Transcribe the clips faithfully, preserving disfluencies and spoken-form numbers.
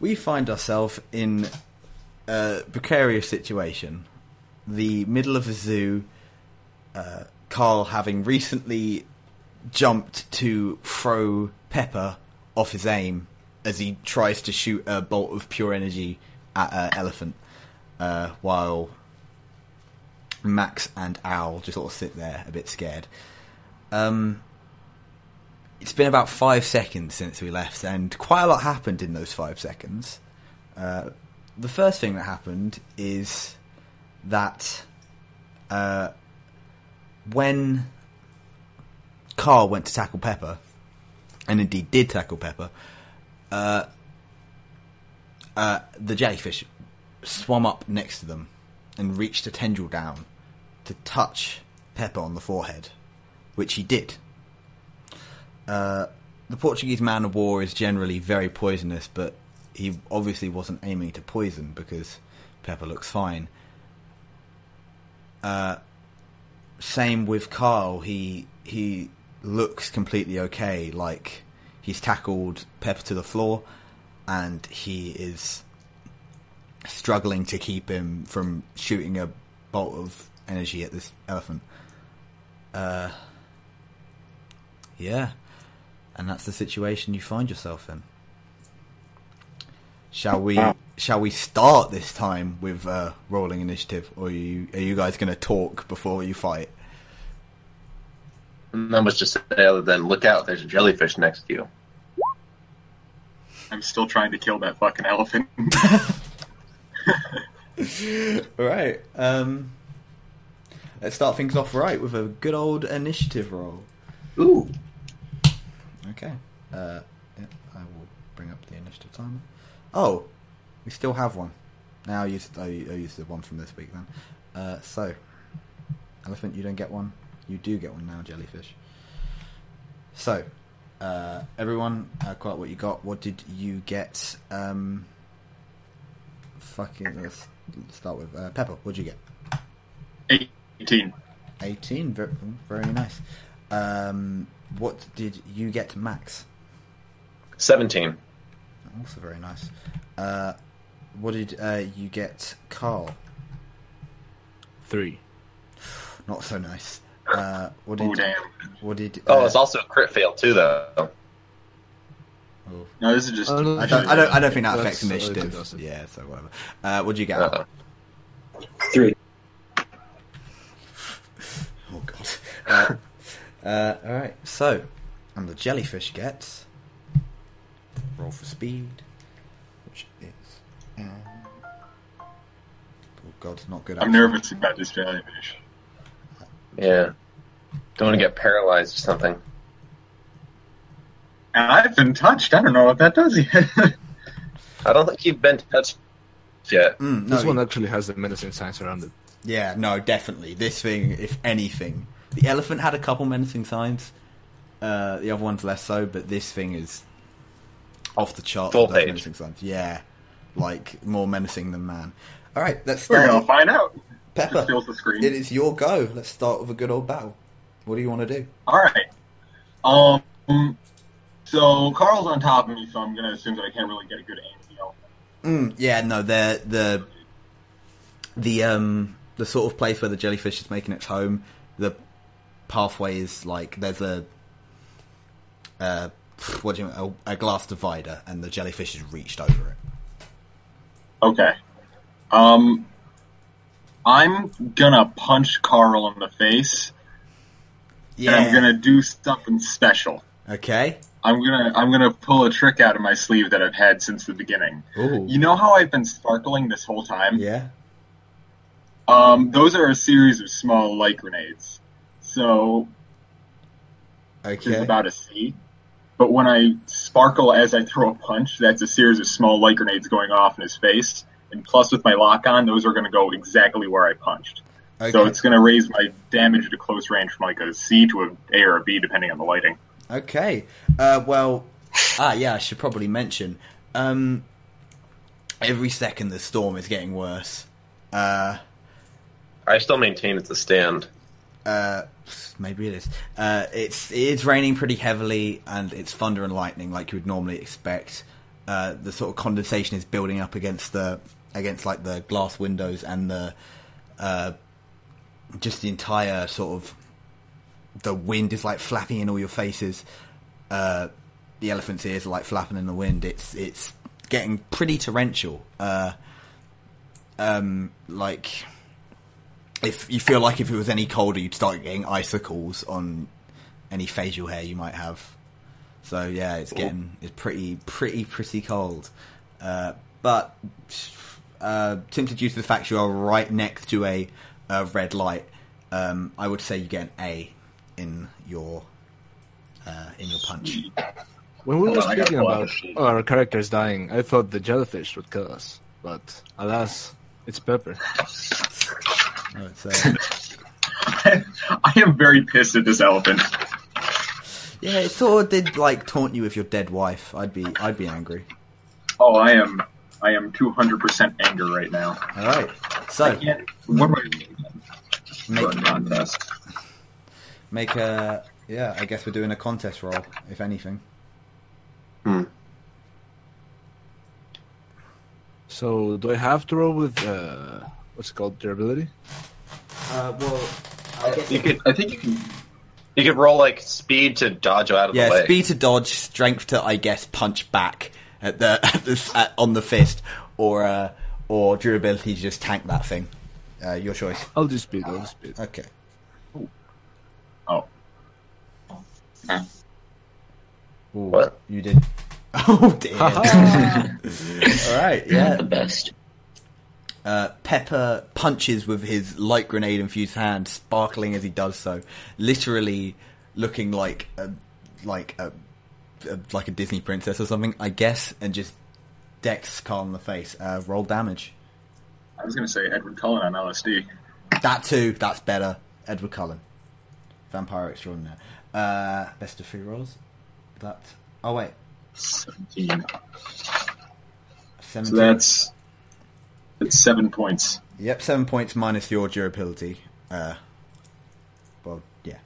we find ourselves in a precarious situation. The middle of a zoo, uh, Carl having recently jumped to throw Pepper off his aim as he tries to shoot a bolt of pure energy at an elephant, uh, while Max and Al just sort of sit there a bit scared. Um, it's been about five seconds since we left, and quite a lot happened in those five seconds. Uh, the first thing that happened is that uh, when Carl went to tackle Pepper, and indeed did tackle Pepper, uh, uh, the jellyfish swam up next to them and reached a tendril down to touch Pepper on the forehead, which he did. Uh, the Portuguese man of war is generally very poisonous, but he obviously wasn't aiming to poison because Pepper looks fine. Uh, same with Carl. He he looks completely okay. Like, he's tackled Pepper to the floor, and he is struggling to keep him from shooting a bolt of energy at this elephant. Uh, yeah. And that's the situation you find yourself in. Shall we shall we start this time with uh, rolling initiative, or are you, are you guys going to talk before you fight? Not much to say other than look out, there's a jellyfish next to you. I'm still trying to kill that fucking elephant. Alright, um, let's start things off right with a good old initiative roll. Ooh. Okay. Uh, yeah, I will bring up the initiative timer. Oh, we still have one. Now I used, I used the one from this week then. Uh, so, elephant, you don't get one. You do get one now, jellyfish. So, uh, everyone, uh, quite what you got. What did you get? Um, fucking, let's start with uh, Pepper. What did you get? eighteen. eighteen, very, very nice. Um, what did you get, Max? seventeen. Also very nice. Uh, what did uh, you get, Carl? Three. Not so nice. Uh, what did? Oh, damn. What did? Uh, oh, it's also a crit fail too, though. Oh. No, this is just. I don't. I don't. I don't, I don't think that affects initiative. Awesome. Yeah. So whatever. Uh, what did you get? Uh, three. Oh god. Uh, uh, all right. So, and the jellyfish gets. Roll for speed, which is. Um, oh God, not good. I'm nervous about this jellyfish. Yeah, don't want to get paralyzed or something. I've been touched. I don't know what that does yet. I don't think you've been touched yet. Mm, no, this one actually has the menacing signs around it. Yeah, no, definitely. This thing, if anything, the elephant had a couple menacing signs. Uh, the other ones less so, but this thing is off the chart. Full page. Menacing signs. Yeah, like more menacing than man. All right, let's start. We're gonna find out. Pepper, it is your go. Let's start with a good old battle. What do you want to do? Alright. Um, so, Carl's on top of me, so I'm going to assume that I can't really get a good aim at the elephant. Mm, yeah, no, the, the, the, um, the sort of place where the jellyfish is making its home, the pathway is like, there's a, uh, what do you mean, a, a glass divider, and the jellyfish has reached over it. Okay. Um... I'm gonna punch Carl in the face, yeah. And I'm gonna do something special. Okay. I'm gonna I'm gonna pull a trick out of my sleeve that I've had since the beginning. Ooh. You know how I've been sparkling this whole time? Yeah. Um, those are a series of small light grenades. So, okay, it's about a C. But when I sparkle as I throw a punch, that's a series of small light grenades going off in his face. And plus, with my lock-on, those are going to go exactly where I punched. Okay. So it's going to raise my damage to close range from like a C to an A or a B, depending on the lighting. Okay. Uh, well, ah, yeah, I should probably mention. Um, every second the storm is getting worse. Uh, I still maintain it's a stand. Uh, maybe it is. Uh, it's, it's raining pretty heavily, and it's thunder and lightning like you would normally expect. uh, the sort of condensation is building up against the against like the glass windows and the uh, just the entire sort of the wind is like flapping in all your faces. Uh, the elephant's ears are like flapping in the wind. It's it's getting pretty torrential. Uh, um, like if you feel like if it was any colder, you'd start getting icicles on any facial hair you might have. So yeah, it's getting it's pretty pretty pretty cold. Uh, but uh, simply due to the fact you are right next to a, a red light, um, I would say you get an A in your uh, in your punch. When we were speaking about our characters dying, I thought the jellyfish would kill us, but alas, it's Pepper. I would say. I am very pissed at this elephant. Yeah, it sort of did like taunt you with your dead wife. I'd be, I'd be angry. Oh, I am, I am two hundred percent anger right now. All right, so what am I doing? Make a contest. Make a yeah. I guess we're doing a contest roll, if anything. Hmm. So do I have to roll with uh, what's it called, durability? Uh, well, I guess you could. I think you can. You could roll, like, speed to dodge out of yeah, the way. Yeah, speed to dodge, strength to, I guess, punch back at the, at the at, on the fist, or uh, or durability to just tank that thing. Uh, your choice. I'll do speed, I'll do speed. Okay. Ooh. Oh. Huh. Ooh, what? You did. Oh, dear. Alright, yeah. The best. Uh, Pepper punches with his light grenade infused hand, sparkling as he does so, literally looking like a, like a, a like a Disney princess or something, I guess, and just decks Carl in the face. Uh, roll damage. I was going to say Edward Cullen on L S D. That too. That's better. Edward Cullen, vampire extraordinaire. Uh, best of three rolls. That. Oh wait. Seventeen. Seventeen. So that's. It's seven points. Yep, seven points minus your durability. Uh, well, yeah.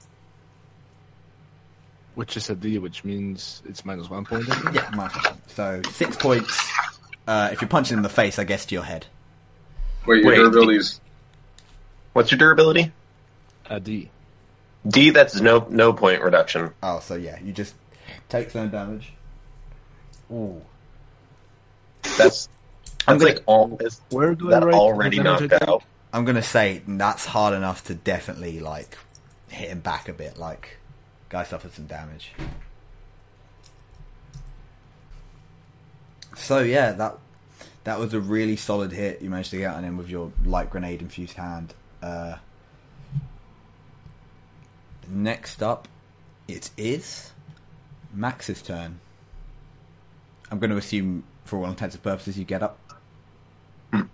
Which is a D, which means it's minus one point. Yeah, minus one. So six points. Uh, if you're punching in the face, I guess to your head. Wait, your Wait, durability is. What's your durability? A D. D. That's no no point reduction. Oh, so yeah, you just take some damage. Ooh. That's. I'm gonna, like all this, where do that I already knocked out. I'm gonna say that's hard enough to definitely like hit him back a bit. Like, guy suffered some damage. So yeah, that that was a really solid hit you managed to get on him with your light grenade infused hand. Uh, next up, it is Max's turn. I'm going to assume, for all intents and purposes, you get up. I'm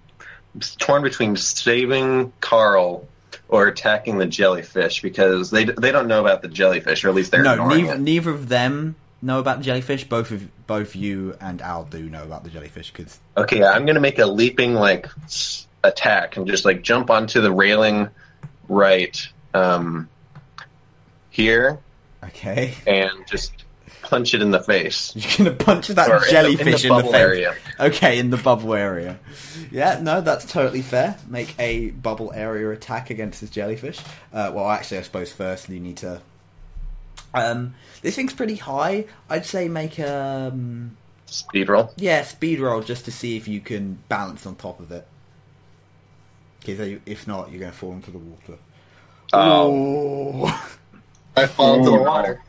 torn between saving Carl or attacking the jellyfish, because they they don't know about the jellyfish, or at least they're no, ignoring neither, it. Neither of them know about the jellyfish. Both of both you and Al do know about the jellyfish. Cause... Okay, I'm going to make a leaping like attack and just like jump onto the railing right um, here. Okay, and just punch it in the face. You're going to punch that or jellyfish in the, in the, in the face. Area. Okay, in the bubble area. Yeah, no, that's totally fair. Make a bubble area attack against this jellyfish. Uh, well, actually, I suppose first you need to... Um, this thing's pretty high. I'd say make a... Um... Speed roll? Yeah, speed roll, just to see if you can balance on top of it. Because if not, you're going to fall into the water. Oh... Um... I fall into the water.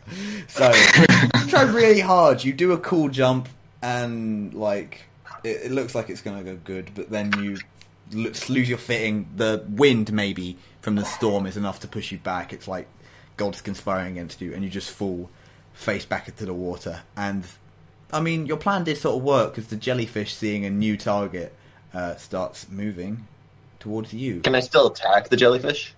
So, you try really hard. You do a cool jump, and like it, it looks like it's going to go good, but then you lose your footing. The wind, maybe from the storm, is enough to push you back. It's like God's conspiring against you, and you just fall face back into the water. And I mean, your plan did sort of work, because the jellyfish, seeing a new target, uh, starts moving towards you. Can I still attack the jellyfish?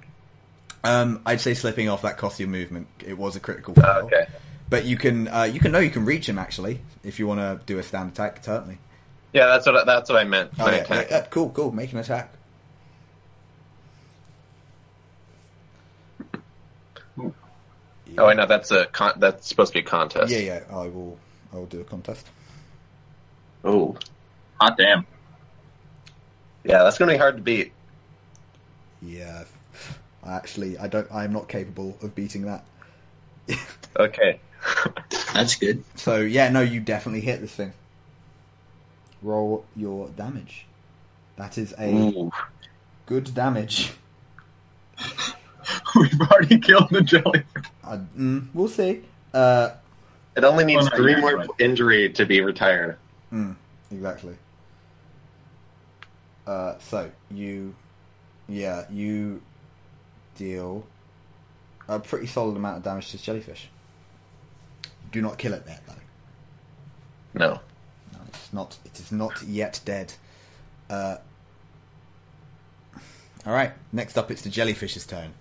Um, I'd say slipping off, that cost you movement. It was a critical fail. Okay. But you can, uh, you can know you can reach him, actually, if you want to do a stand attack, certainly. Yeah, that's what I, that's what I meant. Oh, yeah, yeah, yeah, cool, cool. Make an attack. Ooh. Yeah. Oh, I know that's a con- that's supposed to be a contest. Yeah, yeah. I will. I will do a contest. Oh. Hot damn. Yeah, that's going to be hard to beat. Yeah. Actually, I don't. I'm not capable of beating that. Okay. That's good. So, yeah, no, you definitely hit this thing. Roll your damage. That is a Ooh. good damage. We've already killed the jelly. Uh, mm, we'll see. Uh, it only needs oh, no, three yeah, more right. injury to be retired. Mm, exactly. Uh, so, you... Yeah, you deal a pretty solid amount of damage to this jellyfish. Do not kill it there, though. No. No, it's not. It is not yet dead. Uh, Alright, next up it's the jellyfish's turn.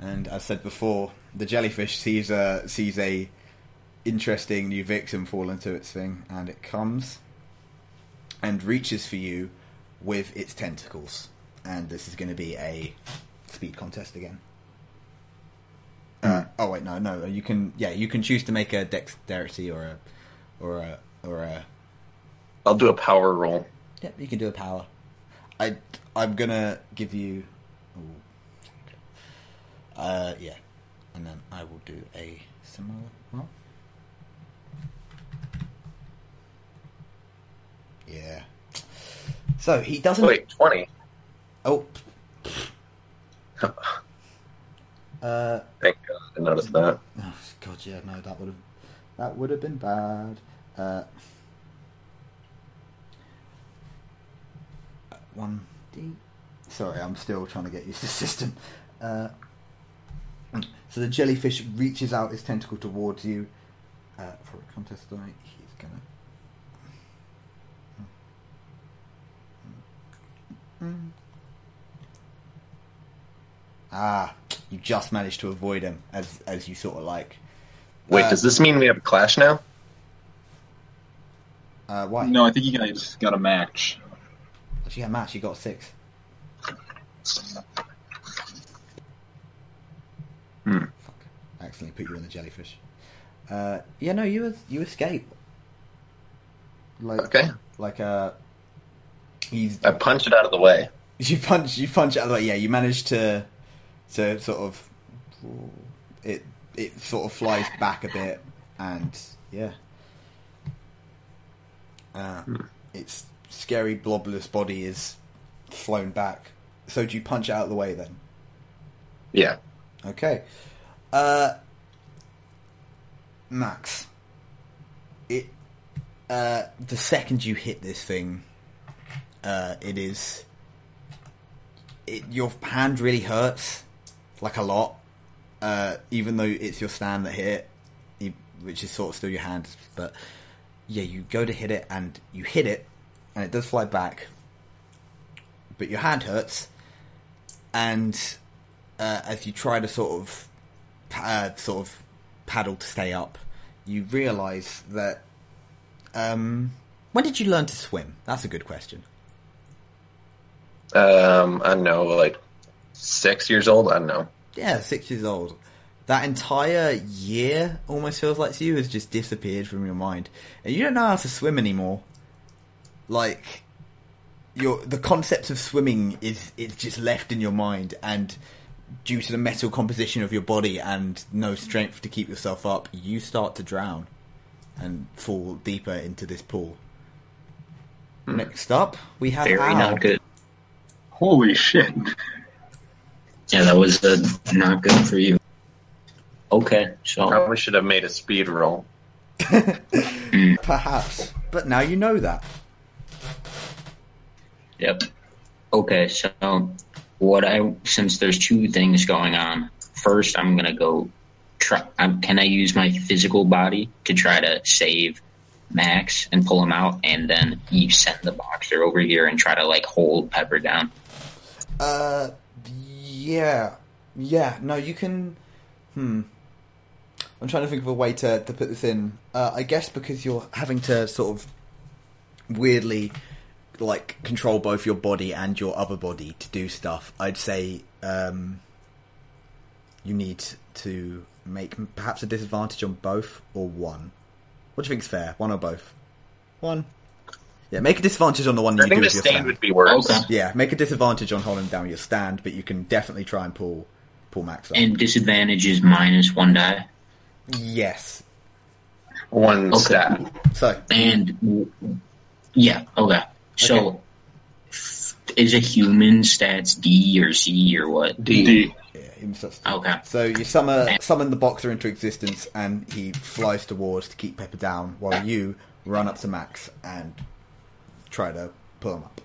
And as said before, the jellyfish sees a, sees a interesting new victim fall into its thing, and it comes and reaches for you with its tentacles. And this is going to be a speed contest again. Uh, oh wait, no, no. You can, yeah, you can choose to make a dexterity or a, or a, or a. I'll do a power roll. Yep, you can do a power. I, I'm gonna give you. Ooh. Uh, yeah, and then I will do a similar roll. Yeah. So he doesn't. Wait, twenty. Oh. Uh, Thank God I noticed that. Oh God, yeah, no, that would have that would have been bad. Uh, one D. Sorry, I'm still trying to get used to the system. Uh, so the jellyfish reaches out its tentacle towards you uh, for a contest tonight. He's gonna. Mm. Ah. You just managed to avoid him as as you sort of like. Wait, uh, does this mean we have a clash now? Uh, why? No, I think you guys got a match. If you got a match, you got a six. Hmm. Fuck. I accidentally put you in the jellyfish. Uh, yeah, no, you you escape. Like, okay. Like uh, he's. I punch it out of the way. You punch. You punch it out of the way. Yeah, you managed to. So sort of, it it sort of flies back a bit, and yeah, uh, hmm. its scary blobless body is flown back. So do you punch it out of the way then? Yeah. Okay. Uh, Max, it uh, the second you hit this thing, uh, it is it your hand really hurts. Like a lot, uh, even though it's your stand that hit it, which is sort of still your hand. But yeah, you go to hit it and you hit it, and it does fly back. But your hand hurts, and uh, as you try to sort of uh, sort of paddle to stay up, you realise that. Um, when did you learn to swim? That's a good question. Um, I don't know, like. Six years old? I don't know. Yeah, six years old. That entire year, almost feels like to you, has just disappeared from your mind. And you don't know how to swim anymore. Like, your the concept of swimming is it's just left in your mind. And due to the metal composition of your body and no strength to keep yourself up, you start to drown and fall deeper into this pool. Hmm. Next up, we have Very Al. Not good. Holy shit. Yeah, that was uh, not good for you. Okay, so... Probably should have made a speed roll. Perhaps. But now you know that. Yep. Okay, so... what I... Since there's two things going on, first I'm gonna go... Try, um, can I use my physical body to try to save Max and pull him out, and then you send the boxer over here and try to, like, hold Pepper down? Uh... Yeah, yeah, no, you can, hmm, I'm trying to think of a way to, to put this in, uh, I guess because you're having to sort of weirdly, like, control both your body and your other body to do stuff, I'd say, um, you need to make perhaps a disadvantage on both or one. What do you think's fair, one or both? One. Yeah, make a disadvantage on the one that you do with your stand. I think the stand would be worse. Okay. Yeah, make a disadvantage on holding down your stand, but you can definitely try and pull pull Max up. And disadvantage is minus one die? Yes. One okay. stat. So. And, yeah, okay. So, okay. Is a human stats D or C or what? D. D. Okay. So you summon, summon the boxer into existence, and he flies towards to keep Pepper down, while you run up to Max and try to pull him up.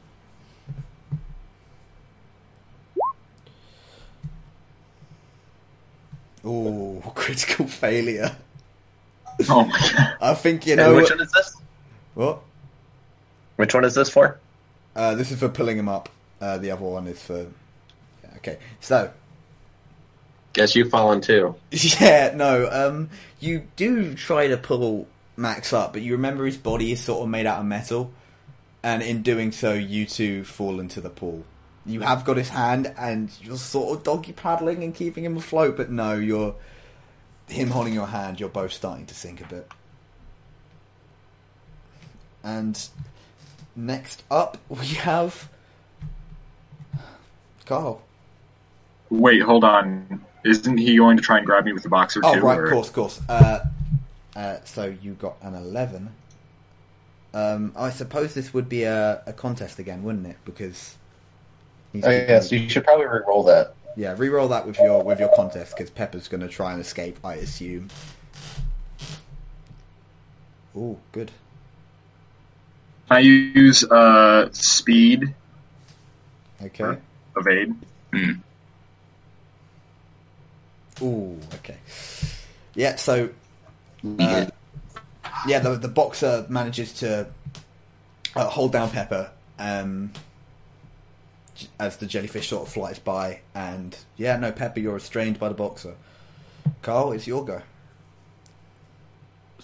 Ooh, critical failure! Oh my god! I think you know. And which one is this? What? Which one is this for? Uh, this is for pulling him up. Uh, the other one is for. Okay, so. Guess you've fallen too. Yeah, no. Um, you do try to pull Max up, but you remember his body is sort of made out of metal, and in doing so, you two fall into the pool. You have got his hand, and you're sort of doggy paddling and keeping him afloat, but no, you're him holding your hand. You're both starting to sink a bit. And next up, we have Carl. Wait, hold on. Isn't he going to try and grab me with the boxer oh, too? Oh, right, or... of course, of course. Uh, uh, so you got an eleven. Um, I suppose this would be a, a contest again, wouldn't it? Because he's oh yes, yeah, so you should probably re-roll that. Yeah, re-roll that with your with your contest because Pepper's going to try and escape, I assume. Oh, good. Can I use uh, speed? Okay. Or evade. Mm. Ooh, okay. Yeah, so... Uh, yeah, the, the boxer manages to uh, hold down Pepper um, as the jellyfish sort of flies by. And, yeah, no, Pepper, you're restrained by the boxer. Carl, it's your go.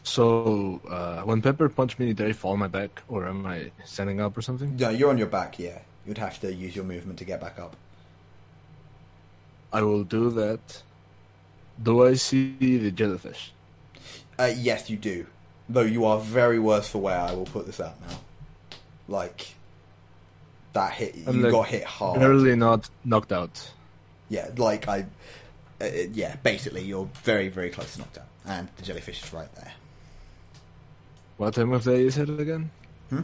So, uh, when Pepper punched me, did I fall on my back? Or am I standing up or something? No, you're on your back, yeah. You'd have to use your movement to get back up. I will do that. Do I see the jellyfish? Uh, yes, you do. Though you are very worse for wear, I will put this out now. Like, that hit, you like, got hit hard. Barely not knocked out. Yeah, like, I... Uh, yeah, basically, you're very, very close to knocked out. And the jellyfish is right there. What time of day is it again? Hmm?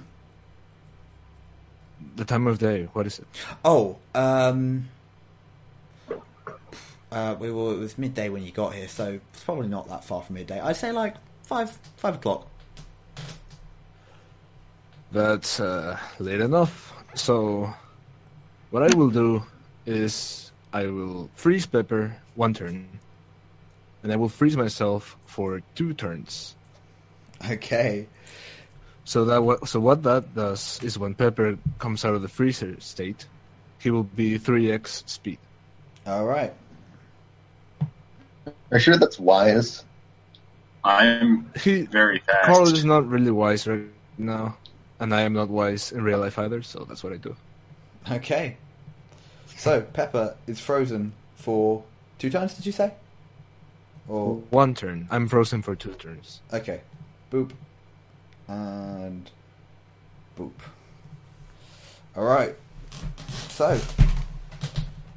The time of day, what is it? Oh, um... Uh, we were, it was midday when you got here, so it's probably not that far from midday. I'd say like five, five o'clock. That's uh, late enough. So what I will do is I will freeze Pepper one turn, and I will freeze myself for two turns. Okay. So that so what that does is when Pepper comes out of the freezer state, he will be three x speed. All right. Are you sure that's wise? I'm he, very fast. Carl is not really wise right now, and I am not wise in real life either, so that's what I do. Okay. So, Pepper is frozen for two turns, did you say? Or one turn. I'm frozen for two turns. Okay. Boop. And boop. Alright. So,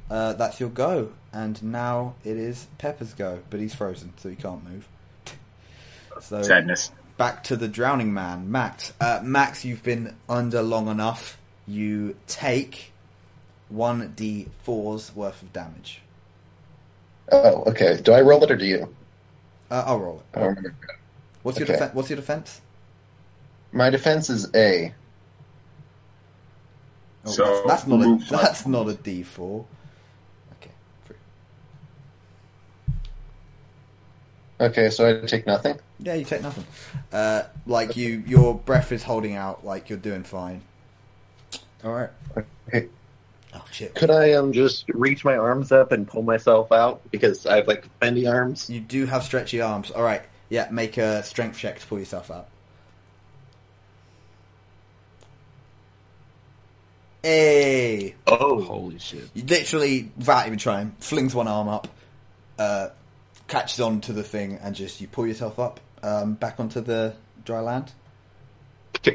uh, that's your go. And now it is Pepper's go, but he's frozen, so he can't move. So sadness. Back to the drowning man, Max. Uh, Max, you've been under long enough. You take one d four's worth of damage. Oh, okay. Do I roll it or do you? Uh, I'll roll it. I don't remember. What's your okay. def- What's your defense? My defense is A. Oh, so that's, that's not a that's not a d four. Okay, so I take nothing? Yeah, you take nothing. Uh, like, you, your breath is holding out, like, you're doing fine. Alright. Okay. Oh, shit. Could I um, just reach my arms up and pull myself out? Because I have, like, bendy arms. You do have stretchy arms. Alright, yeah, make a strength check to pull yourself out. Hey! Oh, holy shit. You literally, without even trying, flings one arm up, uh... catches on to the thing and just you pull yourself up um, back onto the dry land.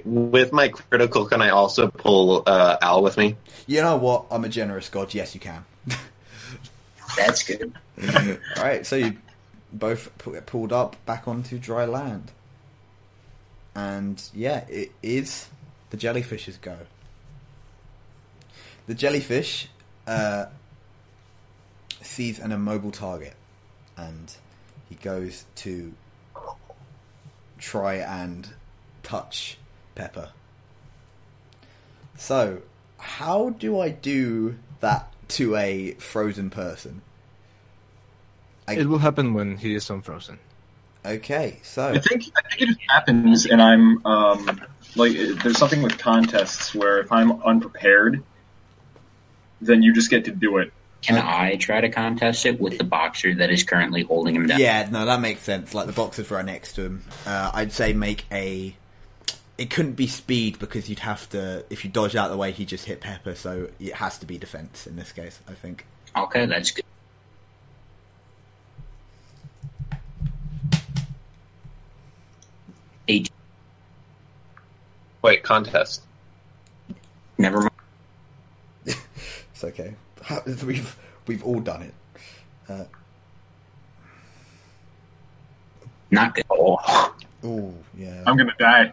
with my critical, can I also pull uh, Al with me? You know what? I'm a generous god. Yes, you can. That's good. All right, so you both get pulled up back onto dry land. And, yeah, it is the jellyfish's go. The jellyfish uh, sees an immobile target, and he goes to try and touch Pepper. So, how do I do that to a frozen person? I... It will happen when he is unfrozen. Okay, so I think I think it just happens, and I'm um like there's something with contests where if I'm unprepared, then you just get to do it. Can I try to contest it with the boxer that is currently holding him down? Yeah, no, that makes sense. Like the boxer's right next to him. Uh, I'd say make a. It couldn't be speed because you'd have to. If you dodge out of the way, he just hit Pepper, so it has to be defense in this case, I think. Okay, that's good. Eight. Wait, contest. Never mind. It's okay. We've we've all done it. Uh, Not good. Oh, ooh, yeah. I'm gonna die.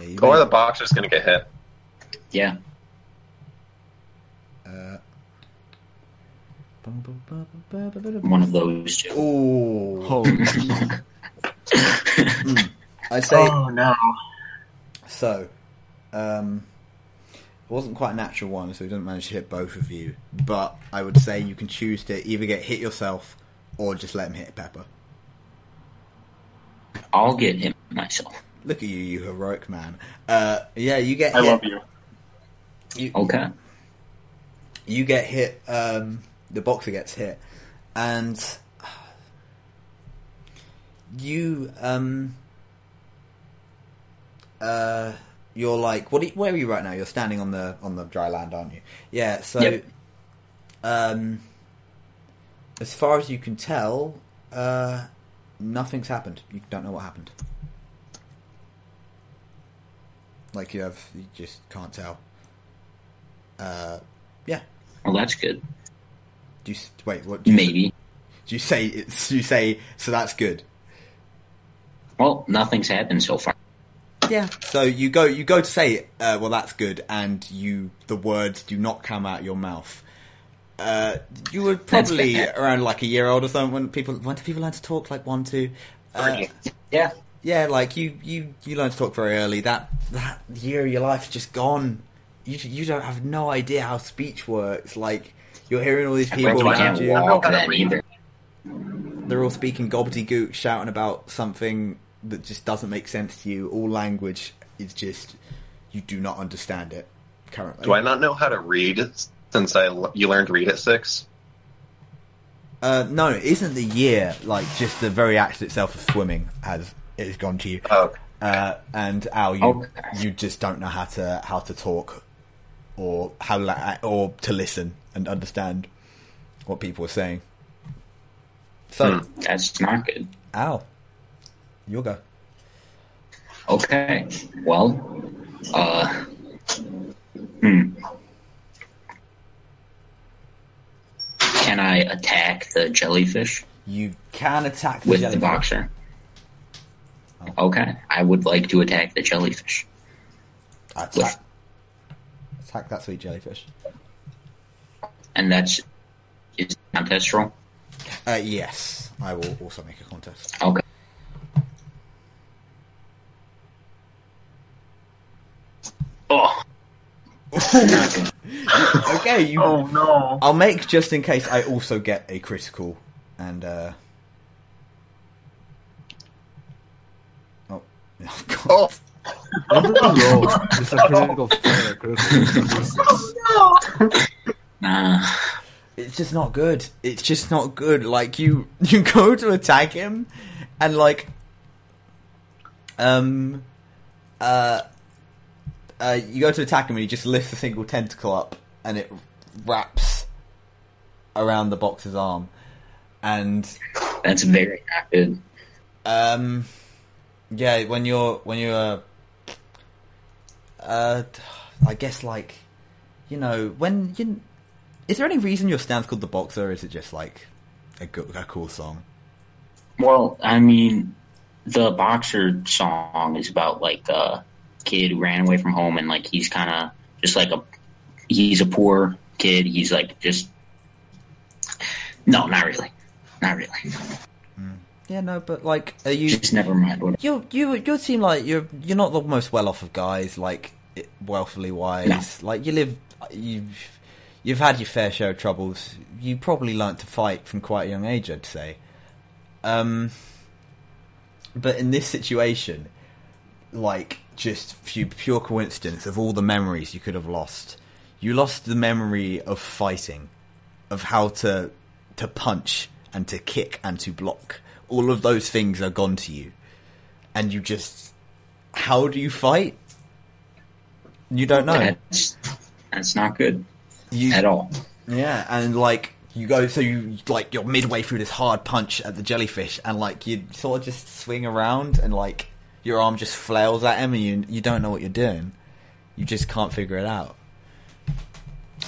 Yeah, or the boxer's gonna get hit. Yeah. Uh, One of those two. Ooh. Oh. mm. I say. Oh no. So, um. It wasn't quite a natural one, so we didn't manage to hit both of you. But I would say you can choose to either get hit yourself or just let him hit Pepper. I'll get him myself. Look at you, you heroic man. Uh, yeah, you get I hit. I love you. you. Okay. You get hit, um, the boxer gets hit, and you, um, uh, you're like, what? Are you, where are you right now? You're standing on the on the dry land, aren't you? Yeah. So, yep. um, as far as you can tell, uh, nothing's happened. You don't know what happened. Like you have, you just can't tell. Uh, yeah. Well, that's good. Do you wait? What? Do you, Maybe. Do you say? Do you say? So that's good. Well, nothing's happened so far. Yeah. So you go, you go to say, uh, well, that's good, and you, the words do not come out your mouth. Uh, you were probably around like a year old or something when people, when do people learn to talk? Like one, two, uh, yeah, yeah. Like you, you, you learn to talk very early. That that year of your life's just gone. You you don't have no idea how speech works. Like you're hearing all these people around you. Either. They're all speaking gobbledygook, shouting about something that just doesn't make sense to you. All language is just, you do not understand it currently. Do I not know how to read since I you learned to read at six? Uh, no, it isn't the year. Like, just the very act itself of swimming has it has gone to you. Oh, okay. uh, and Al, you okay. you just don't know how to how to talk or how la- or to listen and understand what people are saying. So hmm, that's not good, Al. You'll go. Okay. Well, uh, hmm. Can I attack the jellyfish? You can attack the with jellyfish. The boxer. Oh. Okay. I would like to attack the jellyfish. Attack. With... Attack that sweet jellyfish. And that's is it a contest roll? Uh, yes, I will also make a contest. Okay. Oh. Okay. You, oh no! I'll make just in case I also get a critical, and uh... oh, oh god! Oh. It's a critical failure. Oh no! Nah, it's just not good. It's just not good. Like you, you go to attack him, and like, um, uh. Uh, you go to attack him and he just lifts a single tentacle up and it wraps around the boxer's arm. And that's very rapid. Um, yeah, when you're when you're Uh, I guess, like, you know, when you... Is there any reason your stand's called The Boxer, or is it just, like, a, go- a cool song? Well, I mean, the Boxer song is about, like, a kid who ran away from home, and, like, he's kind of just, like, a... He's a poor kid. He's, like, just... No, not really. Not really. Mm. Yeah, no, but, like, are you... Just never mind. You you you seem like you're you're not the most well-off of guys, like, wealthily-wise. No. Like, you live... You've, you've had your fair share of troubles. You probably learnt to fight from quite a young age, I'd say. Um, but in this situation, like, just pure coincidence of all the memories you could have lost... You lost the memory of fighting, of how to to punch and to kick and to block. All of those things are gone to you. And you just... How do you fight? You don't know. That's, that's not good. You, at all. Yeah, and like, you go... So you, like, you're midway through this hard punch at the jellyfish, and like, you sort of just swing around, and like, your arm just flails at him, and you, you don't know what you're doing. You just can't figure it out.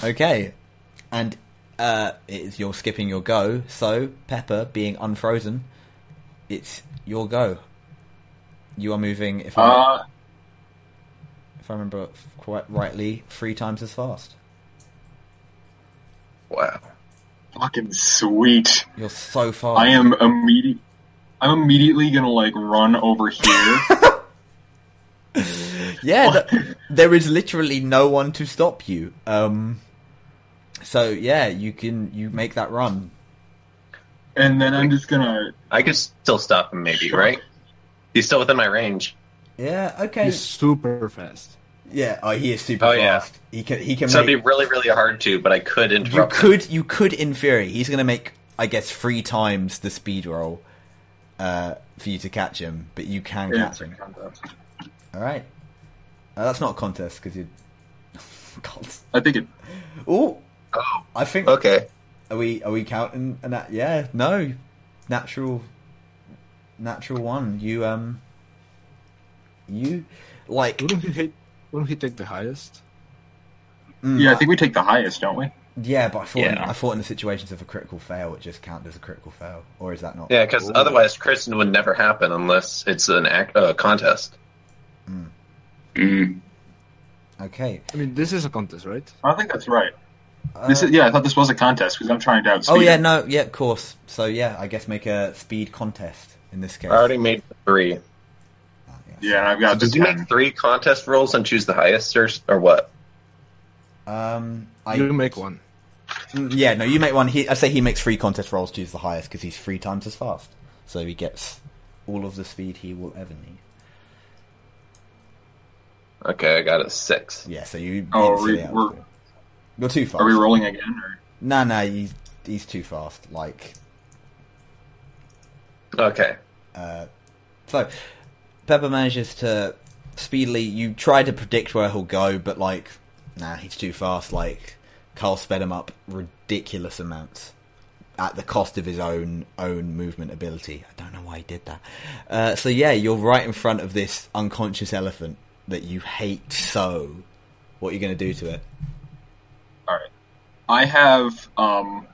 Okay, and uh, it's you're skipping your go, so Pepper, being unfrozen, it's your go. You are moving, if I, uh, if I remember quite rightly, three times as fast. Wow. Fucking sweet. You're so far. I am immediate. I'm immediately going to, like, run over here. Yeah, the, there is literally no one to stop you. Um... So yeah, you can you make that run, and then I'm just gonna. I could still stop him, maybe, right? He's still within my range. Yeah. Okay. He's super fast. Yeah. Oh, he is super oh, fast. Yeah. He can. He can. So make... it'd be really, really hard to, but I could interrupt. You could. Him. You could, in theory. He's gonna make, I guess, three times the speed roll, uh, for you to catch him. But you can yeah, catch him. All right. Uh, that's not a contest because you. God. I think it. Oh. Oh, I think. Okay. Are we are we counting? And that, yeah, no, natural, natural one. You um. You, like. Wouldn't we take, wouldn't we take the highest? Mm, yeah, I think we take the highest, don't we? Yeah, but I thought yeah. In, I thought in the situations of a critical fail, it just counted as a critical fail, or is that not? Yeah, because otherwise, Kristen would never happen unless it's an act, uh, contest. Mm. Mm. Okay. I mean, this is a contest, right? I think that's right. Uh, this is, yeah, I thought this was a contest because I'm trying to outspeed. Oh yeah, no, yeah, of course. So yeah, I guess make a speed contest in this case. I already made three. Oh, yes. Yeah, and I've got. So did you make three contest rolls and choose the highest, or, or what? Um, I, you make one. Yeah, no, you make one. He, I say he makes three contest rolls, choose the highest because he's three times as fast, so he gets all of the speed he will ever need. Okay, I got a six. Yeah, so you. Oh, we, we're. You're too fast. Are we rolling again? Or? No, no, he's, he's too fast. Like, okay. Uh, so, Pepper manages to speedily. You try to predict where he'll go, but like, nah, he's too fast. Like, Carl sped him up ridiculous amounts at the cost of his own own movement ability. I don't know why he did that. Uh, so yeah, you're right in front of this unconscious elephant that you hate so. What are you going to do to it? Alright. I have um,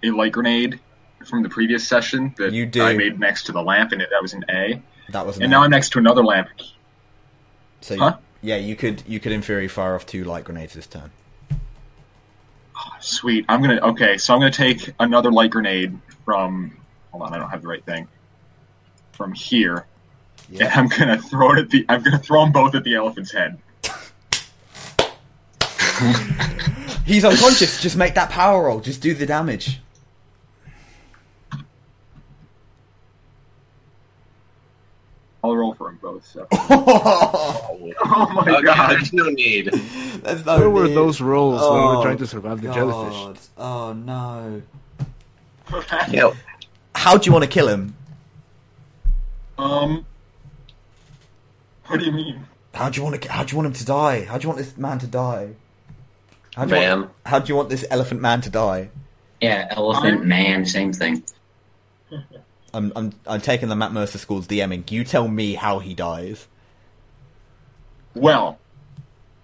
a light grenade from the previous session that you do. I made next to the lamp, and it, that was an A. That was an and A. Now I'm next to another lamp. So huh? you, yeah, you could you could in theory fire off two light grenades this turn. Oh, sweet. I'm gonna okay, so I'm gonna take another light grenade from hold on, I don't have the right thing. From here. Yeah. And I'm gonna throw it at the I'm gonna throw them both at the elephant's head. He's unconscious. Just make that power roll. Just do the damage. I'll roll for them both. So. oh, oh my okay, god! There's no need. There's no Where need. Were those rolls oh, when we were trying to survive the god. jellyfish? Oh no! Yep. How do you want to kill him? Um. What do you mean? How do you want to? How do you want him to die? How do you want this man to die? How do, man. Want, how do you want this elephant man to die? Yeah, elephant um, man, same thing. I'm I'm I'm taking the Matt Mercer School's DMing. You tell me how he dies. Well,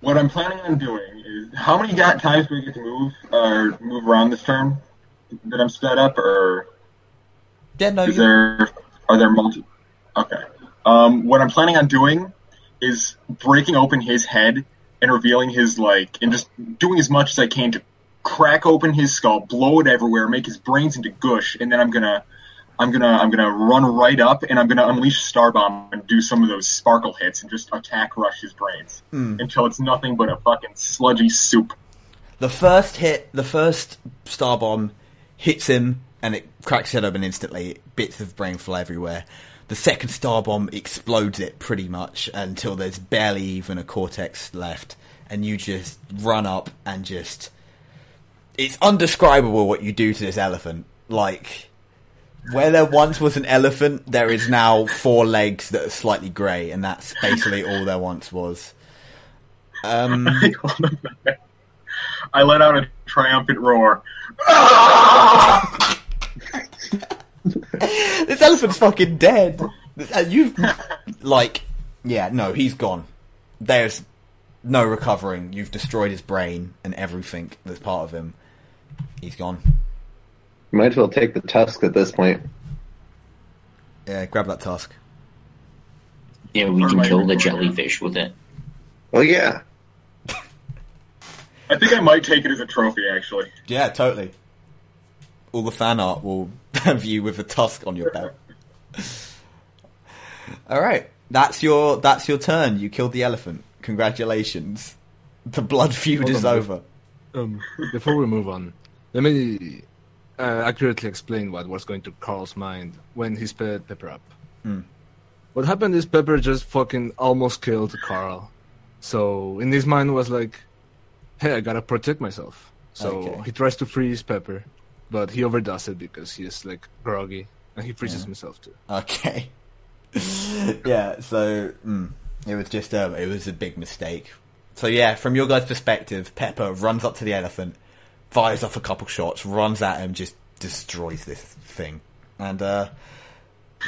What I'm planning on doing is, how many got times do we get to move or move around this turn that I'm set up, or yeah, no, is you... there are there multi? Okay. Um, what I'm planning on doing is breaking open his head and revealing his, like, and just doing as much as I can to crack open his skull, blow it everywhere, make his brains into gush, and then I'm gonna, I'm gonna, I'm gonna run right up, and I'm gonna unleash Star Bomb and do some of those sparkle hits and just attack rush his brains mm. until it's nothing but a fucking sludgy soup. The first hit, the first Star Bomb hits him, and it cracks his head open instantly. Bits of brain fly everywhere. The second Star Bomb explodes it pretty much until there's barely even a cortex left, and you just run up and just... It's undescribable what you do to this elephant. Like, where there once was an elephant, there is now four legs that are slightly grey, and that's basically all there once was. Um, I let out a triumphant roar. This elephant's fucking dead. You've, like, yeah, no, he's gone. There's no recovering. You've destroyed his brain and everything that's part of him. He's gone. You might as well take the tusk at this point. Yeah, grab that tusk. Yeah, we can kill the jellyfish with it. Well, yeah. I think I might take it as a trophy, actually. Yeah, totally. All the fan art will have you with a tusk on your belt. All right, that's your that's your turn. You killed the elephant. Congratulations. The blood feud Hold is on, over. Um, before we move on, let me uh, accurately explain what was going through Carl's mind when he sped Pepper up. Mm. What happened is Pepper just fucking almost killed Carl. So in his mind was like, hey, I gotta protect myself. So okay. He tries to freeze Pepper. But he overdoes it because he is, like, groggy. And he freezes yeah. himself, too. Okay. yeah, so... Mm, it was just a... It was a big mistake. So, yeah, from your guys' perspective, Pepper runs up to the elephant, fires off a couple shots, runs at him, just destroys this thing. And, uh...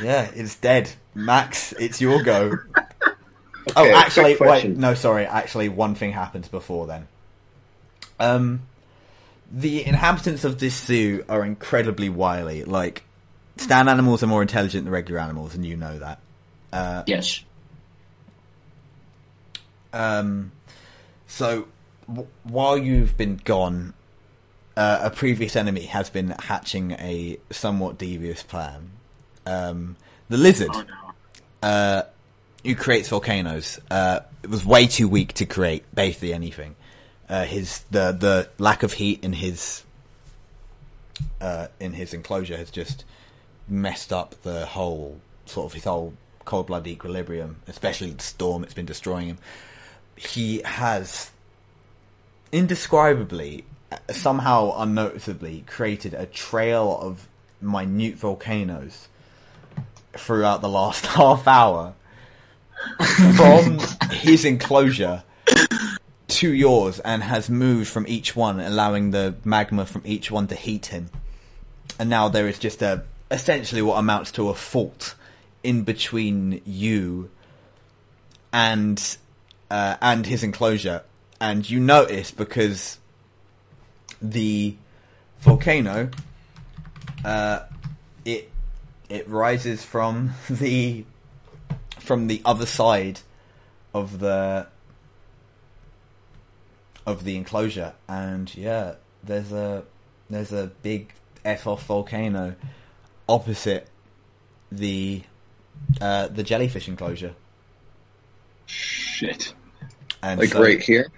yeah, it's dead. Max, it's your go. okay, oh, actually... Wait, no, sorry. Actually, one thing happens before then. Um... The inhabitants of this zoo are incredibly wily. Like, stand animals are more intelligent than regular animals, and you know that. Uh, yes. Um. So, w- while you've been gone, uh, a previous enemy has been hatching a somewhat devious plan. Um, the lizard, oh, no. uh, who creates volcanoes, uh, it was way too weak to create basically anything. Uh, his the the lack of heat in his uh, in his enclosure has just messed up the whole sort of his whole cold blood equilibrium, especially the storm that's been destroying him. He has indescribably, somehow unnoticeably, created a trail of minute volcanoes throughout the last half hour from his enclosure to yours, and has moved from each one, allowing the magma from each one to heat him. And now there is just a essentially what amounts to a fault in between you and uh, and his enclosure. And you notice because the volcano uh, it it rises from the from the other side of the of the enclosure, and yeah, there's a there's a big F-off volcano opposite the uh, the jellyfish enclosure. Shit! And like so, right here?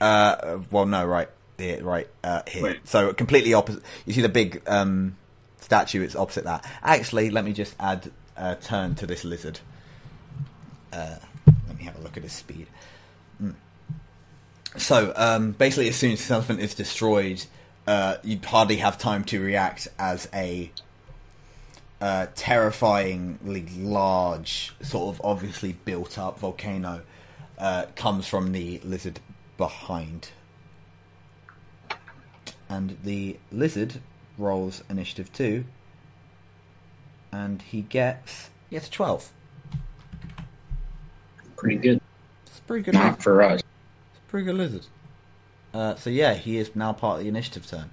Uh, well, no, right here, right uh, here. Wait. So completely opposite. You see the big um, statue? It's opposite that. Actually, let me just add a turn to this lizard. Uh, let me have a look at his speed. Mm. So, um, basically, as soon as the elephant is destroyed, uh, you'd hardly have time to react as a uh, terrifyingly large, sort of obviously built-up volcano uh, comes from the lizard behind. And the lizard rolls initiative two, and he gets, he gets twelve. Pretty good. It's pretty good. Not for us. pretty good lizard. Uh, so yeah, he is now part of the initiative turn.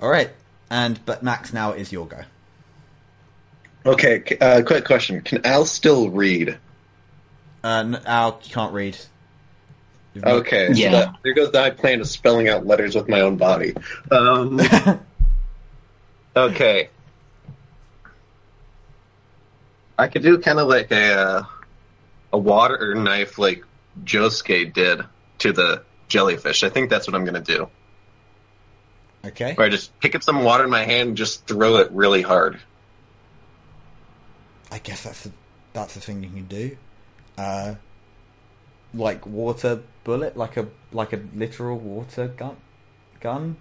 All right, and but Max, now is your go. Okay, uh, quick question: can Al still read? Uh, no, Al can't read. Okay, yeah. So that, there goes the high plan of spelling out letters with my own body. Um, okay, I could do kind of like a uh, a water knife, like Josuke did to the jellyfish. I think that's what I'm gonna do. Okay. Or I just pick up some water in my hand and just throw it really hard. I guess that's the, that's the thing you can do. Uh, like water bullet, like a like a literal water gun. Gun.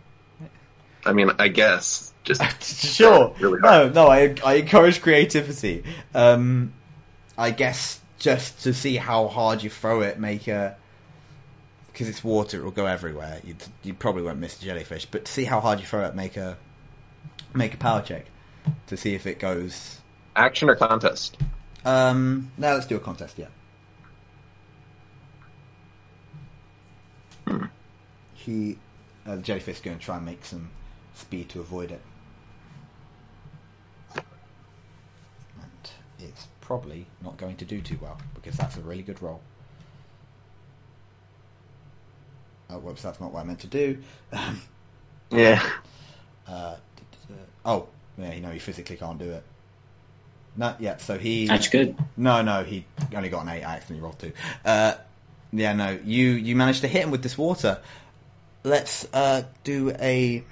I mean, I guess just sure. Really hard. No, no. I I encourage creativity. Um, I guess just to see how hard you throw it, make a. Because it's water, it will go everywhere. You'd, you probably won't miss the jellyfish. But to see how hard you throw it, make a make a power check to see if it goes. Action or contest? Um, no, let's do a contest. Yeah. Hmm. He, uh, the jellyfish, is going to try and make some speed to avoid it, and it's probably not going to do too well because that's a really good roll. Oh, whoops, that's not what I meant to do. yeah. Uh, oh, yeah, you know, he physically can't do it. No, yeah, so he... That's good. No, no, he only got an eight. I accidentally rolled two. Uh, yeah, no, you, you managed to hit him with this water. Let's uh, do a...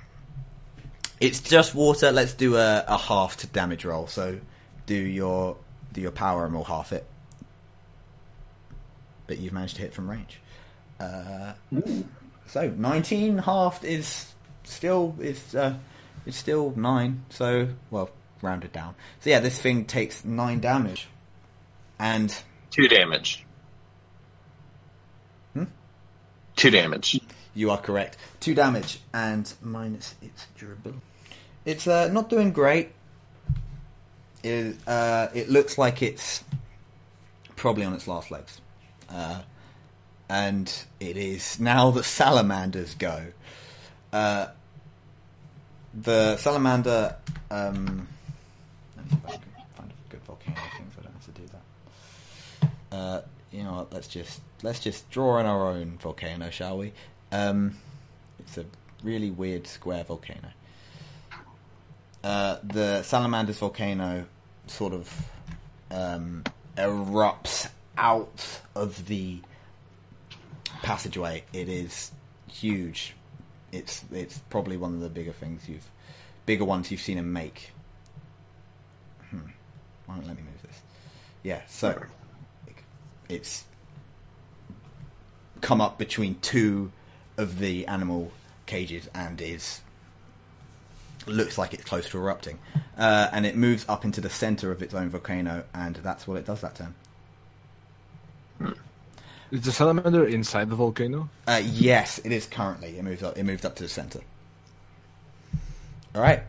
It's just water. Let's do a, a half to damage roll. So do your do your power and we'll half it. But you've managed to hit from range. Uh, so nineteen halved is still is uh, it's still nine. So well, rounded down. So yeah, this thing takes nine damage, and two damage. Hmm? Two damage. You are correct. Two damage and minus its durability. It's uh, not doing great. It uh, it looks like it's probably on its last legs. Uh, And it is now the salamanders go. Uh, the salamander. Um, let me see if I can find a good volcano thing, so I don't have to do that. Uh, you know what? Let's just let's just draw in our own volcano, shall we? Um, it's a really weird square volcano. Uh, the salamander's volcano sort of um, erupts out of the passageway. It is huge. It's it's probably one of the bigger things you've, bigger ones you've seen him make. Hmm. Why don't let me move this? Yeah. So it's come up between two of the animal cages and is looks like it's close to erupting, uh, and it moves up into the center of its own volcano, and that's what it does that turn. Hmm. Is the salamander inside the volcano? Uh, yes, it is currently. It moves up. It moved up to the center. All right.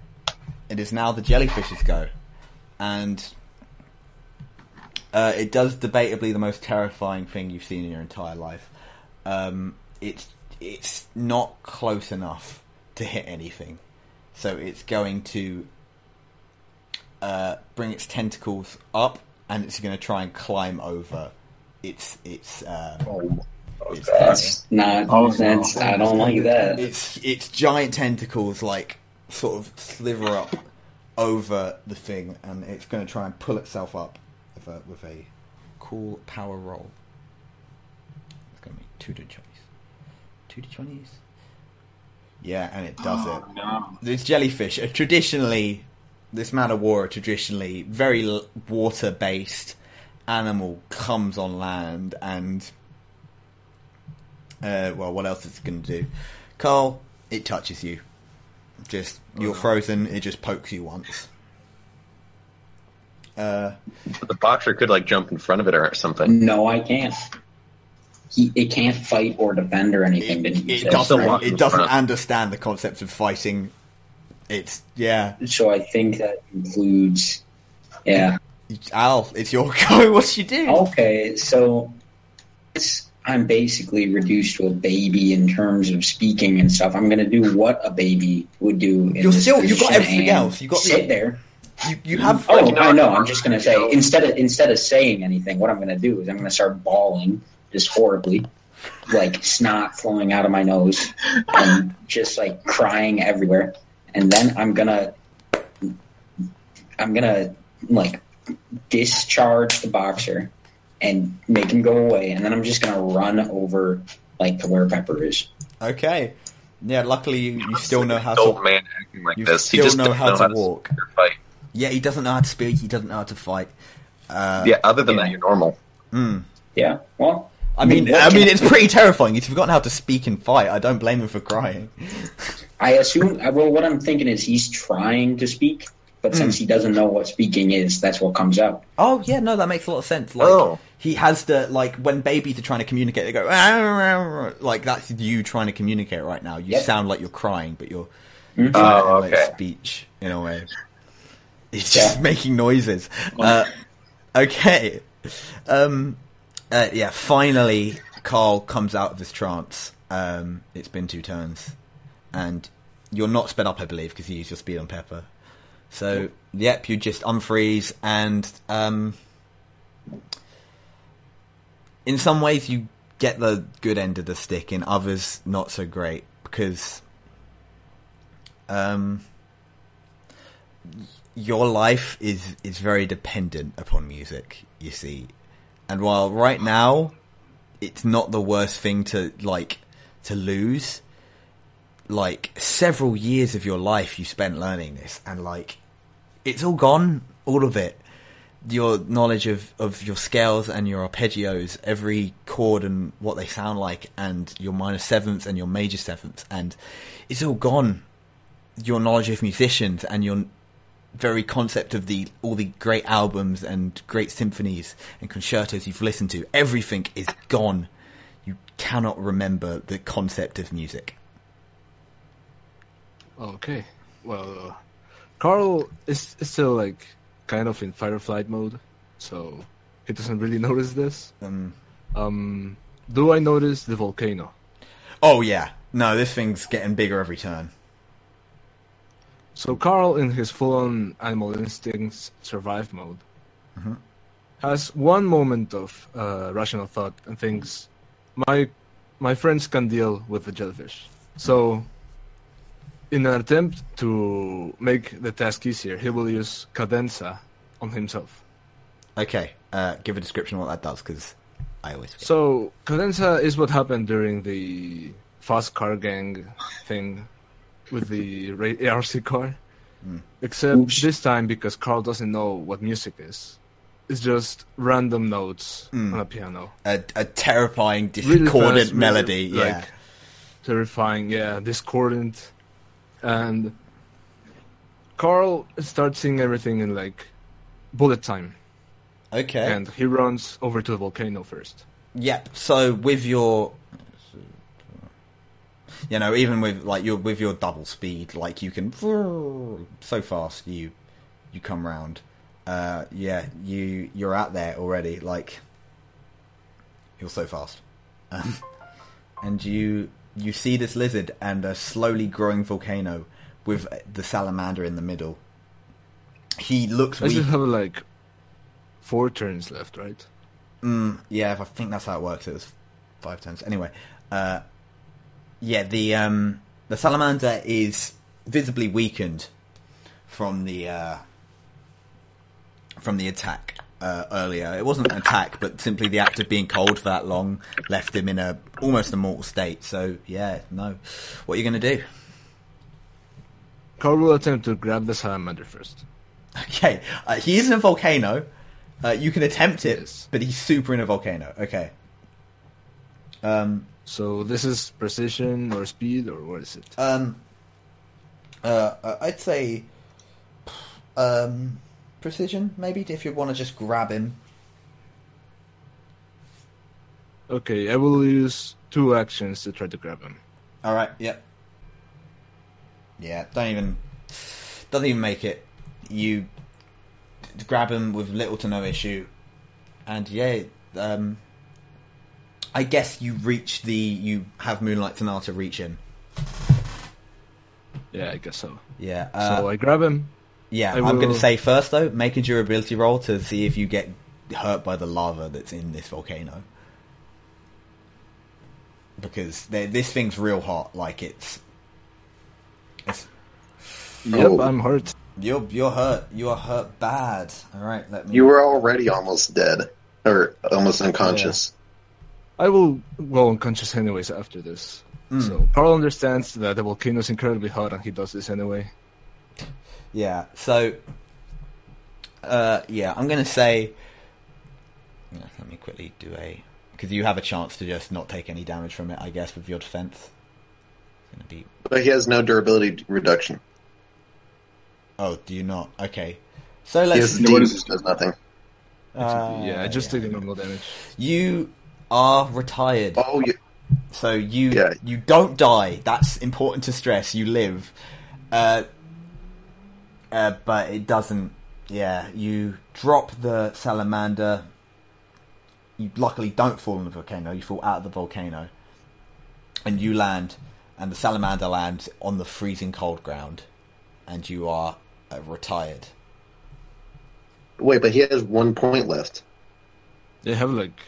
It is now the jellyfish's go, and uh, it does debatably the most terrifying thing you've seen in your entire life. Um, it's it's not close enough to hit anything, so it's going to uh, bring its tentacles up, and it's going to try and climb over. It's it's um, oh, oh it's that's not oh, that's no. I don't like that. It's it's giant tentacles like sort of sliver up over the thing, and it's going to try and pull itself up with a, with a cool power roll. It's going to be two d twenties, two d twenties. Yeah, and it does oh, it. No. This jellyfish are traditionally this man of war are traditionally very water based. Animal comes on land and uh, well, what else is it going to do? Carl, it touches you. Just you're frozen. It just pokes you once. Uh, but the boxer could like jump in front of it or something. No, I can't. He, it can't fight or defend or anything. It, it doesn't. Right? It doesn't understand the concept of fighting. It's yeah. So I think that includes yeah. Al, it's your go. What's she do? Okay, so it's I'm basically reduced to a baby in terms of speaking and stuff. I'm going to do what a baby would do. In You're still, you've got everything else. You've got sit there. You, you have. Oh, no, no, I'm just going to say, instead of, instead of saying anything, what I'm going to do is I'm going to start bawling just horribly, like snot flowing out of my nose and just like crying everywhere. And then I'm going to, I'm going to like discharge the boxer and make him go away, and then I'm just going to run over, like, to where Pepper is. Okay. Yeah, luckily you, you still know how to... Old man acting like this. He just doesn't know how to walk. Yeah, he doesn't know how to speak, he doesn't know how to fight. Uh, yeah, other than yeah. that, you're normal. Mm. Yeah, well... I mean, I mean, it's pretty terrifying. He's forgotten how to speak and fight. I don't blame him for crying. I assume... Well, what I'm thinking is he's trying to speak, but mm. since he doesn't know what speaking is, that's what comes out. Oh, yeah, no, that makes a lot of sense. Like, oh. He has the, like, when babies are trying to communicate, they go, ah, like, that's you trying to communicate right now. You yep. sound like you're crying, but you're mm-hmm. trying oh, to make okay. speech, in a way. It's just yeah. making noises. Uh, okay. Um, uh, yeah, finally, Carl comes out of this trance. Um, it's been two turns. And you're not sped up, I believe, because you used your speed on Pepper. So, yep, you just unfreeze, and um, in some ways you get the good end of the stick, in others not so great, because um, your life is, is very dependent upon music, you see. And while right now it's not the worst thing to, like, to lose, like, several years of your life you spent learning this, and, like, it's all gone, all of it. Your knowledge of, of your scales and your arpeggios, every chord and what they sound like, and your minor sevenths and your major sevenths, and it's all gone. Your knowledge of musicians and your very concept of the all the great albums and great symphonies and concertos you've listened to, everything is gone. You cannot remember the concept of music. Okay, well... Uh... Carl is, is still, like, kind of in fight or flight mode, so he doesn't really notice this. Um, um, do I notice the volcano? Oh, yeah. No, this thing's getting bigger every turn. So Carl, in his full-on animal instincts survive mode, mm-hmm. has one moment of uh, rational thought and thinks, my, my friends can deal with the jellyfish. So... in an attempt to make the task easier, he will use Cadenza on himself. Okay, uh, give a description of what that does, because I always forget. So, Cadenza is what happened during the fast car gang thing with the A R C car. Mm. Except Oops. This time, because Carl doesn't know what music is. It's just random notes mm. on a piano. A, a terrifying, discordant really fast, melody. Really, yeah, like, terrifying, yeah, discordant... And Carl starts seeing everything in, like, bullet time. Okay. And he runs over to the volcano first. Yep. So with your, you know, even with like your with your double speed, like you can so fast you you come round. Uh, yeah, you you're out there already. Like, you're so fast, um, and you. You see this lizard and a slowly growing volcano with the salamander in the middle. He looks weak. I just have, like, four turns left, right? Mm, yeah, I think that's how it works. It was five turns. Anyway, uh, yeah, the um, the salamander is visibly weakened from the uh, from the attack uh, earlier. It wasn't an attack, but simply the act of being cold for that long left him in a... almost a mortal state, so yeah, no. What are you going to do? Carl will attempt to grab the salamander first. Okay, uh, he is in a volcano. Uh, you can attempt it, yes. But he's super in a volcano. Okay. Um. So this is precision or speed, or what is it? Um. Uh, I'd say um, precision, maybe, if you want to just grab him. Okay, I will use two actions to try to grab him. All right, yep. Yeah, don't even doesn't even make it. You grab him with little to no issue, and yeah, um, I guess you reach the... You have Moonlight Sonata reach him. Yeah, I guess so. Yeah. Uh, so I grab him. Yeah, I I'm will... going to say first, though, make a durability roll to see if you get hurt by the lava that's in this volcano. Because this thing's real hot. Like, it's... it's... Yep, oh. I'm hurt. You're you're hurt. You are hurt bad. All right, let me... You were already almost dead. Or almost unconscious. Yeah. I will go unconscious anyways after this. Mm. So Carl understands that the volcano is incredibly hot and he does this anyway. Yeah, so... Uh, yeah, I'm going to say... Let me quickly do a... Because you have a chance to just not take any damage from it, I guess, with your defense. It's gonna be... But he has no durability reduction. Oh, do you not? Okay. So let's... He has, does nothing. Uh, yeah, I just did yeah. normal damage. You are retired. Oh, yeah. So you yeah. you don't die. That's important to stress. You live, uh, uh, but it doesn't. Yeah, you drop the salamander. You luckily don't fall in the volcano. You fall out of the volcano, and you land, and the salamander lands on the freezing cold ground, and you are uh, retired. Wait, but he has one point left. They have, like,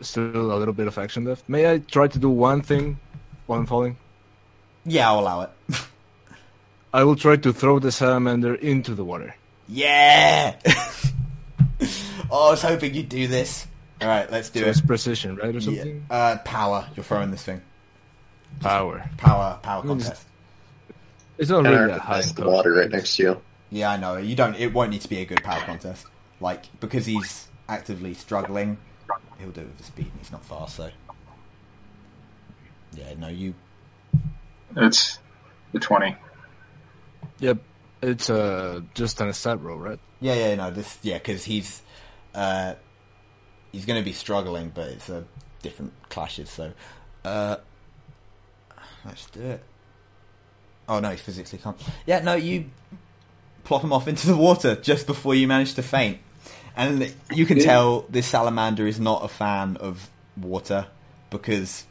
still a little bit of action left. May I try to do one thing while I'm falling? Yeah, I'll allow it. I will try to throw the salamander into the water. Yeah! Oh, I was hoping you'd do this. All right, let's do so it. It's precision, right, or something? Yeah. Uh, power. You're throwing this thing. Power. Power. Power contest. It's not really that high. The water right next to you. Yeah, I know. You don't. It won't need to be a good power contest, like because he's actively struggling. He'll do it with the speed, and he's not fast, so yeah. No, you. It's the twenty. Yep, it's uh just an stat roll, right? Yeah, yeah, no, this, yeah, because he's uh he's going to be struggling, but it's a uh, different clashes, so uh let's do it. Oh no, he physically can't. Yeah, no, you. Plop him off into the water just before you manage to faint, and you can tell this salamander is not a fan of water because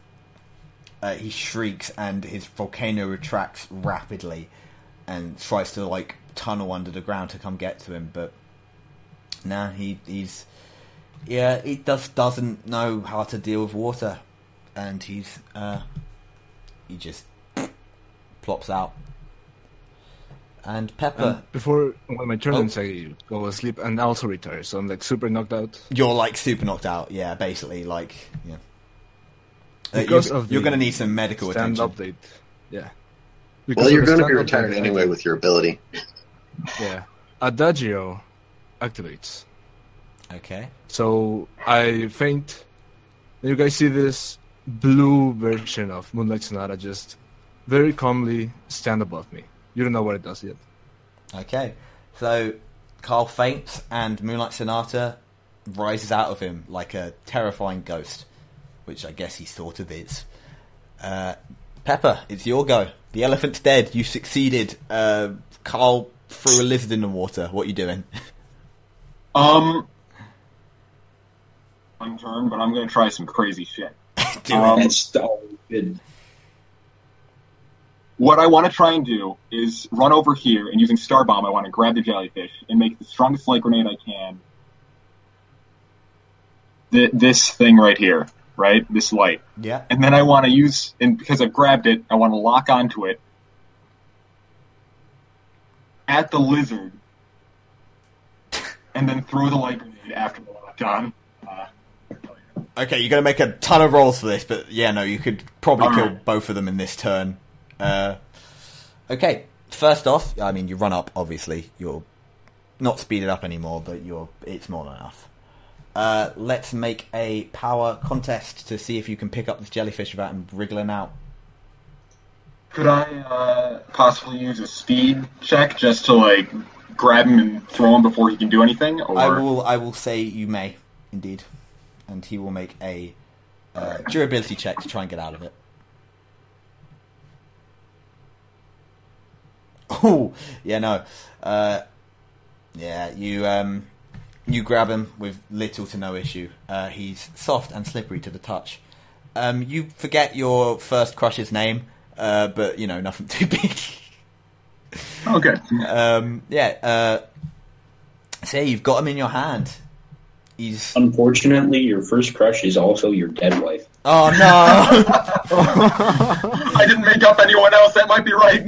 uh, he shrieks and his volcano retracts rapidly and tries to like tunnel under the ground to come get to him, but nah, he, he's yeah he just doesn't know how to deal with water, and he's uh, he just plops out. And Pepper... Um, before my turn ends, oh. I go asleep and also retire, so I'm, like, super knocked out. You're, like, super knocked out, yeah, basically, like, yeah. Because uh, you're, of you're going to need some medical stand attention. Update. Yeah. Because well, you're going to be retired update. Anyway with your ability. Yeah. Adagio activates. Okay. So I faint. You guys see this blue version of Moonlight Sonata just very calmly stand above me. You don't know what it does yet. Okay. So, Carl faints, and Moonlight Sonata rises out of him like a terrifying ghost, which I guess he sort of is. Uh, Pepper, it's your go. The elephant's dead. You succeeded. Uh, Carl threw a lizard in the water. What are you doing? Um, I'm turned, but I'm going to try some crazy shit. Do um, it. Stupid. What I want to try and do is run over here, and using Star Bomb, I want to grab the jellyfish and make the strongest light grenade I can. Th- this thing right here, right? This light. Yeah. And then I want to use, and because I've grabbed it, I want to lock onto it at the lizard, and then throw the light grenade after the lock on. Uh, okay, you're going to make a ton of rolls for this, but yeah, no, you could probably kill right. both of them in this turn. Uh, okay, first off, I mean, you run up, obviously. You're not speeded up anymore, but you're it's more than enough. Uh, let's make a power contest to see if you can pick up this jellyfish without him wriggling out. Could I uh, possibly use a speed check just to, like, grab him and throw him before he can do anything? Or... I will I will say you may, indeed. And he will make a uh, durability check to try and get out of it. Oh, yeah, no. Uh, yeah, you um, you grab him with little to no issue. Uh, he's soft and slippery to the touch, Um, you forget your first crush's name, uh, but, you know, nothing too big. Okay. Um, yeah. Uh, so, yeah, you've got him in your hand. He's... Unfortunately, your first crush is also your dead wife. Oh, no! I didn't make up anyone else. That might be right.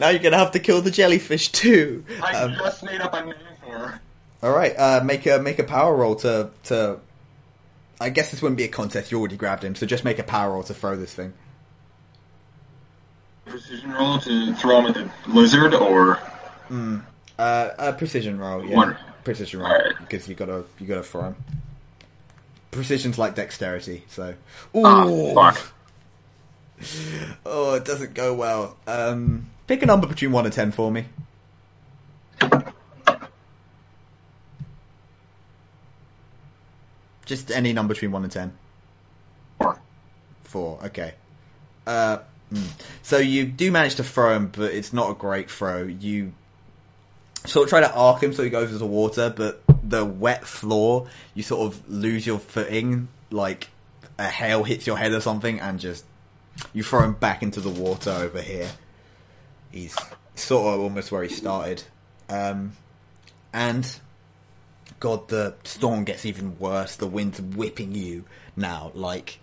Now you're going to have to kill the jellyfish, too. I um, just made up a name for her. All right. Uh, make a make a power roll to... to... I guess this wouldn't be a contest. You already grabbed him, so just make a power roll to throw this thing. Precision roll to throw him at the lizard, or mm, uh, a precision roll. Yeah, One. precision roll right. because you gotta you gotta throw him. Precision's like dexterity, so oh ah, fuck, oh it doesn't go well. Um, pick a number between one and ten for me. Just any number between one and ten. Four. Four, okay. Uh, mm. So you do manage to throw him, but it's not a great throw. You sort of try to arc him so he goes into the water, but the wet floor, you sort of lose your footing, like a hail hits your head or something, and just you throw him back into the water over here. He's sort of almost where he started. Um, and... God, the storm gets even worse. The wind's whipping you now, like,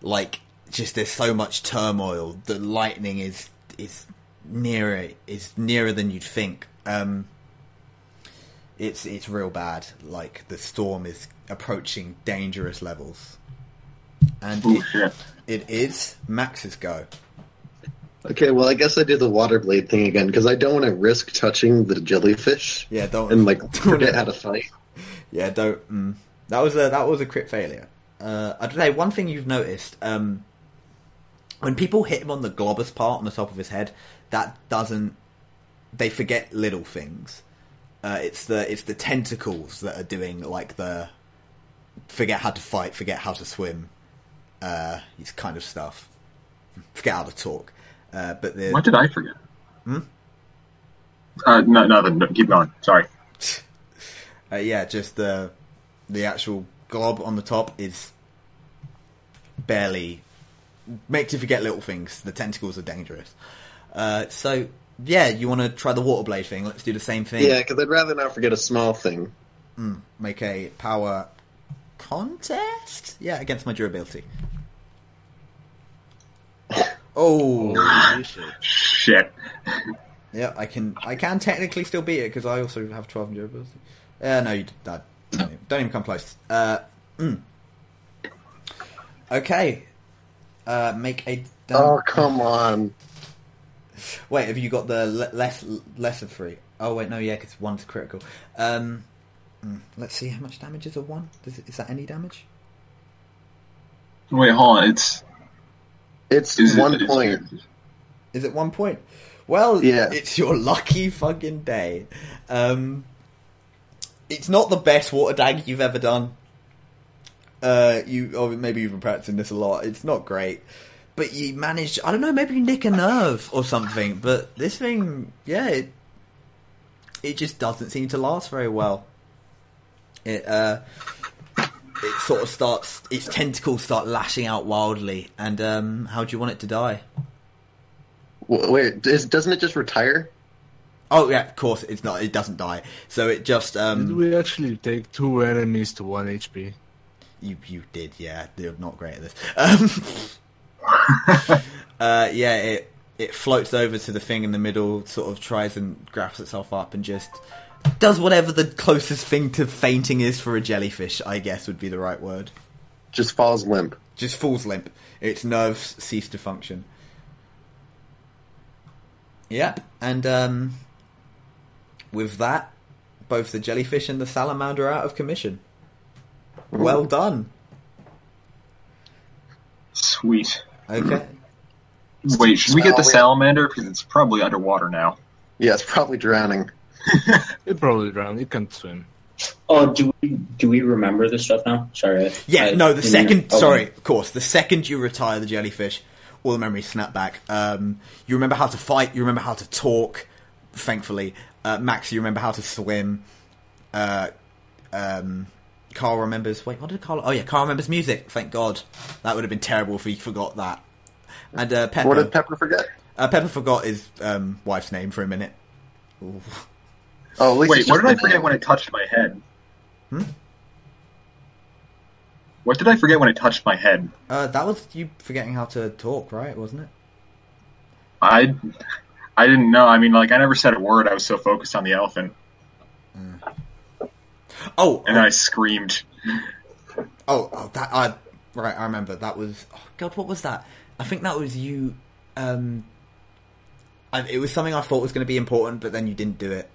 like just there's so much turmoil. The lightning is is nearer, is nearer than you'd think. Um, it's it's real bad. Like the storm is approaching dangerous levels, and it, it is Max's go. Okay, well, I guess I do the water blade thing again because I don't want to risk touching the jellyfish. Yeah, don't and like don't forget how to fight. Yeah, don't. Mm. That was a that was a crit failure. Uh, I don't know. One thing you've noticed um, when people hit him on the globus part on the top of his head, that doesn't. They forget little things. Uh, it's the it's the tentacles that are doing like the forget how to fight, forget how to swim, uh, these kind of stuff. Forget how to talk. Uh, but the... What did I forget? Hmm? Uh, no, nothing. No, keep going. Sorry. Uh, yeah, just the the actual glob on the top is barely makes you forget little things. The tentacles are dangerous. Uh, so yeah, you want to try the water blade thing? Let's do the same thing. Yeah, because I'd rather not forget a small thing. Mm, make a power contest. Yeah, against my durability. Oh, oh shit. shit! Yeah, I can. I can technically still beat it because I also have twelve in durability. Uh, no, you did, don't, don't even come close. Uh, mm. Okay. Uh, make a. Dumb... Oh come on! Wait, have you got the le- less less of three? Oh wait, no, yeah, because one's critical. Um, mm, let's see how much damage is a one. Does it, is that any damage? Wait, hold on. It's. It's is one it, point. Is it one point? Well, yeah. It's your lucky fucking day. Um, it's not the best water dag you've ever done. Uh, you, or maybe you've been practicing this a lot. It's not great. But you managed, I don't know, maybe you nick a nerve or something. But this thing, yeah, it, it just doesn't seem to last very well. It, uh... It sort of starts, its tentacles start lashing out wildly. And um, how do you want it to die? Wait, is, doesn't it just retire? Oh, yeah, of course, it's not. It doesn't die. So it just... Um, did we actually take two enemies to one H P? You you did, yeah. They're not great at this. Um, uh, yeah, it, it floats over to the thing in the middle, sort of tries and grabs itself up and just... Does whatever the closest thing to fainting is for a jellyfish, I guess would be the right word. Just falls limp. Just falls limp. Its nerves cease to function. Yep, and um, with that, both the jellyfish and the salamander are out of commission. Well done. Sweet. Okay. Wait, should we get the salamander? Because it's probably underwater now. Yeah, it's probably drowning. It probably drowned. It can't swim. Oh, do we do we remember this stuff now? Sorry. Yeah, I, no. The second, oh. sorry, of course. The second you retire the jellyfish, all the memories snap back. Um, you remember how to fight. You remember how to talk. Thankfully, uh, Max, you remember how to swim. Uh, um, Carl remembers... Wait, what did Carl... Oh, yeah, Carl remembers music. Thank God. That would have been terrible if he forgot that. And uh, Pepper... What did Pepper forget? Uh, Pepper forgot his um, wife's name for a minute. Ooh. Oh, at least wait, what did I forget when I touched my head? Hmm? What did I forget when I touched my head? Uh, that was you forgetting how to talk, right? Wasn't it? I... I didn't know. I mean, like, I never said a word. I was so focused on the elephant. Mm. Oh, and oh. I screamed. Oh, oh, that I right. I remember that was. Oh God, what was that? I think that was you. Um, I, it was something I thought was going to be important, but then you didn't do it.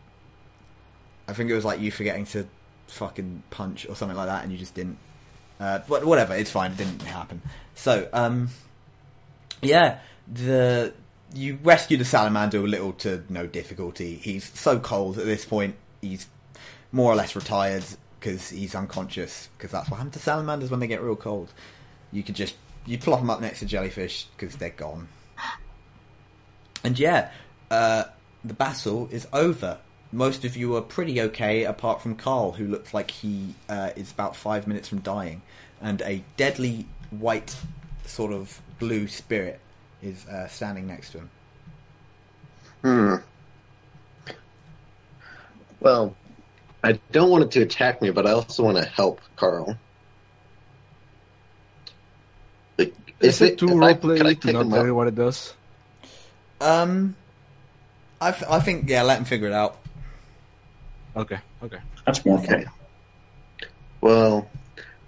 I think it was like you forgetting to fucking punch or something like that, and you just didn't. Uh, but whatever, it's fine. It didn't happen. So, um, yeah, the. You rescue the salamander with little to no difficulty. He's so cold at this point. He's more or less retired because he's unconscious. Because that's what happens to salamanders when they get real cold. You could just you plop them up next to jellyfish because they're gone. And yeah, uh, the battle is over. Most of you are pretty okay, apart from Carl, who looks like he uh, is about five minutes from dying, and a deadly white sort of blue spirit is uh, standing next to him. Hmm. Well, I don't want it to attack me, but I also want to help Carl. Like, is, is it, it too roleplay to not tell you what it does? Um, I, th- I think, yeah, let him figure it out. Okay, okay. That's more fun. Okay. Well,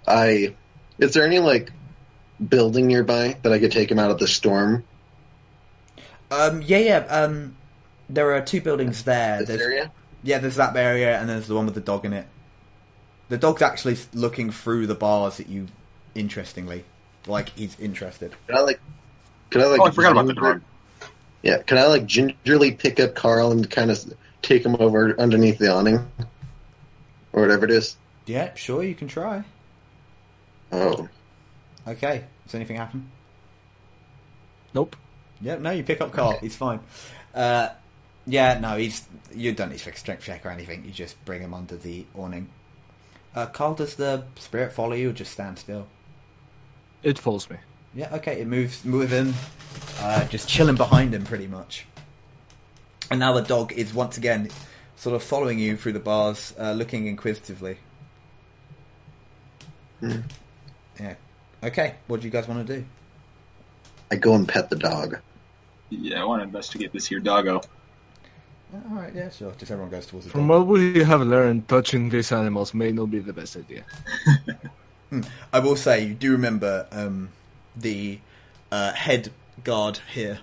I... Is there any, like... building nearby that I could take him out of the storm? Um, yeah, yeah. Um, there are two buildings there. This there's, area? Yeah, there's that area, and there's the one with the dog in it. The dog's actually looking through the bars at you, interestingly. Like, he's interested. Can I, like... Can I, like oh, I forgot about the dog. Yeah, can I, like, gingerly pick up Carl and kind of take him over underneath the awning? Or whatever it is? Yeah, sure, you can try. Oh. Okay. Does anything happen? Nope. Yep. Yeah, no, you pick up Carl. Okay. He's fine. Uh, yeah, no, he's. You don't need to fix strength check or anything. You just bring him under the awning. Uh, Carl, does the spirit follow you or just stand still? It follows me. Yeah. Okay. It moves with him, uh, just chilling behind him, pretty much. And now the dog is once again sort of following you through the bars, uh, looking inquisitively. Mm. Yeah. Okay, what do you guys want to do? I go and pet the dog. Yeah, I want to investigate this here doggo. Alright, yeah, sure. Just everyone goes towards the From dog. What we have learned, touching these animals may not be the best idea. hmm. I will say, you do remember um, the uh, head guard here.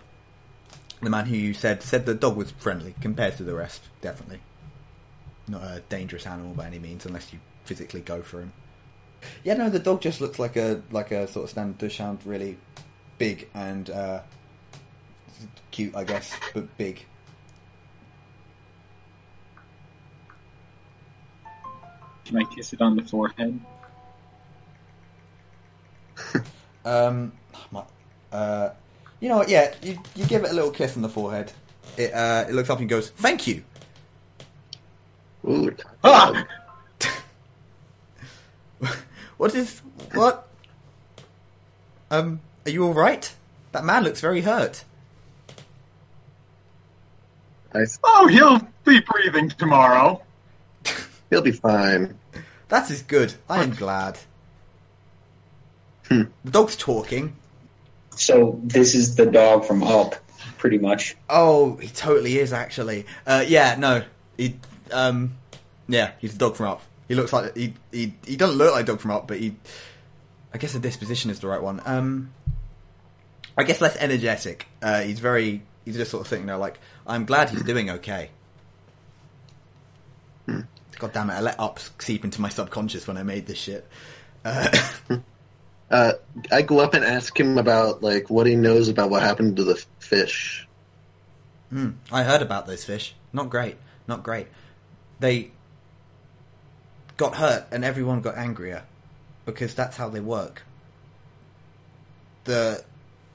The man who you said said the dog was friendly compared to the rest, definitely. Not a dangerous animal by any means, unless you physically go for him. Yeah, no, the dog just looks like a like a sort of standard Dachshund, really big and uh, cute, I guess, but big. Can I kiss it on the forehead? um, my, uh, you know what? Yeah, you you give it a little kiss on the forehead. It uh, it looks up and goes, "Thank you." Ooh. Ah! What is... What? Um, are you alright? That man looks very hurt. I, oh, he'll be breathing tomorrow. He'll be fine. That is good. I am glad. Hmm. The dog's talking. So, this is the dog from Up, pretty much. Oh, he totally is, actually. Uh, yeah, no. He, um, yeah, he's the dog from Up. He looks like he he he doesn't look like Doug from Up, but he, I guess the disposition is the right one. Um, I guess less energetic. Uh, he's very he's just sort of sitting there like, I'm glad he's doing okay. Mm. God damn it! I let Up seep into my subconscious when I made this shit. Uh, uh, I go up and ask him about like what he knows about what happened to the fish. Mm, I heard about those fish. Not great. Not great. They. Got hurt and everyone got angrier because that's how they work. The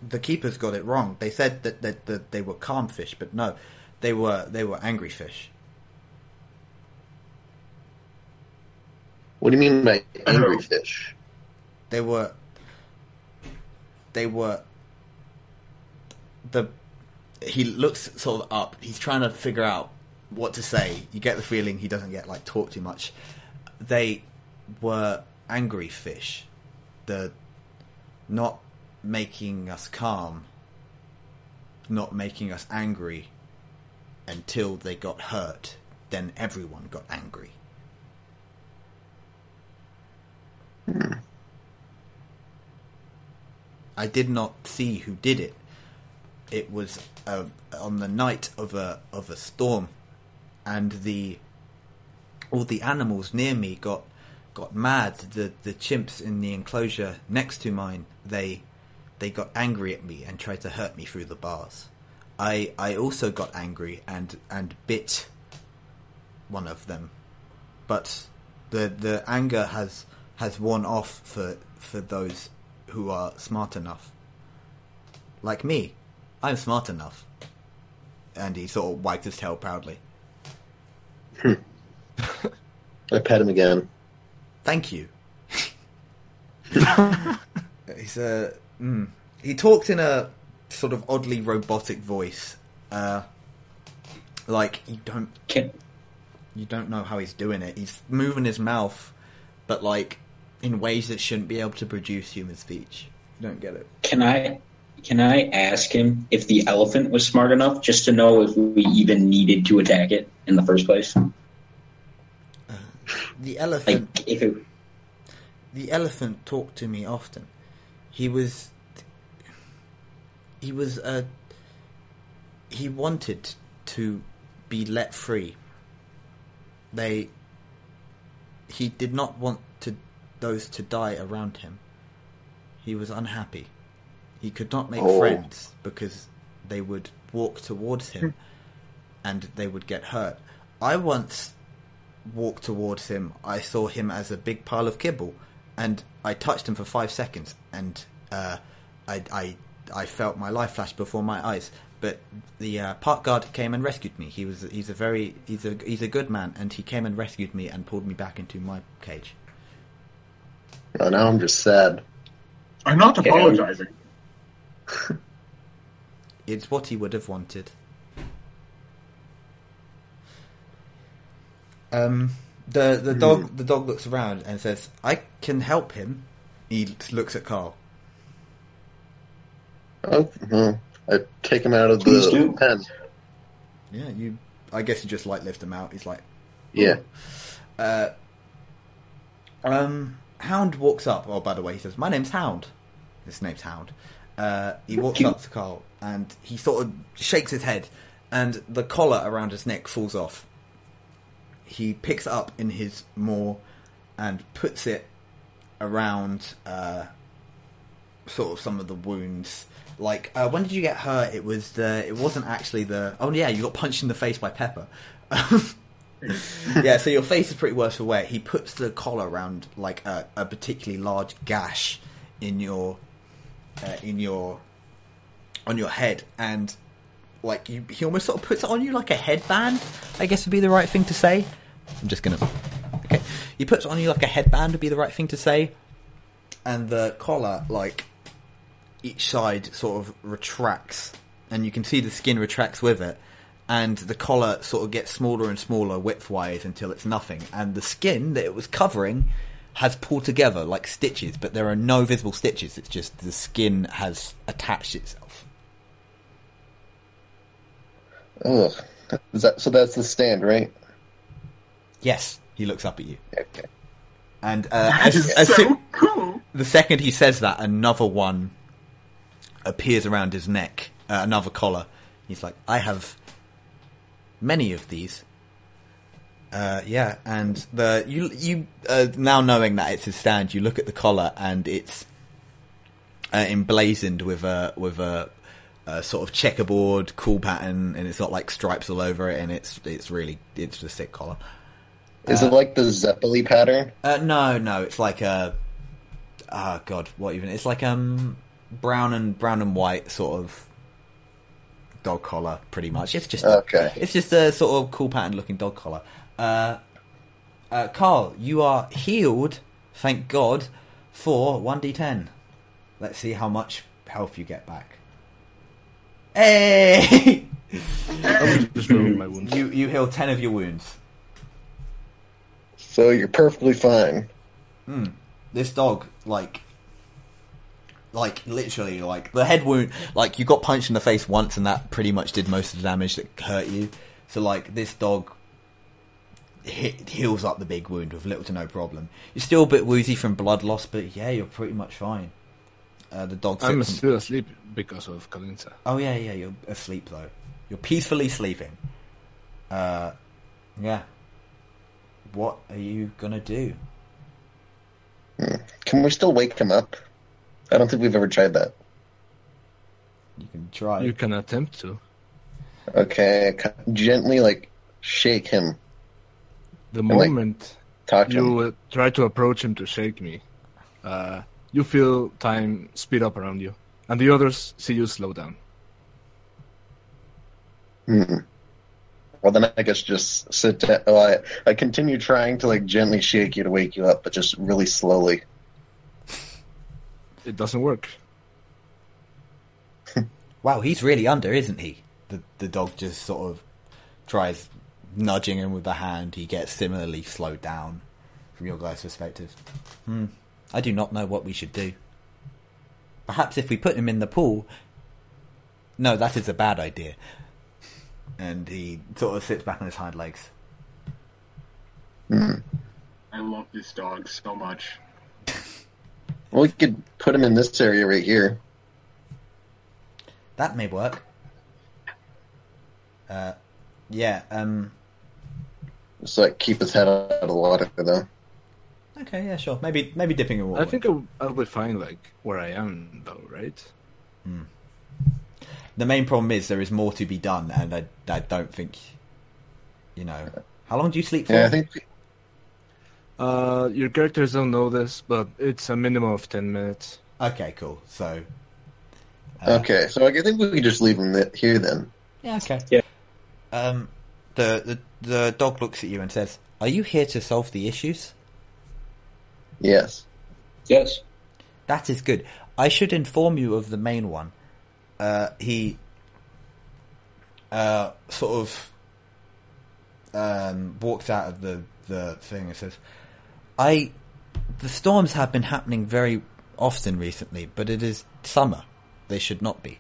the keepers got it wrong. They said that, that, that they were calm fish, but no, they were they were angry fish. What do you mean by angry fish? They were... They were... The... He looks sort of up. He's trying to figure out what to say. You get the feeling he doesn't get, like, talked too much. They were angry fish. The not making us calm, not making us angry until they got hurt. Then everyone got angry. Hmm. I did not see who did it. It was uh, on the night of a of a storm, and the all the animals near me got got mad. The the chimps in the enclosure next to mine, they they got angry at me and tried to hurt me through the bars. I I also got angry and and bit one of them, but the the anger has has worn off for for those who are smart enough, like me. I'm smart enough. And he sort of wagged his tail proudly. Hmm. I pet him again. Thank you. He's a... Uh, mm. He talked in a sort of oddly robotic voice. Uh, like, you don't... Can... You don't know how he's doing it. He's moving his mouth, but, like, in ways that shouldn't be able to produce human speech. You don't get it. Can I... Can I ask him if the elephant was smart enough just to know if we even needed to attack it in the first place? Uh, the elephant... Like if it... The elephant talked to me often. He was... He was... Uh, he wanted to be let free. They... He did not want to those to die around him. He was unhappy. He could not make oh. friends because they would walk towards him and they would get hurt. I once walked towards him. I saw him as a big pile of kibble and I touched him for five seconds and uh, I, I, I felt my life flash before my eyes. But the uh, park guard came and rescued me. He was he's a very he's a he's a good man, and he came and rescued me and pulled me back into my cage. Well, now I'm just sad. I'm not apologizing. It's what he would have wanted. Um, the the mm. dog the dog looks around and says, "I can help him." He looks at Carl. Oh, well, I take him out of Please the do. pen. Yeah, you. I guess you just like lift him out. He's like, yeah. Uh, um, Hound walks up. Oh, by the way, he says, "My name's Hound." His name's Hound. Uh, he walks up to Carl and he sort of shakes his head and the collar around his neck falls off. He picks it up in his maw and puts it around uh, sort of some of the wounds. Like, uh, when did you get hurt? It was the, it wasn't actually the, oh yeah, you got punched in the face by Pepper. Yeah, so your face is pretty worse for wear. He puts the collar around like a, a particularly large gash in your Uh, in your on your head, and like you, he almost sort of puts it on you like a headband, I guess would be the right thing to say. I'm just gonna okay he puts it on you like a headband would be the right thing to say, and the collar, like each side sort of retracts and you can see the skin retracts with it, and the collar sort of gets smaller and smaller width-wise until it's nothing, and the skin that it was covering has pulled together like stitches, but there are no visible stitches. It's just the skin has attached itself. Ugh. Is that, so that's the stand, right? Yes. He looks up at you. Okay. And uh, as, as so soon, cool. the second he says that, another one appears around his neck, uh, another collar. He's like, I have many of these. Uh, yeah, and the you you uh, now knowing that it's his stand, you look at the collar and it's uh, emblazoned with a with a, a sort of checkerboard cool pattern, and it's got like stripes all over it, and it's it's really it's a sick collar. Is uh, it like the Zeppeli pattern? Uh, no, no, it's like a oh god, what even? It's like um brown and brown and white sort of dog collar, pretty much. It's just okay. It's just a sort of cool pattern looking dog collar. Uh, Uh, Carl, you are healed, thank God, for one d ten. Let's see how much health you get back. Hey! you, you heal ten of your wounds. So you're perfectly fine. Hmm. This dog, like... Like, literally, like, the head wound... Like, you got punched in the face once, and that pretty much did most of the damage that hurt you. So, like, this dog... Hit, heals up the big wound with little to no problem. You're still a bit woozy from blood loss, but yeah, you're pretty much fine. Uh, the dog. I'm still and... asleep because of Cadenza. Oh yeah, yeah, you're asleep though. You're peacefully sleeping. Uh, yeah. What are you gonna do? Can we still wake him up? I don't think we've ever tried that. You can try. You can attempt to. Okay, gently like shake him. The moment like, you him. try to approach him to shake me, uh, you feel time speed up around you, and the others see you slow down. Hmm. Well, then I guess just sit down. Well, I, I continue trying to like gently shake you to wake you up, but just really slowly. It doesn't work. Wow, he's really under, isn't he? The the dog just sort of tries. Nudging him with the hand, he gets similarly slowed down from your guys' perspective. Hmm. I do not know what we should do. Perhaps if we put him in the pool... No, that is a bad idea. And he sort of sits back on his hind legs. Mm. I love this dog so much. Well, we could put him in this area right here. That may work. Uh, yeah, um... Just, like, keep his head out of the water, though. Okay, yeah, sure. Maybe maybe dipping in water. I think I'll, I'll be fine, like, where I am, though, right? Mm. The main problem is there is more to be done, and I, I don't think... You know... How long do you sleep for? Yeah, I think... Uh, your characters don't know this, but it's a minimum of ten minutes. Okay, cool. So... Uh... Okay, so I think we can just leave him here, then. Yeah, okay. Yeah. Um, the, the the dog looks at you and says, "Are you here to solve the issues?" Yes. Yes. That is good. I should inform you of the main one. Uh, he uh, sort of um, walks out of the, the thing and says, "I the storms have been happening very often recently, but it is summer. They should not be.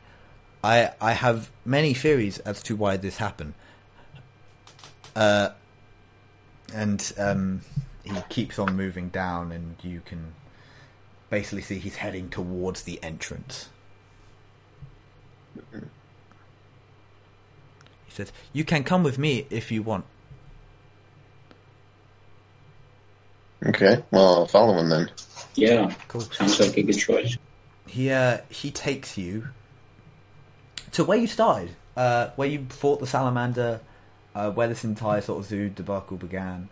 I I have many theories as to why this happened." Uh, and um, he keeps on moving down, and you can basically see he's heading towards the entrance. He says, "You can come with me if you want." Okay, well, I'll follow him then. Yeah, cool. Sounds like a good choice. He uh, he takes you to where you started, uh, where you fought the salamander. Uh, where this entire sort of zoo debacle began,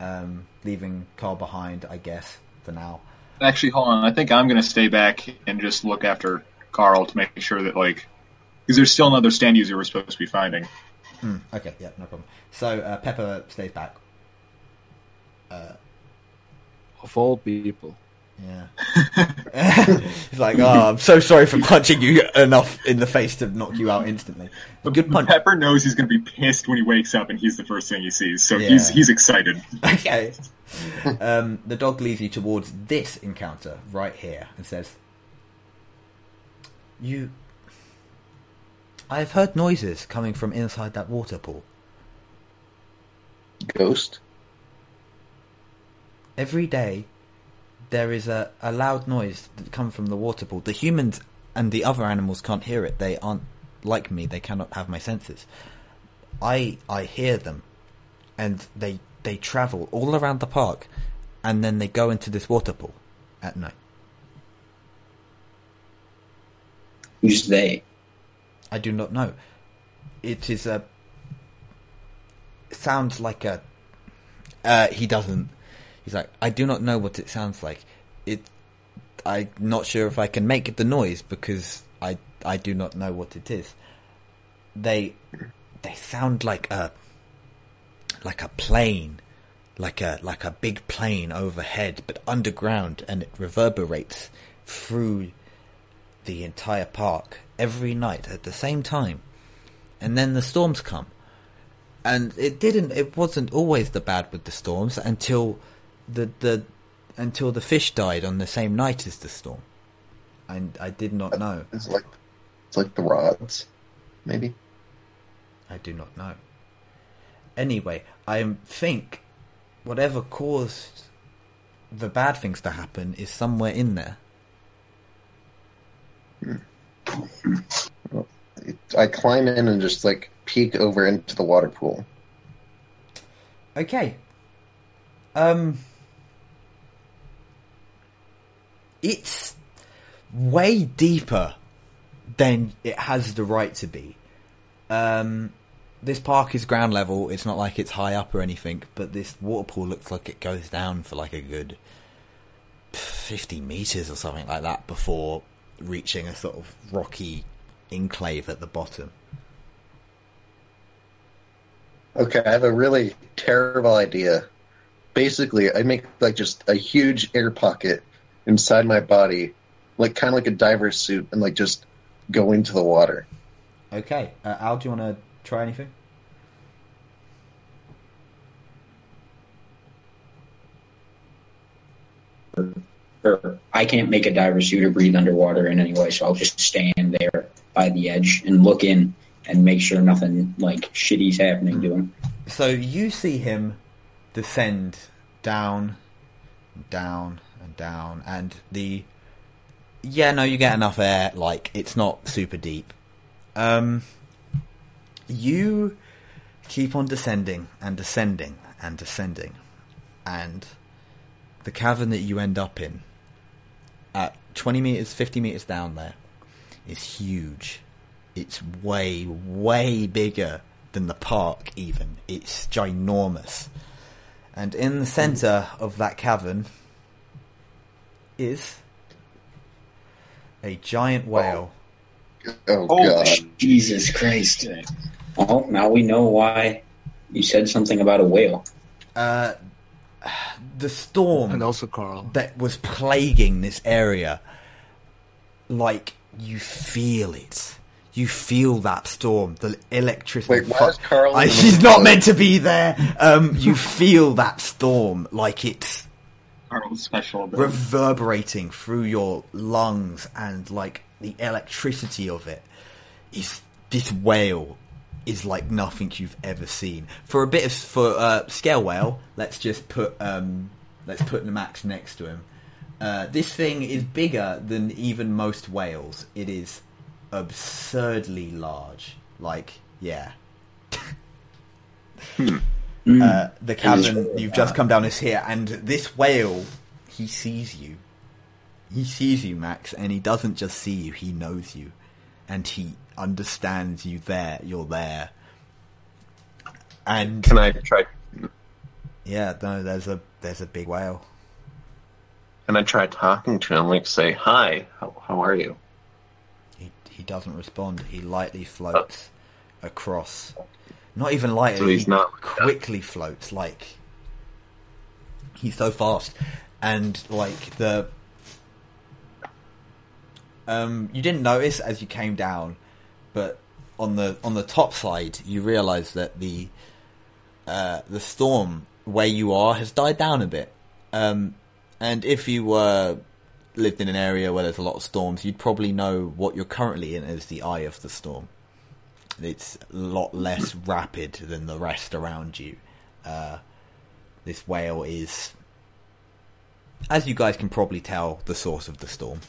um, leaving Carl behind, I guess, for now. Actually, hold on. I think I'm going to stay back and just look after Carl to make sure that, like... Because there's still another stand user we're supposed to be finding. Mm, okay, yeah, no problem. So, uh, Pepper stays back. Uh, of all people. Yeah. He's like, "Oh, I'm so sorry for punching you enough in the face to knock you out instantly." But good punch. Pepper knows he's going to be pissed when he wakes up, and he's the first thing he sees, so yeah. he's he's excited. Okay. Um, the dog leads you towards this encounter right here and says, "You, I've heard noises coming from inside that water pool." Ghost. Every day. There is a, a loud noise that comes from the water pool. The humans and the other animals can't hear it. They aren't like me. They cannot have my senses. I I hear them, and they they travel all around the park, and then they go into this water pool at night. Who's they? I do not know. It is a... Sounds like a... Uh, he doesn't... He's like, "I do not know what it sounds like. It, I'm not sure if I can make the noise because I, I do not know what it is. They, they sound like a, like a plane, like a like a big plane overhead, but underground, and it reverberates through the entire park every night at the same time. And then the storms come, and it didn't it wasn't always the bad with the storms until the the until the fish died on the same night as the storm. And I did not know. It's like it's like the rods, maybe. I do not know. Anyway, I think whatever caused the bad things to happen is somewhere in there. I climb in and just like peek over into the water pool. Okay. Um. It's way deeper than it has the right to be. Um, this park is ground level. It's not like it's high up or anything, but this water pool looks like it goes down for like a good fifty meters or something like that before reaching a sort of rocky enclave at the bottom. Okay, I have a really terrible idea. Basically, I make like just a huge air pocket inside my body, like kind of like a diver's suit, and like just go into the water. Okay, uh, Al, do you want to try anything? I can't make a diver suit or breathe underwater in any way, so I'll just stand there by the edge and look in and make sure nothing like shitty's happening to him. So you see him descend down, down, and down, and the yeah, no, you get enough air. Like, it's not super deep. Um, you keep on descending and descending and descending, and the cavern that you end up in at twenty meters, fifty meters down there is huge. It's way, way bigger than the park even. It's ginormous. And in the center of that cavern is a giant whale. Oh. Oh, oh God. Jesus Christ. Oh, now we know why you said something about a whale. Uh, the storm and also Carl that was plaguing this area, like, you feel it. You feel that storm, the electricity. Wait, why is Carl? I, she's not meant to be there. Um, you feel that storm, like it's Carl's special ability reverberating through your lungs, and like the electricity of it is, this whale is like nothing you've ever seen. For a bit of for uh, scale whale, let's just put um, let's put the Max next to him. Uh, this thing is bigger than even most whales. It is absurdly large. Like, yeah. hmm. uh, the cavern you've just come down is here, and this whale, he sees you. He sees you, Max, and he doesn't just see you, he knows you. And he understands you there, you're there. And can I try? Yeah, no, there's a there's a big whale. Can I try talking to him, like say, hi, how, how are you? He he doesn't respond. He lightly floats uh, across. Not even lightly, so he's he not quickly that. floats, like, he's so fast. And like the Um, you didn't notice as you came down, but on the on the top side, you realise that the uh, the storm where you are has died down a bit. Um, and if you were lived in an area where there's a lot of storms, you'd probably know what you're currently in as the eye of the storm. It's a lot less rapid than the rest around you. Uh, this whale is, as you guys can probably tell, the source of the storm.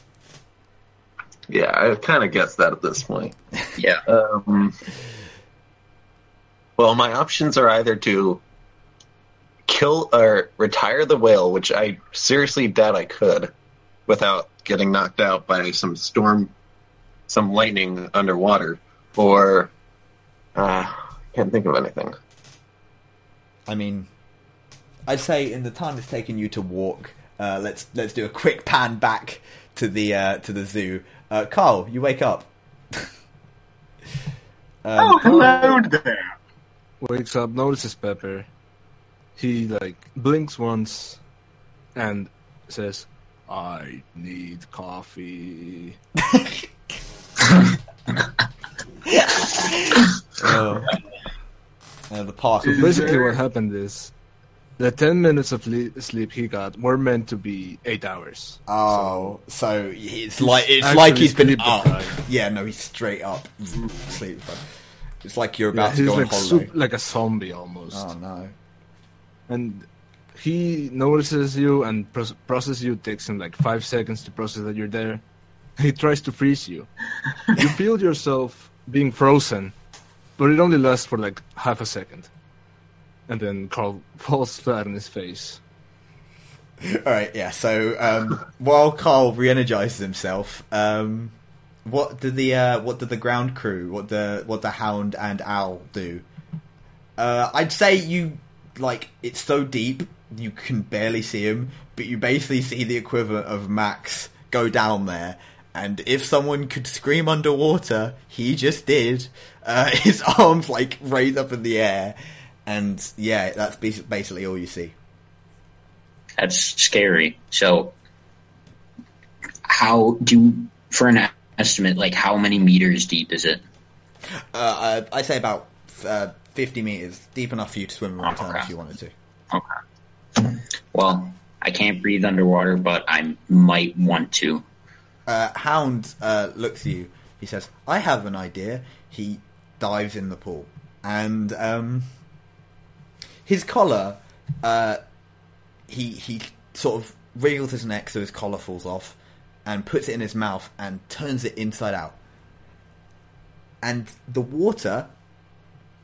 Yeah, I kind of guessed that at this point. Yeah. Um, well, my options are either to kill or retire the whale, which I seriously doubt I could without getting knocked out by some storm, some lightning underwater, or uh, can't think of anything. I mean, I'd say in the time it's taken you to walk, uh, let's let's do a quick pan back to the uh, to the zoo. Uh, Carl, you wake up. um, oh, hello Carl there. Wakes up, notices Pepper. he like blinks once and says, "I need coffee." Oh. And the park. So basically, what happened is the ten minutes of le- sleep he got were meant to be eight hours. Oh, so, so it's like it's like he's been up. Yeah, no, he's straight up sleep. It's like you're about yeah, to go like on holiday, like a zombie almost. Oh no! And he notices you and pro- processes you. It takes him like five seconds to process that you're there. He tries to freeze you. You feel yourself being frozen, but it only lasts for like half a second. And then Carl falls flat on his face. Alright, yeah, so um, while Carl re-energizes himself, um, what did the uh, what did the ground crew, what the what the Hound and Al do? Uh, I'd say you, like, it's so deep, you can barely see him, but you basically see the equivalent of Max go down there. And if someone could scream underwater, he just did. Uh, his arms, like, raise up in the air. And, yeah, that's basically all you see. That's scary. So, how do, for an estimate, like, how many meters deep is it? Uh, I'd say about uh, fifty meters, deep enough for you to swim around town if you wanted to. Okay. Well, I can't breathe underwater, but I might want to. Uh, Hound uh, looks at you. He says, "I have an idea." He dives in the pool, and um, his collar. Uh, he he sort of wriggles his neck so his collar falls off, and puts it in his mouth and turns it inside out. And the water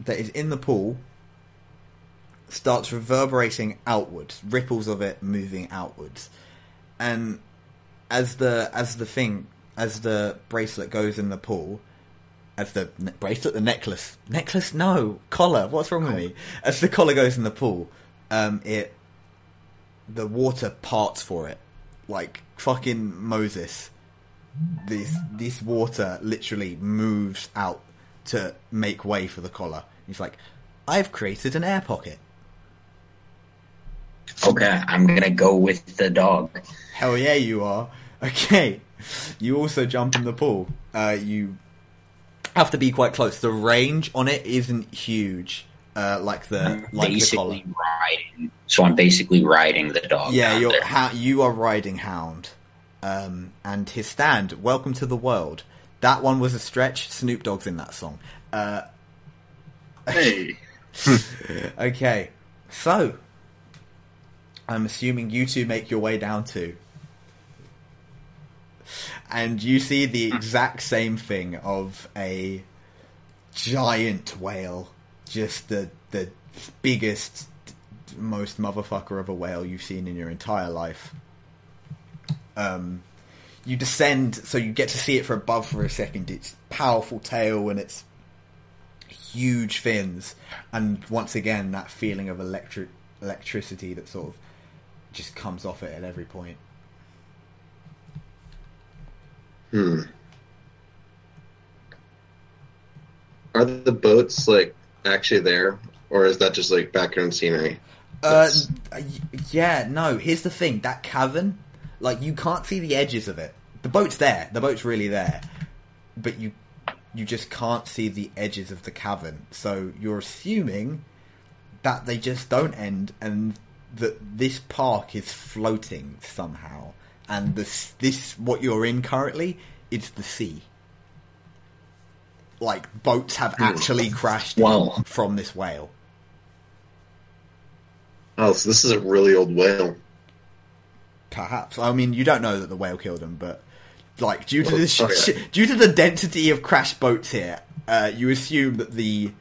that is in the pool starts reverberating outwards, ripples of it moving outwards, and. As the as the thing as the bracelet goes in the pool, as the ne- bracelet, the necklace, necklace, no collar. What's wrong with me? As the collar goes in the pool, um, it the water parts for it, like fucking Moses. This this water literally moves out to make way for the collar. He's like, "I've created an air pocket." Okay, I'm gonna go with the dog. Hell yeah, you are. Okay, you also jump in the pool. Uh, you have to be quite close. The range on it isn't huge, uh, like the I'm like basically the collar. Riding. So I'm basically riding the dog. Yeah, you're ha- you are riding Hound, um, and his stand. Welcome to the world. That one was a stretch. Snoop Dogg's in that song. Uh, hey. Okay, so. I'm assuming you two make your way down too. And you see the exact same thing of a giant whale. Just the the biggest, most motherfucker of a whale you've seen in your entire life. Um, you descend, so you get to see it from above for a second. Its powerful tail and its huge fins. And once again, that feeling of electric electricity that sort of just comes off it at every point. Hmm. Are the boats like actually there, or is that just like background scenery? Uh, yeah, no. Here's the thing: that cavern, like you can't see the edges of it. The boat's there. The boat's really there, but you you just can't see the edges of the cavern. So you're assuming that they just don't end, and that this park is floating somehow, and this this what you're in currently, it's the sea. Like boats have actually crashed wow. from this whale. Oh, so this is a really old whale. Perhaps. I mean, you don't know that the whale killed him, but like due to well, this, okay. sh- due to the density of crashed boats here, uh, you assume that the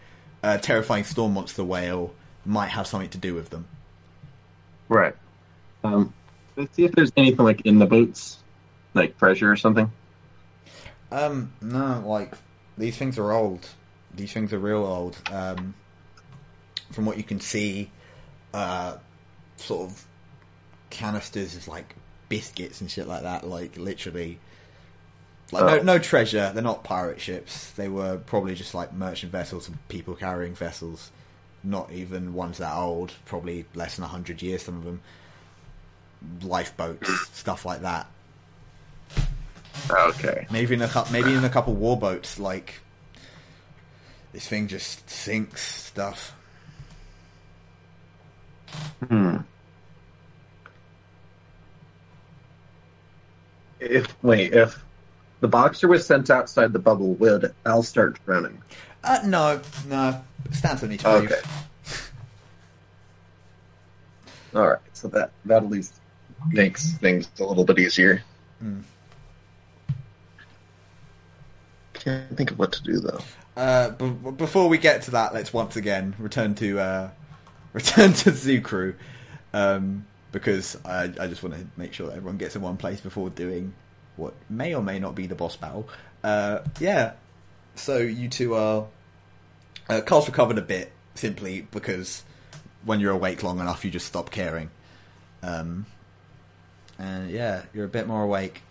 uh, terrifying storm monster whale might have something to do with them. Right. Um, let's see if there's anything, like, in the boats. Like, pressure or something. Um, no, like, these things are old. These things are real old. Um, from what you can see, uh, sort of canisters of, like, biscuits and shit like that. Like, literally. Like, oh. no, no treasure. They're not pirate ships. They were probably just, like, merchant vessels and people carrying vessels. not even ones that old, probably less than a hundred years, some of them, lifeboats, stuff like that. Okay. Maybe in a maybe in a couple warboats, like, this thing just sinks stuff. Hmm. If wait, if the Boxer was sent outside the bubble, would Al start drowning? Uh, no, no. Stan's only twelve. Okay. All right, so that that at least makes things a little bit easier. Mm. Can't think of what to do though. Uh, b- before we get to that, let's once again return to uh, return to Zoo Crew. Um, Because I, I just want to make sure that everyone gets in one place before doing what may or may not be the boss battle. Uh, yeah. So you two are... Uh, Carl's recovered a bit, simply because when you're awake long enough, you just stop caring. Um, and yeah, you're a bit more awake.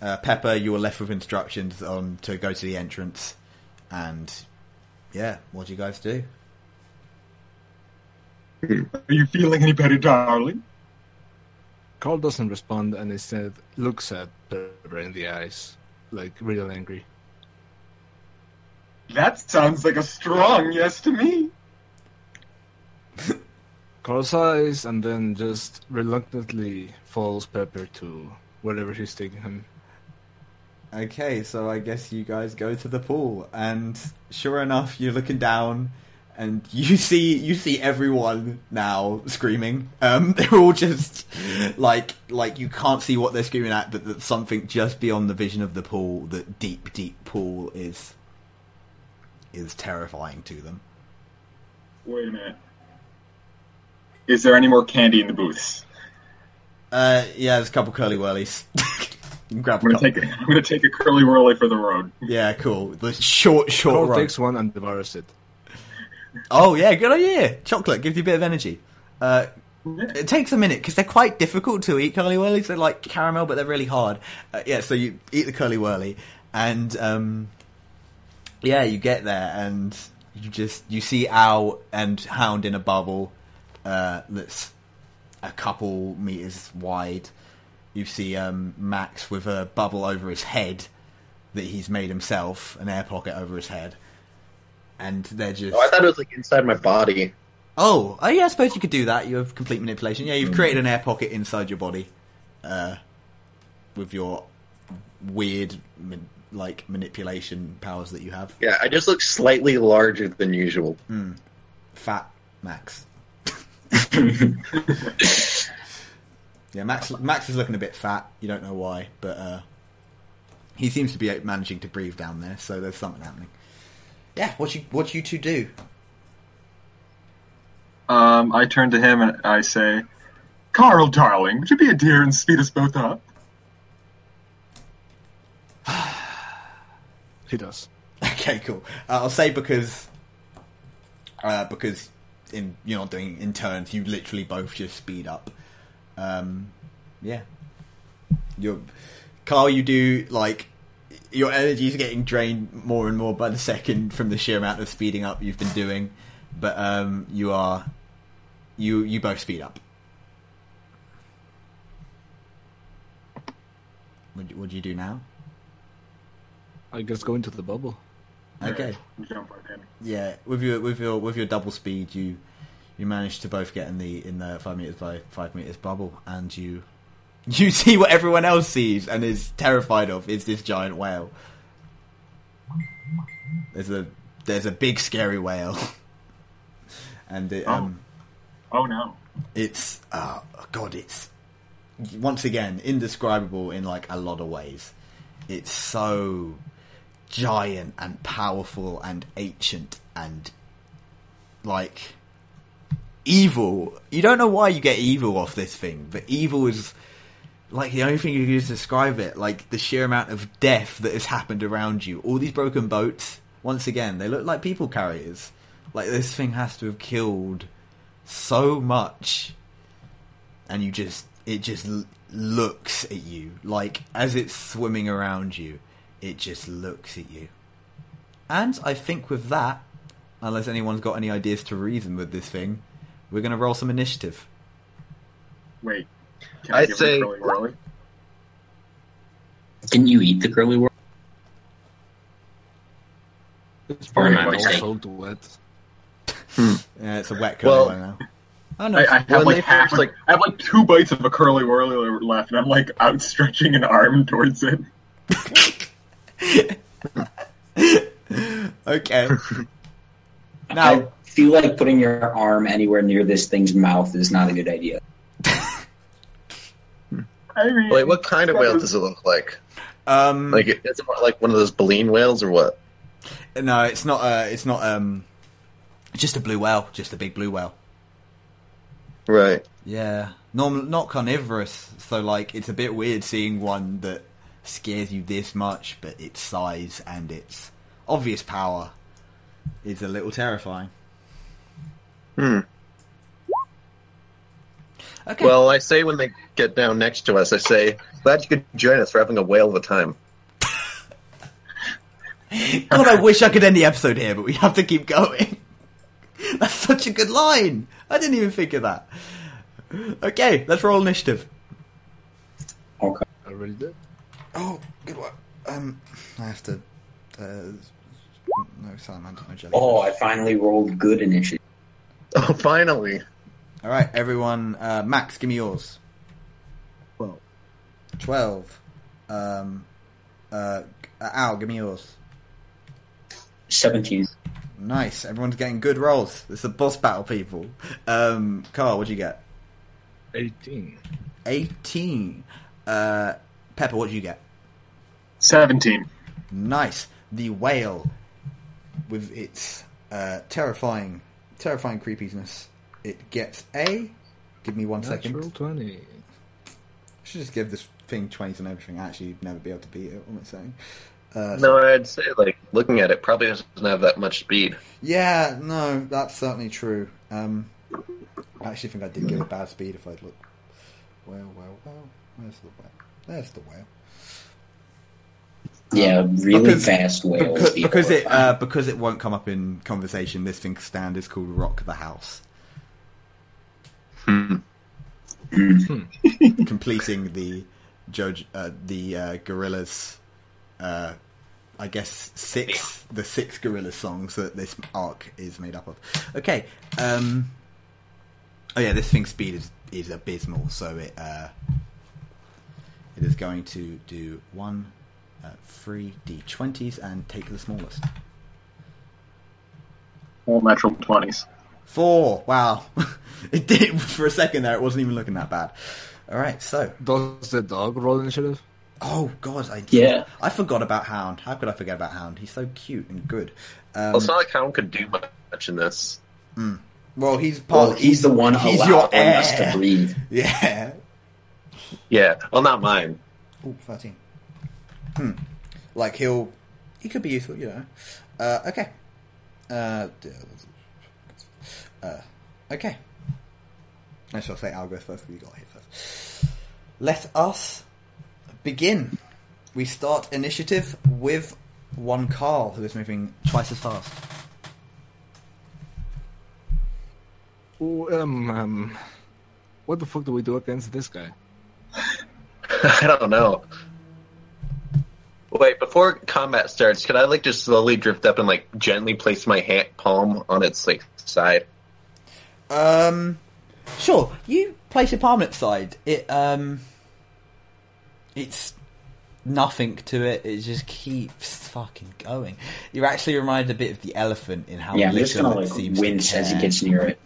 Uh, Pepper, you were left with instructions on to go to the entrance. And yeah, what do you guys do? Are you feeling any better, darling? Carl doesn't respond and instead looks at Pepper in the eyes, like real angry. That sounds like a strong yes to me. Carl sighs and then just reluctantly follows Pepper to wherever she's taking him. Okay, so I guess you guys go to the pool, and sure enough, you're looking down. And you see, you see everyone now screaming. Um, they're all just like, like you can't see what they're screaming at, but that something just beyond the vision of the pool, that deep, deep pool, is is terrifying to them. Wait a minute. Is there any more candy in the booths? Uh, yeah, there's a couple curly whirlies. Grab I'm gonna take. A, I'm gonna take a curly whirly for the road. Yeah, cool. The short, short Carl road. Takes one and devours it. Oh yeah, good idea. Chocolate gives you a bit of energy. Uh, it takes a minute because they're quite difficult to eat. Curly whirlies, they're like caramel, but they're really hard. Uh, yeah, so you eat the curly whirly, and um, yeah, you get there and you just you see Al and Hound in a bubble uh, that's a couple meters wide. You see um, Max with a bubble over his head that he's made himself, an air pocket over his head. And they're just... Oh, I thought it was, like, inside my body. Oh, oh, yeah, I suppose you could do that. You have complete manipulation. Yeah, you've created an air pocket inside your body. Uh, with your weird, like, manipulation powers that you have. Yeah, I just look slightly larger than usual. Mm. Fat Max. Yeah, Max Max is looking a bit fat. You don't know why, but uh, he seems to be managing to breathe down there, so there's something happening. Yeah, what you what you two do? Um, I turn to him and I say, "Carl, darling, would you be a dear and speed us both up?" He does. Okay, cool. Uh, I'll say because, uh, because in you're not doing in turns. You literally both just speed up. Um, yeah. You're, Carl, you do like. Your energy is getting drained more and more by the second from the sheer amount of speeding up you've been doing, but um, you are you you both speed up. What do, what do you do now? I guess go into the bubble. Okay. Yeah, with your with your with your double speed, you you manage to both get in the in the five meters by five meters bubble, and you. You see what everyone else sees and is terrified of is this giant whale. There's a there's a big scary whale, and it, oh. um, oh no, it's uh God, it's once again indescribable in like a lot of ways. It's so giant and powerful and ancient and like evil. You don't know why you get evil off this thing, but evil is. Like, the only thing you can use to describe it, like, the sheer amount of death that has happened around you. All these broken boats, once again, they look like people carriers. Like, this thing has to have killed so much. And you just, it just l- looks at you. Like, as it's swimming around you, it just looks at you. And I think with that, unless anyone's got any ideas to reason with this thing, we're going to roll some initiative. Wait, can I, I give say, it a curly whirly? Didn't you eat the curly whirly? It's probably well so wet. hmm. Yeah, it's a wet curly well, now. I, know, I, I, have like half, like, I have like two bites of a curly whirly left, and I'm like outstretching an arm towards it. Okay. Now, I feel like putting your arm anywhere near this thing's mouth is not a good idea. I mean, wait, what kind of whale does it look like? Um, like it, it's like one of those baleen whales, or what? No, it's not. Uh, it's not. Um, just a blue whale, just a big blue whale. Right. Yeah. Normal, not carnivorous. So, like, it's a bit weird seeing one that scares you this much, but its size and its obvious power is a little terrifying. Hmm. Okay. Well, I say when they get down next to us, I say, glad you could join us. We're having a whale of a time. God, I wish I could end the episode here, but we have to keep going. That's such a good line. I didn't even think of that. Okay, let's roll initiative. Okay. I really did. Oh, good one. Um, I have to... Uh, no, Salamander, no jelly. Oh, I finally rolled good initiative. Oh, finally. All right, everyone. Uh, Max, give me yours. Twelve. Twelve. Um, uh, Al, give me yours. Seventeen. Nice. Everyone's getting good rolls. It's a boss battle, people. Um, Carl, what'd you get? Eighteen. Eighteen. Uh, Pepper, what'd you get? Seventeen. Nice. The whale, with its uh, terrifying, terrifying creepiness. It gets a... Give me one Natural second. Natural twenty. I should just give this thing twenties and everything. Actually, you'd never be able to beat it, what am I saying? Uh, no, so... I'd say, like, looking at it, probably doesn't have that much speed. Yeah, no, that's certainly true. Um, I actually think I did give it bad speed if I'd look. Well, well, well. Where's the whale? There's the whale. Yeah, really because, fast whale. Because, because, it, uh, because it won't come up in conversation, this thing's stand is called Rock the House. Hmm. Completing the judge, uh, the uh, Gorillaz, uh, I guess six, the six Gorillaz songs that this arc is made up of. Okay. Um, oh yeah, this thing's speed is, is abysmal, so it uh, it is going to do one, uh, three d twenties and take the smallest. All natural twenties. Four. Wow. It did. For a second there, it wasn't even looking that bad. All right, so... Does the dog roll initiative? Oh, God. I, yeah. I forgot about Hound. How could I forget about Hound? He's so cute and good. Um, well, it's not like Hound could do much in this. Mm. Well, he's part... Well, he's, he's the one who allowed us to breathe. Yeah. Yeah. Well, not mine. Ooh, thirteen. Hmm. Like, he'll... He could be useful, you know. Uh, okay. Uh... Uh, okay. I shall say I'll go first, but you got here first. Let us begin. We start initiative with one Carl, who is moving twice as fast. Ooh, um, um, what the fuck do we do against this guy? I don't know. Wait, before combat starts, can I like just slowly drift up and like gently place my hand palm on its like side? Um, sure. You place your palm on its side. It um, it's nothing to it. It just keeps fucking going. You're actually reminded a bit of the elephant in how yeah, little just gonna, it like, seems wince to care. As it gets near it.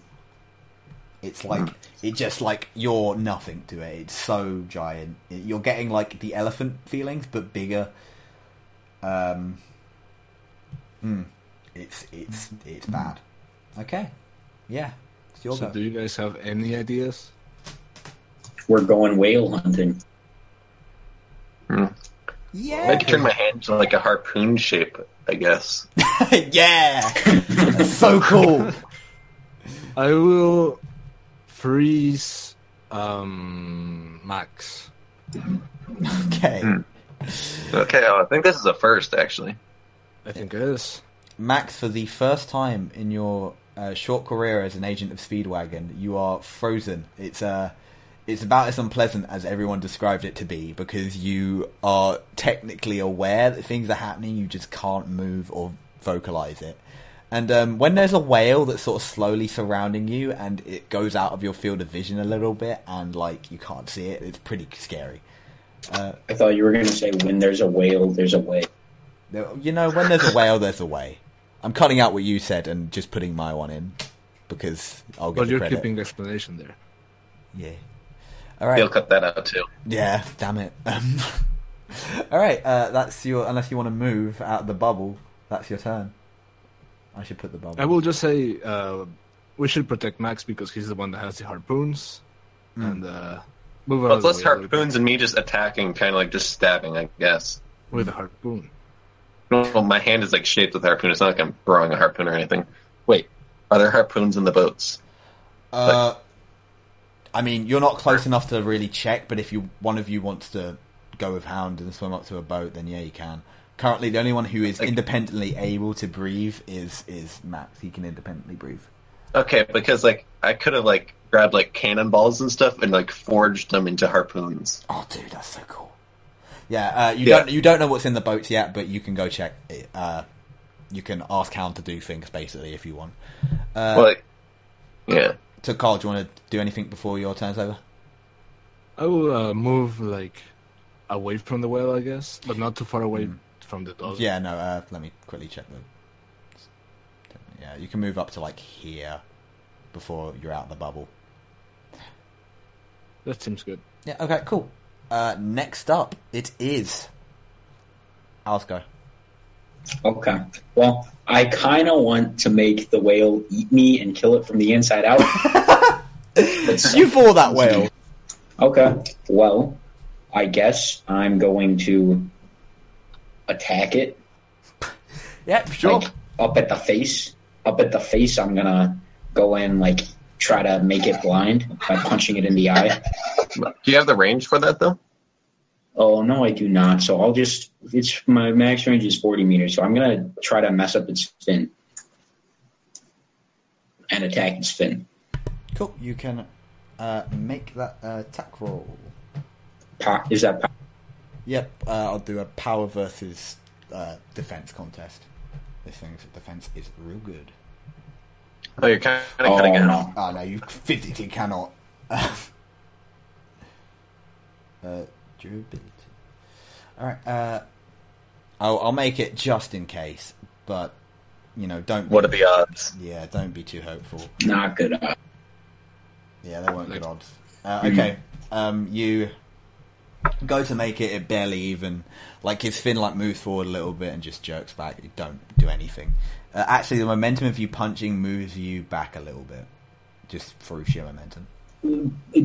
It's like it just like you're nothing to it. It's so giant. You're getting like the elephant feelings, but bigger. Um, mm, it's it's it's bad. Okay, yeah. It's your so, go. Do you guys have any ideas? We're going whale hunting. Hmm. Yeah. I could turn my hand to like a harpoon shape, I guess. Yeah. That's so cool. I will. Freeze, um, Max. Okay. Okay, well, I think this is a first, actually. I think it is. Max, for the first time in your uh, short career as an agent of Speedwagon, you are frozen. It's uh, it's about as unpleasant as everyone described it to be, because you are technically aware that things are happening, you just can't move or vocalize it. And um, when there's a whale that's sort of slowly surrounding you and it goes out of your field of vision a little bit and, like, you can't see it, it's pretty scary. Uh, I thought you were going to say, when there's a whale, there's a way. You know, when there's a whale, there's a way. I'm cutting out what you said and just putting my one in, because I'll get well, the credit. But you're keeping the explanation there. Yeah. All right. They'll cut that out, too. Yeah, damn it. Um, all right, uh, that's your... Unless you want to move out of the bubble, that's your turn. I should put the bubble. I will just say uh, we should protect Max because he's the one that has the harpoons. Mm. And uh, move on. Well, less harpoons and me just attacking, kind of like just stabbing, I guess. With a harpoon. Well, my hand is like shaped with a harpoon. It's not like I'm throwing a harpoon or anything. Wait, are there harpoons in the boats? Uh, like, I mean, you're not close enough to really check, but if you one of you wants to go with Hound and swim up to a boat, then yeah, you can. Currently, the only one who is independently able to breathe is, is Max. He can independently breathe. Okay, because, like, I could have, like, grabbed, like, cannonballs and stuff and, like, forged them into harpoons. Oh, dude, that's so cool. Yeah, uh, you yeah. don't you don't know what's in the boats yet, but you can go check it. Uh, you can ask Hound to do things, basically, if you want. Uh, well, like, yeah. So, Carl, do you want to do anything before your turn's over? I will uh, move, like, away from the whale, I guess, but not too far away. Mm. From the dog. Yeah, no, uh, let me quickly check the... Yeah, you can move up to, like, here before you're out of the bubble. That seems good. Yeah, okay, cool. Uh, next up, it is... I'll go. Okay. Well, I kind of want to make the whale eat me and kill it from the inside out. You for that whale. Okay. Well, I guess I'm going to... attack it. Yeah, sure. Like, up at the face. Up at the face, I'm going to go in, like, try to make it blind by punching it in the eye. Do you have the range for that, though? Oh, no, I do not. So I'll just... it's my max range is forty meters, so I'm going to try to mess up its fin and attack its fin. Cool. You can uh, make that uh, attack roll. Pa- is that... Pa- Yep, uh, I'll do a power versus uh, defense contest. This thing's defense is real good. Oh, you can't. Oh, no. oh no, you physically cannot. uh, durability. All right. Uh, I'll, I'll make it just in case, but you know, don't. What be, are the odds? Yeah, don't be too hopeful. Not good odds. Yeah, they weren't good odds. Uh, okay, um, you. Go to make it, it barely even, like, his fin, like, moves forward a little bit and just jerks back. You don't do anything. Uh, actually, the momentum of you punching moves you back a little bit, just through sheer momentum.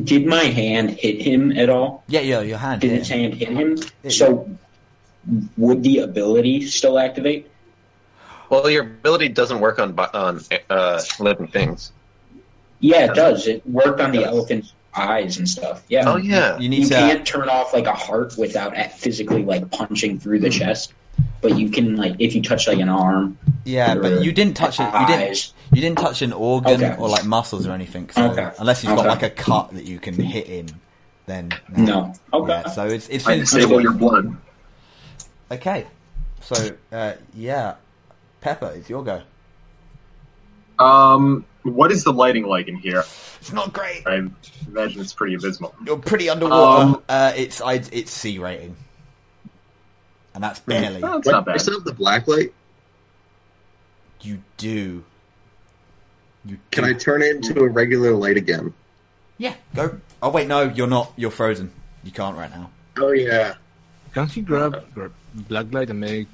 Did my hand hit him at all? Yeah, yeah, your hand. Did his hand hit him? It, so, would the ability still activate? Well, your ability doesn't work on on uh, living things. Yeah, it does. It worked on the elephant's eyes and stuff. Yeah. Oh yeah. You, need you to... can't turn off like a heart without physically like punching through the mm. chest, but you can like if you touch like an arm. Yeah, but you didn't touch it. You didn't. You didn't touch an organ okay. or like muscles or anything. So okay. Unless you've okay. got like a cut that you can hit in, then no. no. Okay. Yeah, so it's it's. I disable your blood. Okay. So uh, yeah, Pepper, it's your go. Um. What is the lighting like in here? It's not great. I imagine it's pretty abysmal. You're pretty underwater. Um, uh, it's I, it's C rating, and that's barely. No, it's not bad. Do you still have the black light? You do. You do. Can I turn it into a regular light again? Yeah. Go. Oh wait, no, you're not. You're frozen. You can't right now. Oh yeah. Can't you grab, grab black light and make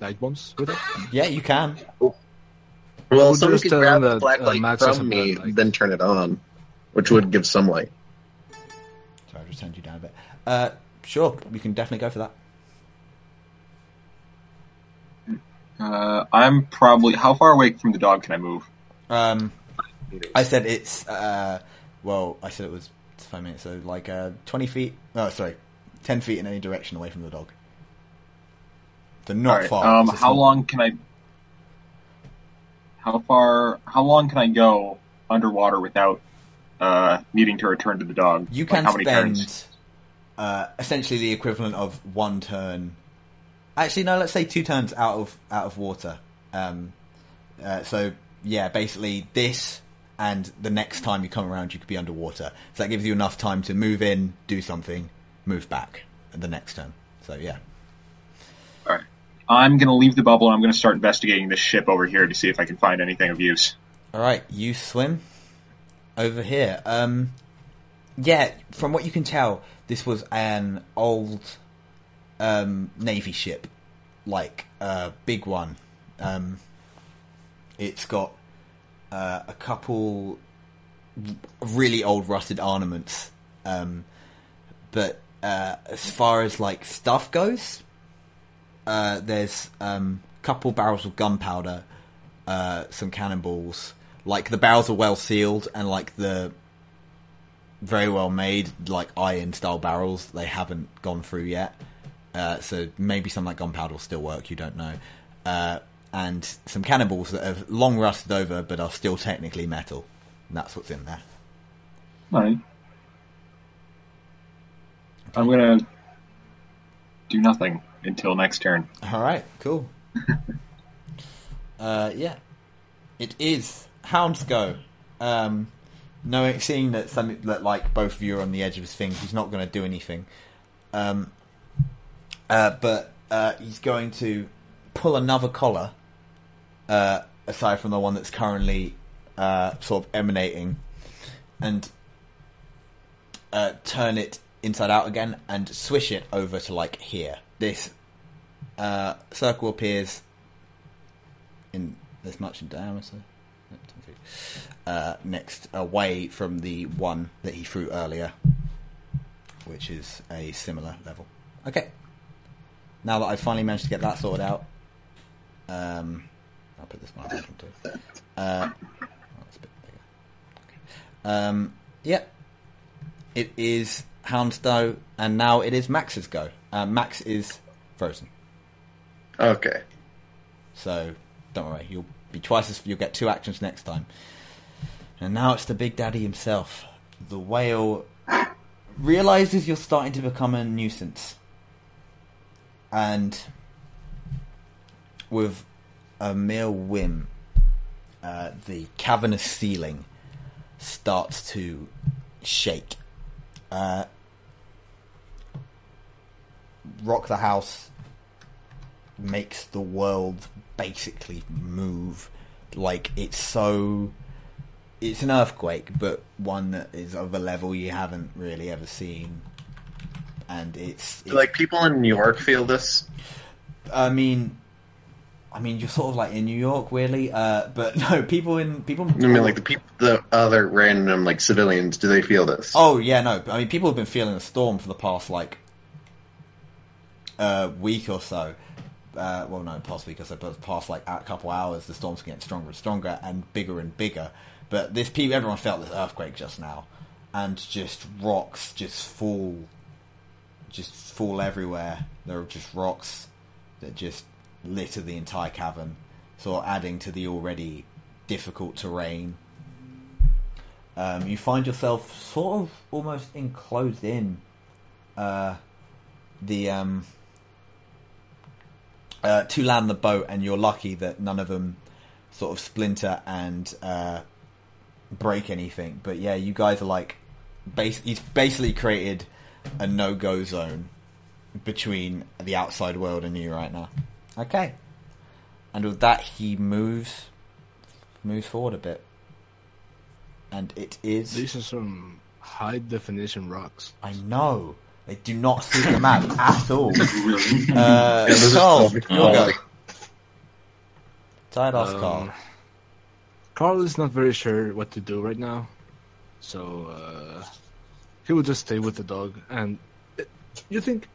light bombs with it? Yeah, you can. Oh. Well, well someone could grab the black light uh, from me, light. Then turn it on, which would give some light. Sorry, I'll just send you down a bit. Uh, sure, we can definitely go for that. Uh, I'm probably... How far away from the dog can I move? Um, I said it's... Uh, well, I said it was five minutes, so like uh, twenty feet... Oh, sorry, ten feet in any direction away from the dog. So not right, far. Um, how long can I... how far, how long can I go underwater without uh, needing to return to the dog? You can like, how spend many turns? Uh, essentially the equivalent of one turn. Actually, no, let's say two turns out of out of water. Um, uh, so yeah, basically this and the next time you come around, you could be underwater. So that gives you enough time to move in, do something, move back the next turn. So yeah. All right. I'm going to leave the bubble and I'm going to start investigating this ship over here to see if I can find anything of use. All right, you swim over here. Um, yeah, from what you can tell, this was an old um, Navy ship, like a uh, big one. Um, it's got uh, a couple really old rusted armaments, um, but uh, as far as like stuff goes... Uh, there's um, a couple barrels of gunpowder, uh, some cannonballs. Like the barrels are well sealed, and like the very well made, like iron style barrels, they haven't gone through yet. Uh, so maybe some like gunpowder will still work. You don't know. Uh, and some cannonballs that have long rusted over, but are still technically metal. And that's what's in there. All right. I'm gonna do nothing. Until next turn. All right, cool. uh, yeah, it is Hound's go. Um, knowing, seeing that some that like both of you are on the edge of his thing, he's not going to do anything. Um, uh, but uh, he's going to pull another collar, uh, aside from the one that's currently uh, sort of emanating, and uh, turn it inside out again and swish it over to like here. This uh, circle appears in this much in diameter uh, next away from the one that he threw earlier, which is a similar level. Okay. Now that I've finally managed to get that sorted out, um, I'll put this one back on too. Uh, oh, that's a bit bigger. Okay. Um, yeah. It is Hound's go, and now it is Max's go. Uh, Max is frozen. Okay. So, don't worry. You'll be twice as... You'll get two actions next time. And now it's the Big Daddy himself. The whale realizes you're starting to become a nuisance. And with a mere whim, uh, the cavernous ceiling starts to shake. Uh... Rock the House makes the world basically move. Like, it's so... It's an earthquake, but one that is of a level you haven't really ever seen. And it's... it's... Like, people in New York feel this? I mean... I mean, you're sort of, like, in New York, weirdly. Uh, but, no, people in... people. I mean, like, the people, the other random, like, civilians, do they feel this? Oh, yeah, no. I mean, people have been feeling the storm for the past, like... Uh, week or so, uh, well, no, past week or so, but past like a couple hours, the storms getting stronger and stronger and bigger and bigger. But this people, everyone felt this earthquake just now, and just rocks just fall, just fall everywhere. There are just rocks that just litter the entire cavern, sort of adding to the already difficult terrain. Um, you find yourself sort of almost enclosed in, uh, the um. Uh, to land the boat, and you're lucky that none of them sort of splinter and uh, break anything. But yeah, you guys are like, bas- he's basically created a no-go zone between the outside world and you right now. Okay. And with that, he moves, moves forward a bit. And it is... These are some high-definition rocks. I know. They do not see the map at all. Uh, yeah, Carl, your go. Tied off, um, Carl. Carl is not very sure what to do right now, so uh, he will just stay with the dog. And uh, you think,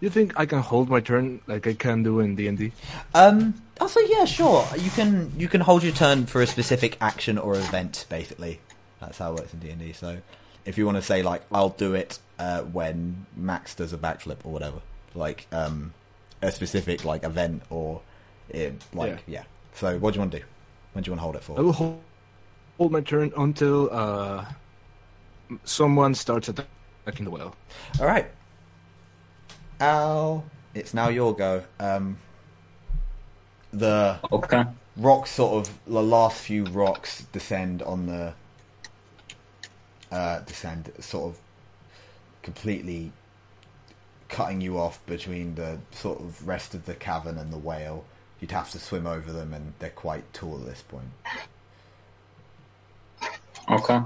you think I can hold my turn like I can do in D and D? Um, also, yeah, sure. You can you can hold your turn for a specific action or event. Basically, that's how it works in D and D. So, if you want to say like, I'll do it. Uh, when Max does a backflip or whatever, like um, a specific like event or it, like yeah. yeah. So what do you want to do? When do you want to hold it for? I will hold, hold my turn until uh, someone starts attacking the whale. All right. Al, it's now your go. Um, the okay. rocks, sort of, the last few rocks descend on the uh, descend, sort of completely cutting you off between the sort of rest of the cavern and the whale. You'd have to swim over them, and they're quite tall at this point. Okay.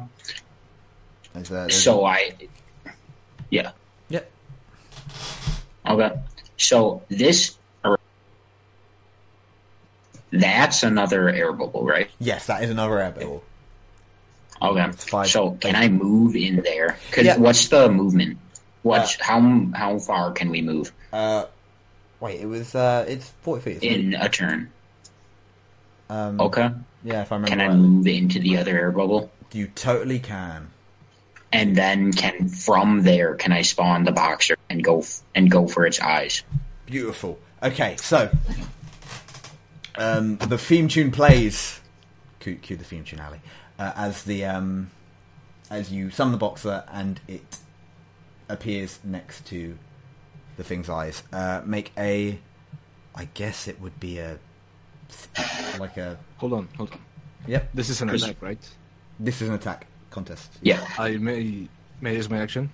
There's a, there's so a... I... Yeah. Yeah. Okay. So this... That's another air bubble, right? Yes, that is another air bubble. Okay. Five, so can I move in there? Cause yeah. What's the movement? What? Uh, how how far can we move? Uh... Wait, it was, uh, it's forty feet. In a turn. Um, okay. Yeah, if I remember Can I right. move into the other air bubble? You totally can. And then can, from there, can I spawn the boxer and go f- and go for its eyes? Beautiful. Okay, so, um, the theme tune plays, cue, cue the theme tune, Ali, uh, as the, um, as you summon the boxer and it appears next to the thing's eyes. Uh, make a... I guess it would be a... Like a... Hold on, hold on. Yep. This is an attack, right? This is an attack contest. Yeah. I may... May I use my action?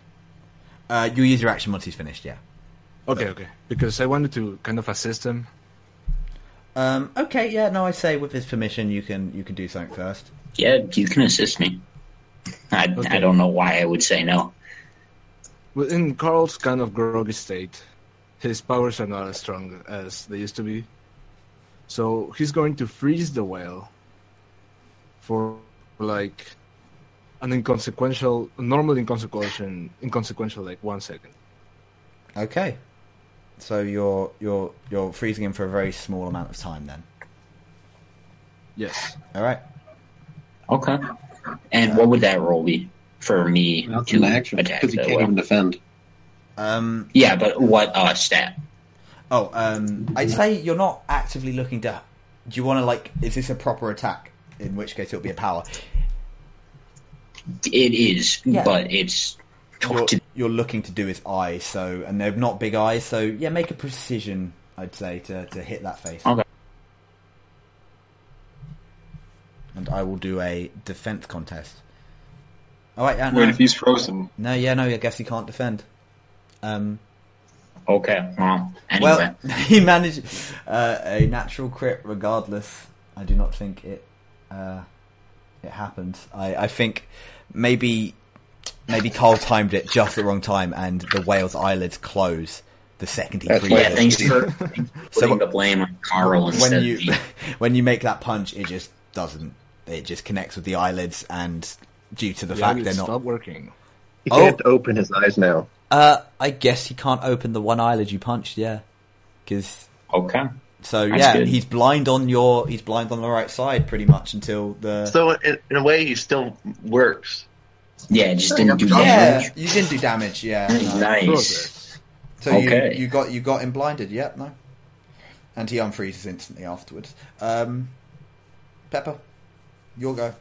Uh, you'll use your action once he's finished, yeah. Okay, but... okay. Because I wanted to kind of assist him. Um, okay, yeah, no, I say with his permission you can you can do something first. Yeah, you can assist me. I, okay. I don't know why I would say no. In Carl's kind of groggy state, his powers are not as strong as they used to be. So he's going to freeze the whale for like an inconsequential, normally inconsequential, inconsequential like one second. Okay. So you're you're you're freezing him for a very small amount of time then. Yes. All right. Okay. And uh, what would that roll be? For me well, to action, attack because he can't way. even defend. Um, yeah, but what uh, stat? Oh, um, I'd say you're not actively looking to... Do you want to, like... Is this a proper attack? In which case it'll be a power. It is, yeah. But it's... You're, you're looking to do his eyes, so... And they're not big eyes, so... Yeah, make a precision, I'd say, to, to hit that face. Okay. And I will do a defense contest. Oh, wait, yeah, no. Wait, if he's frozen. No, yeah, no, I guess he can't defend. Um, okay, well, anyway. Well, he managed uh, a natural crit regardless. I do not think it uh, it happened. I, I think maybe maybe Carl timed it just the wrong time and the whale's eyelids close the second he freezes. Yeah, thanks for putting so, the blame on Carl when instead you, of me. When you make that punch, it just doesn't. It just connects with the eyelids and... Due to the yeah, fact they're not... Stop working. He can't oh. open his eyes now. Uh, I guess he can't open the one eyelid you punched, yeah. Cause... Okay. So, That's yeah, good. he's blind on your... He's blind on the right side, pretty much, until the... So, in, in a way, he still works. Yeah, just didn't do damage. Yeah, you didn't do damage, yeah. No. Nice. So, okay. you, you got you got him blinded, yeah, no? And he unfreezes instantly afterwards. Um, Pepper, your go.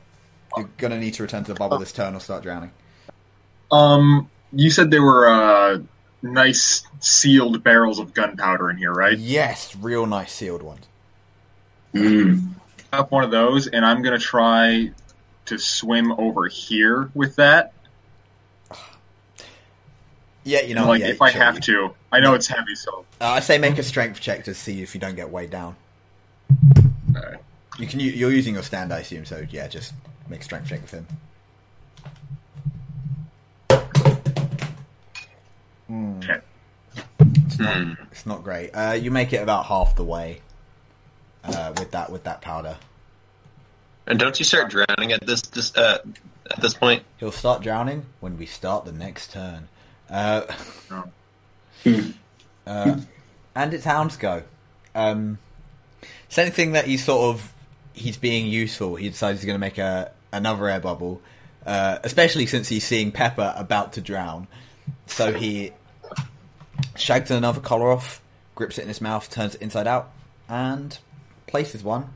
You're going to need to return to the bubble this turn or start drowning. Um, you said there were uh, nice sealed barrels of gunpowder in here, right? Yes, real nice sealed ones. Mm. Up one of those, and I'm going to try to swim over here with that. Yeah, you know. And, like, yeah, if I have you. to. I know yeah. it's heavy, so... Uh, I say make a strength check to see if you don't get weighed down. All right. You can, you're using your stand, I assume, so yeah, just... Make a strength check with him. Mm. It's, not, mm. it's not great. Uh, you make it about half the way uh, with that with that powder. And don't you start drowning at this this uh, at this point? He'll start drowning when we start the next turn. Uh, uh, and it's Hound's go. Um, same thing that you sort of. He's being useful. He decides he's going to make a another air bubble, uh, especially since he's seeing Pepper about to drown. So he shags another collar off, grips it in his mouth, turns it inside out, and places one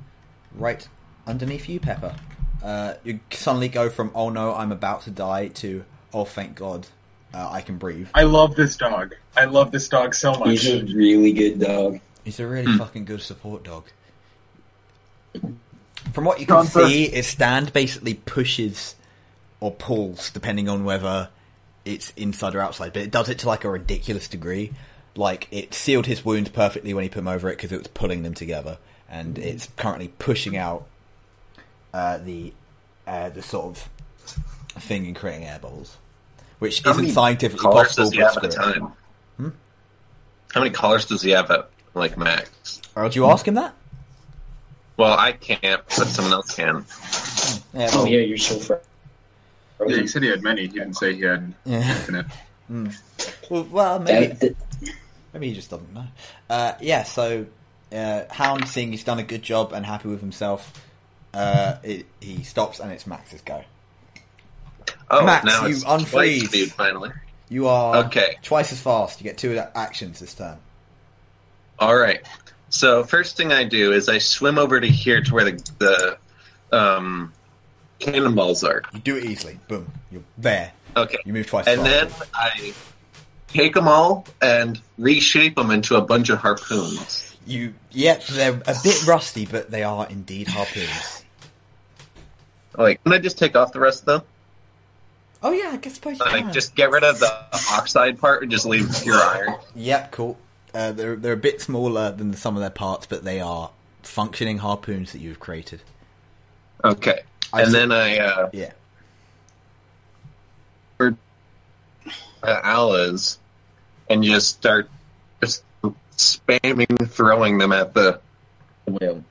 right underneath you, Pepper, uh, you suddenly go from, oh no, I'm about to die, to, oh thank God, uh, I can breathe. I love this dog. I love this dog so much. He's a really good dog. He's a really fucking good support dog. From what you can see, its stand basically pushes or pulls, depending on whether it's inside or outside, but it does it to like a ridiculous degree. Like, it sealed his wounds perfectly when he put him over it because it was pulling them together, and it's currently pushing out uh, the uh, the sort of thing and creating air bubbles, which How isn't scientifically possible. Does he have at a time? Hmm? How many collars does he have at like max? Or did you ask him that? Well, I can't, but someone else can. Yeah, well, oh yeah, you're so far. Yeah, he said he had many. He didn't say he had yeah. infinite. Mm. Well, well, maybe. Maybe he just doesn't know. Uh, yeah, so uh, Hound, seeing he's done a good job and happy with himself, uh, it, he stops, and it's Max's go. Oh, Max, now you it's unfreeze. Twice, dude, finally. You are okay. Twice as fast. You get two actions this turn. All right. So first thing I do is I swim over to here to where the, the um, cannonballs are. You do it easily. Boom. You're there. Okay. You move twice as fast. And then I... take them all and reshape them into a bunch of harpoons. You, yep, they're a bit rusty, but they are indeed harpoons. Oh, wait, can I just take off the rest of them? Oh yeah, I guess I suppose. Like, just get rid of the oxide part and just leave pure iron. Yep, cool. Uh, they're they're a bit smaller than the sum of their parts, but they are functioning harpoons that you've created. Okay, I and see. then I uh, yeah. Or, uh, Al is. And just start just spamming, throwing them at the whale.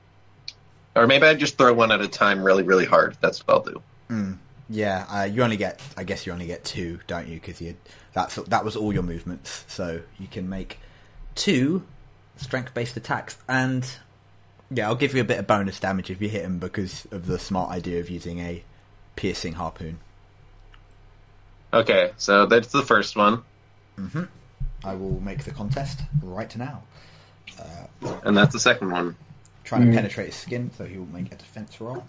Or maybe I just throw one at a time, really, really hard. That's what I'll do. Mm. Yeah, uh, you only get. I guess you only get two, don't you? Because you that's that was all your movements, so you can make two strength-based attacks. And yeah, I'll give you a bit of bonus damage if you hit him because of the smart idea of using a piercing harpoon. Okay, so that's the first one. Mm-hmm. I will make the contest right now. Uh, and that's the second one. Trying to penetrate his skin, so he will make a defense roll.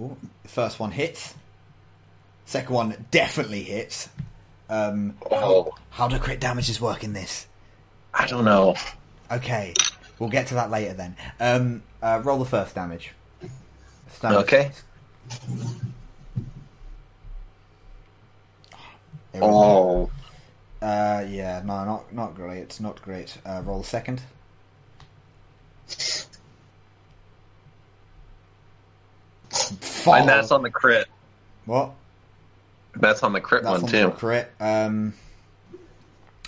Ooh, the first one hits. Second one definitely hits. Um, oh. How, how do crit damages work in this? I don't know. Okay, we'll get to that later then. Um, uh, roll the first damage. Standard. Okay. Oh. Uh, yeah, no, not not great, not great. Uh, roll a second. Fuck. And that's on the crit. What? That's on the crit that's one, on too. The crit. Um,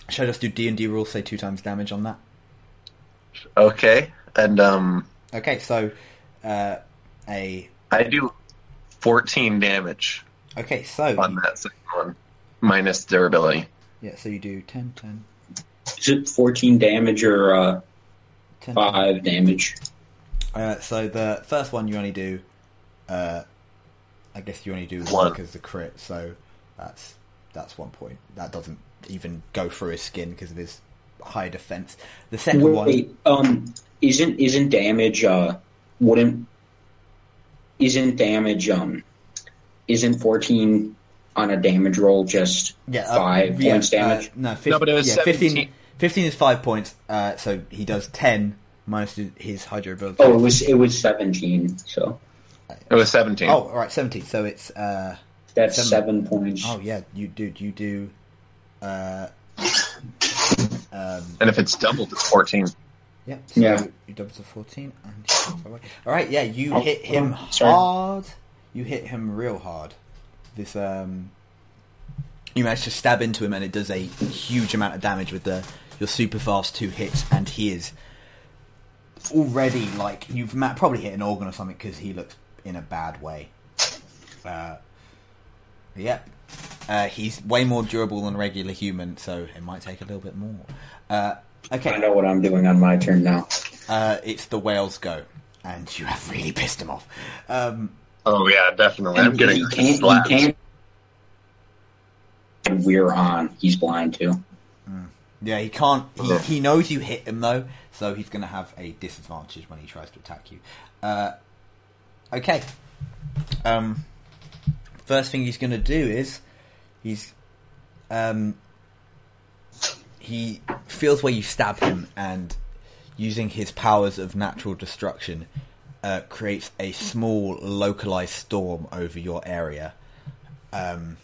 should I just do D and D rules, say two times damage on that? Okay, and, um... Okay, so, uh, a... I do fourteen damage. Okay, so... on that second one. Minus durability. Yeah, so you do ten, ten. Is it fourteen damage or uh, five damage? Uh, so the first one you only do, uh, I guess you only do one because the crit, so that's that's one point. That doesn't even go through his skin because of his high defense. The second Wait, one... Um, isn't, isn't damage... Uh, wouldn't... Isn't damage... Um, isn't fourteen... on a damage roll, just yeah, uh, five yeah, points damage. Uh, no, fifteen, no, but it was yeah, fifteen, fifteen is five points. Uh, so he does ten minus his hydro ability. Oh, it was it was seventeen. So it was seventeen. Oh, all right, seventeen. So it's uh, that's seven, seven points. Oh yeah, you dude, you do. Uh, um, and if it's doubled, it's fourteen. Yeah, so yeah. You double to fourteen. And all right, yeah, you oh, hit him oh, hard. You hit him real hard. This um, you manage to stab into him, and it does a huge amount of damage with the your super fast two hits, and he is already like you've probably hit an organ or something because he looks in a bad way. Uh, yep, uh, he's way more durable than a regular human, so it might take a little bit more. Uh, okay, I know what I'm doing on my turn now. Uh, it's the whale's go, and you have really pissed him off. Um, Oh yeah, definitely. And I'm getting slapped. He can't. We're on. He's blind too. Mm. Yeah, he can't. He, he knows you hit him though, so he's going to have a disadvantage when he tries to attack you. Uh, Okay. Um, first thing he's going to do is he's um, he feels where you stab him, and using his powers of natural destruction, uh, creates a small localized storm over your area. Um,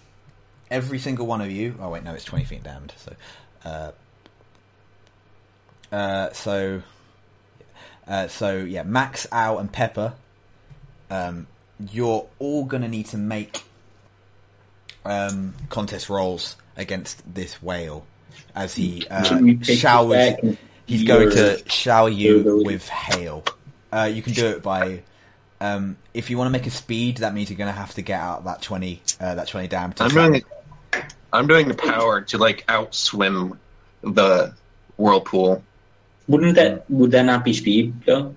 every single one of you. Oh wait, no, it's twenty feet in diameter. So, uh, uh, so, uh, so yeah, Max, Al, and Pepper. Um, you're all going to need to make um, contest rolls against this whale as he uh, showers. He's going to shower you with hail. Uh, you can do it by um, if you want to make a speed. That means you're going to have to get out that twenty uh, that twenty diameter. I'm doing, I'm doing the power to like outswim the whirlpool. Wouldn't that would that not be speed though?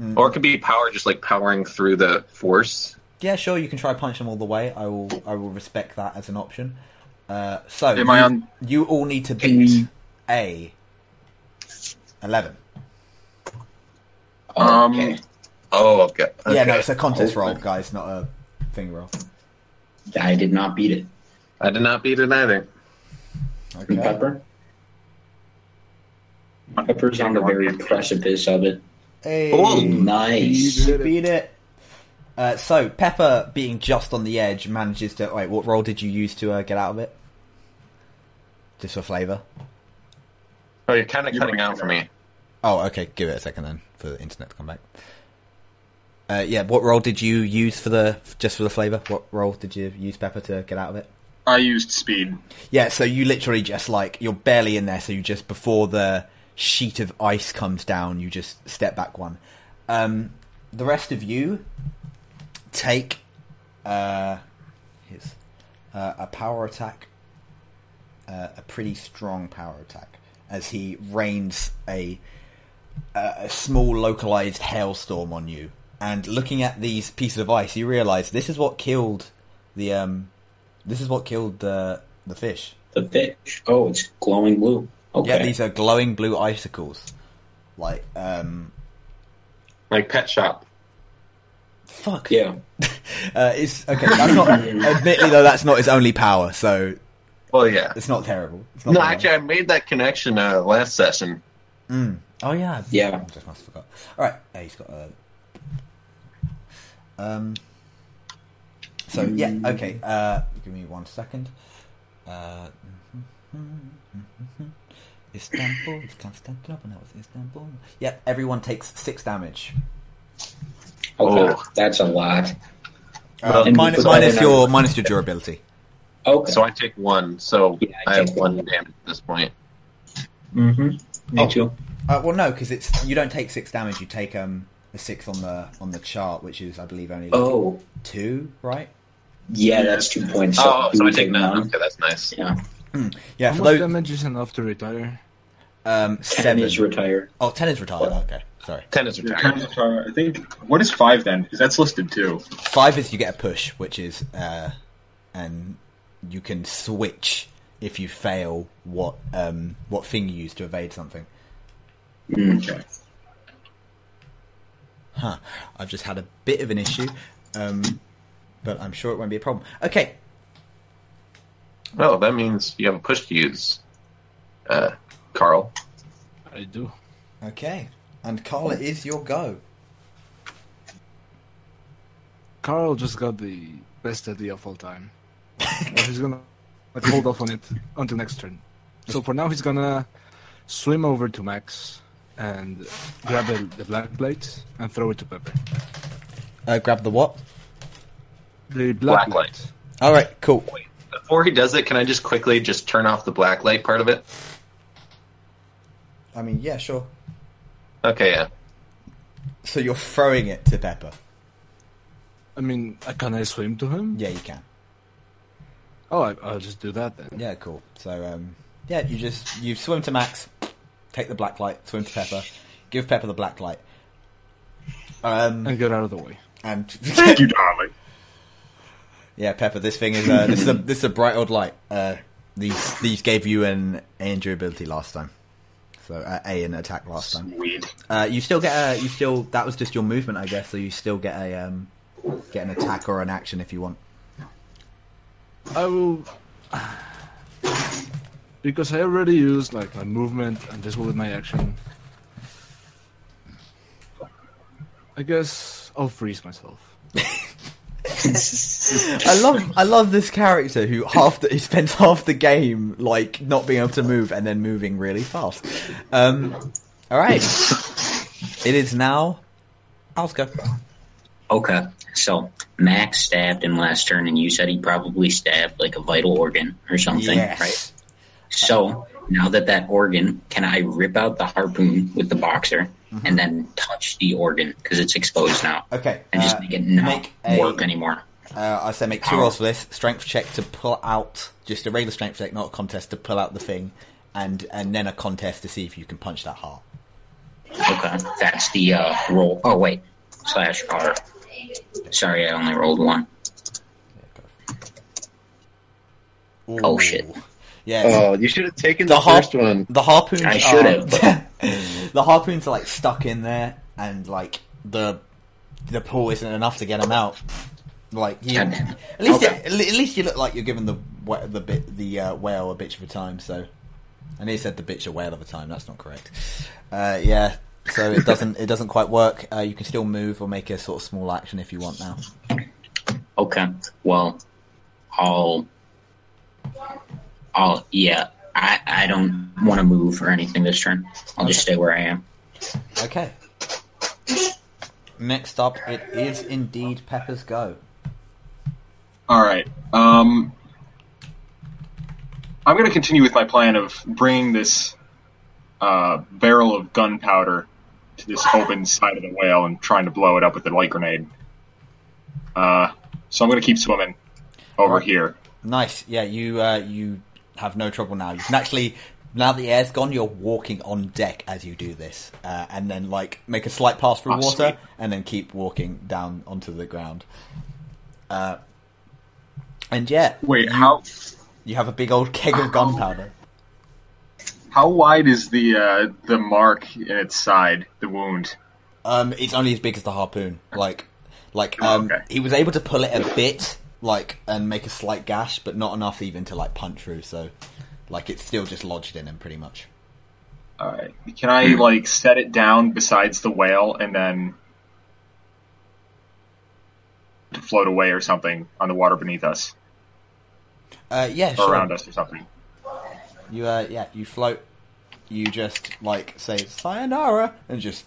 Mm. Or it could be power, just like powering through the force. Yeah, sure. You can try punch them all the way. I will. I will respect that as an option. Uh, so Am you, I on... you all need to beat a eleven. Um. Okay. Oh, okay. okay. Yeah, no, it's a contest oh, roll, guys, not a thing roll. I did not beat it. I did not beat it either. Okay. And Pepper. Pepper's on the very precipice of it. Hey, oh, nice! Beat it. Beat it. Uh, so Pepper, being just on the edge, manages to. Wait, what roll did you use to uh, get out of it? Just for flavour. Oh, you're kind of you're cutting out for me. Oh, okay. Give it a second then for the internet to come back. Uh, yeah, what roll did you use for the just for the flavour? What roll did you use, Pepper, to get out of it? I used speed. Yeah, so you literally just like you're barely in there, so you just before the. Sheet of ice comes down, you just step back one. Um, the rest of you take uh, here's, uh, a power attack, uh, a pretty strong power attack, as he rains a, a small localized hailstorm on you. And looking at these pieces of ice, you realise this is what killed the um, this is what killed the the fish. The fish. Oh, it's glowing blue. Okay. Yeah, these are glowing blue icicles, like um, like pet shop. Fuck yeah! uh, it's okay. That's not. Admittedly, though, that's not his only power. So, well, yeah, it's not terrible. It's not no, terrible. Actually, I made that connection uh, last session. Mm. Oh yeah, yeah. I just must have forgot. All right, yeah, he's got a. Um. So yeah, okay. Uh, give me one second. Uh. Mm-hmm. Istanbul, Constantinople, that was Istanbul. Yep, everyone takes six damage. Okay, oh, that's a lot. Uh, well, minus, minus your minus your durability. Okay, so I take one. So yeah, I, I have one, one damage at this point. Mm-hmm. Me oh. too. Uh, well, no, because it's you don't take six damage. You take um a six on the on the chart, which is I believe only like oh. two, right? Yeah, that's two points. Oh, so, so I take none. none. Okay, that's nice. Yeah. Mm. Yeah, how much damage is enough to retire? Um, ten is retired. Oh, ten is retired. Oh, okay, sorry. Ten is retired. ten is retired. I think. What is five then? Because that's listed too. Five is you get a push, which is, uh, and you can switch if you fail what um what thing you use to evade something. Mm. Okay. Huh. I've just had a bit of an issue, um, but I'm sure it won't be a problem. Okay. Well, that means you have a push to use, uh, Carl. I do. Okay. And Carl, it is your go. Carl just got the best idea of all time. So he's going like, to hold off on it until next turn. So for now, he's going to swim over to Max and grab a, the black plate and throw it to Pepper. Uh, grab the what? The black, black light. light. All right, cool. Before he does it, can I just quickly just turn off the black light part of it? I mean, yeah, sure. Okay, yeah. So you're throwing it to Pepper. I mean, can I swim to him? Yeah, you can. Oh, I, I'll just do that then. Yeah, cool. So, um, yeah, you just you swim to Max, take the black light, swim to Pepper, give Pepper the black light, um, and get out of the way. And thank you, darling. Yeah, Pepper. This thing is uh, this is a this is a bright old light. Uh, these these gave you an endurability last time. so uh, A in attack last time. Sweet. Uh, you still get a, you still, that was just your movement, I guess, so you still get a, um, get an attack or an action if you want. I will, because I already used, like, my movement, and this will be my action. I guess I'll freeze myself. I love I love this character who half the, who spends half the game like not being able to move and then moving really fast. Um, all right, it is now Alska. Okay, so Max stabbed him last turn, and you said he probably stabbed like a vital organ or something, yes. Right? So now that that organ, can I rip out the harpoon with the boxer? Mm-hmm. And then touch the organ, because it's exposed now. Okay. And just uh, make it not make a, work anymore. Uh, I say make two rolls for this. Strength check to pull out, just a regular strength check, not a contest, to pull out the thing, and, and then a contest to see if you can punch that heart. Okay, that's the uh, roll. Oh, wait. Slash R. Sorry, I only rolled one. Ooh. Oh, shit. Yeah. Oh, you should have taken the, the har- first one. The harpoons I should have, but... The harpoons are like stuck in there, and like the the pull isn't enough to get them out. Like, you, at least okay. you, at least you look like you're giving the the bit the uh, whale a bitch of a time. So, and he said the bitch a whale of a time. That's not correct. Uh, yeah, so it doesn't it doesn't quite work. Uh, you can still move or make a sort of small action if you want now. Okay. Well, I'll I'll yeah. I, I don't want to move or anything this turn. I'll okay. just stay where I am. Okay. Next up, it is indeed Pepper's go. Alright. Um, I'm going to continue with my plan of bringing this uh, barrel of gunpowder to this open side of the whale and trying to blow it up with a light grenade. Uh, so I'm going to keep swimming over right. here. Nice. Yeah, you... Uh, you... have no trouble now. You can actually, now the air's gone, you're walking on deck as you do this, uh, and then like make a slight pass through oh, water sweet. and then keep walking down onto the ground. Uh, and yeah, wait, you, how you have a big old keg of gunpowder. How wide is the uh, the mark in its side, the wound? Um, it's only as big as the harpoon. Like, like um, okay. he was able to pull it a bit. Like, and make a slight gash, but not enough even to, like, punch through, so, like, it's still just lodged in him, pretty much. Alright. Can I, like, set it down besides the whale, and then to float away or something on the water beneath us? Uh, yeah, or sure. around us or something. You, uh, yeah, you float, you just, like, say, sayonara, and just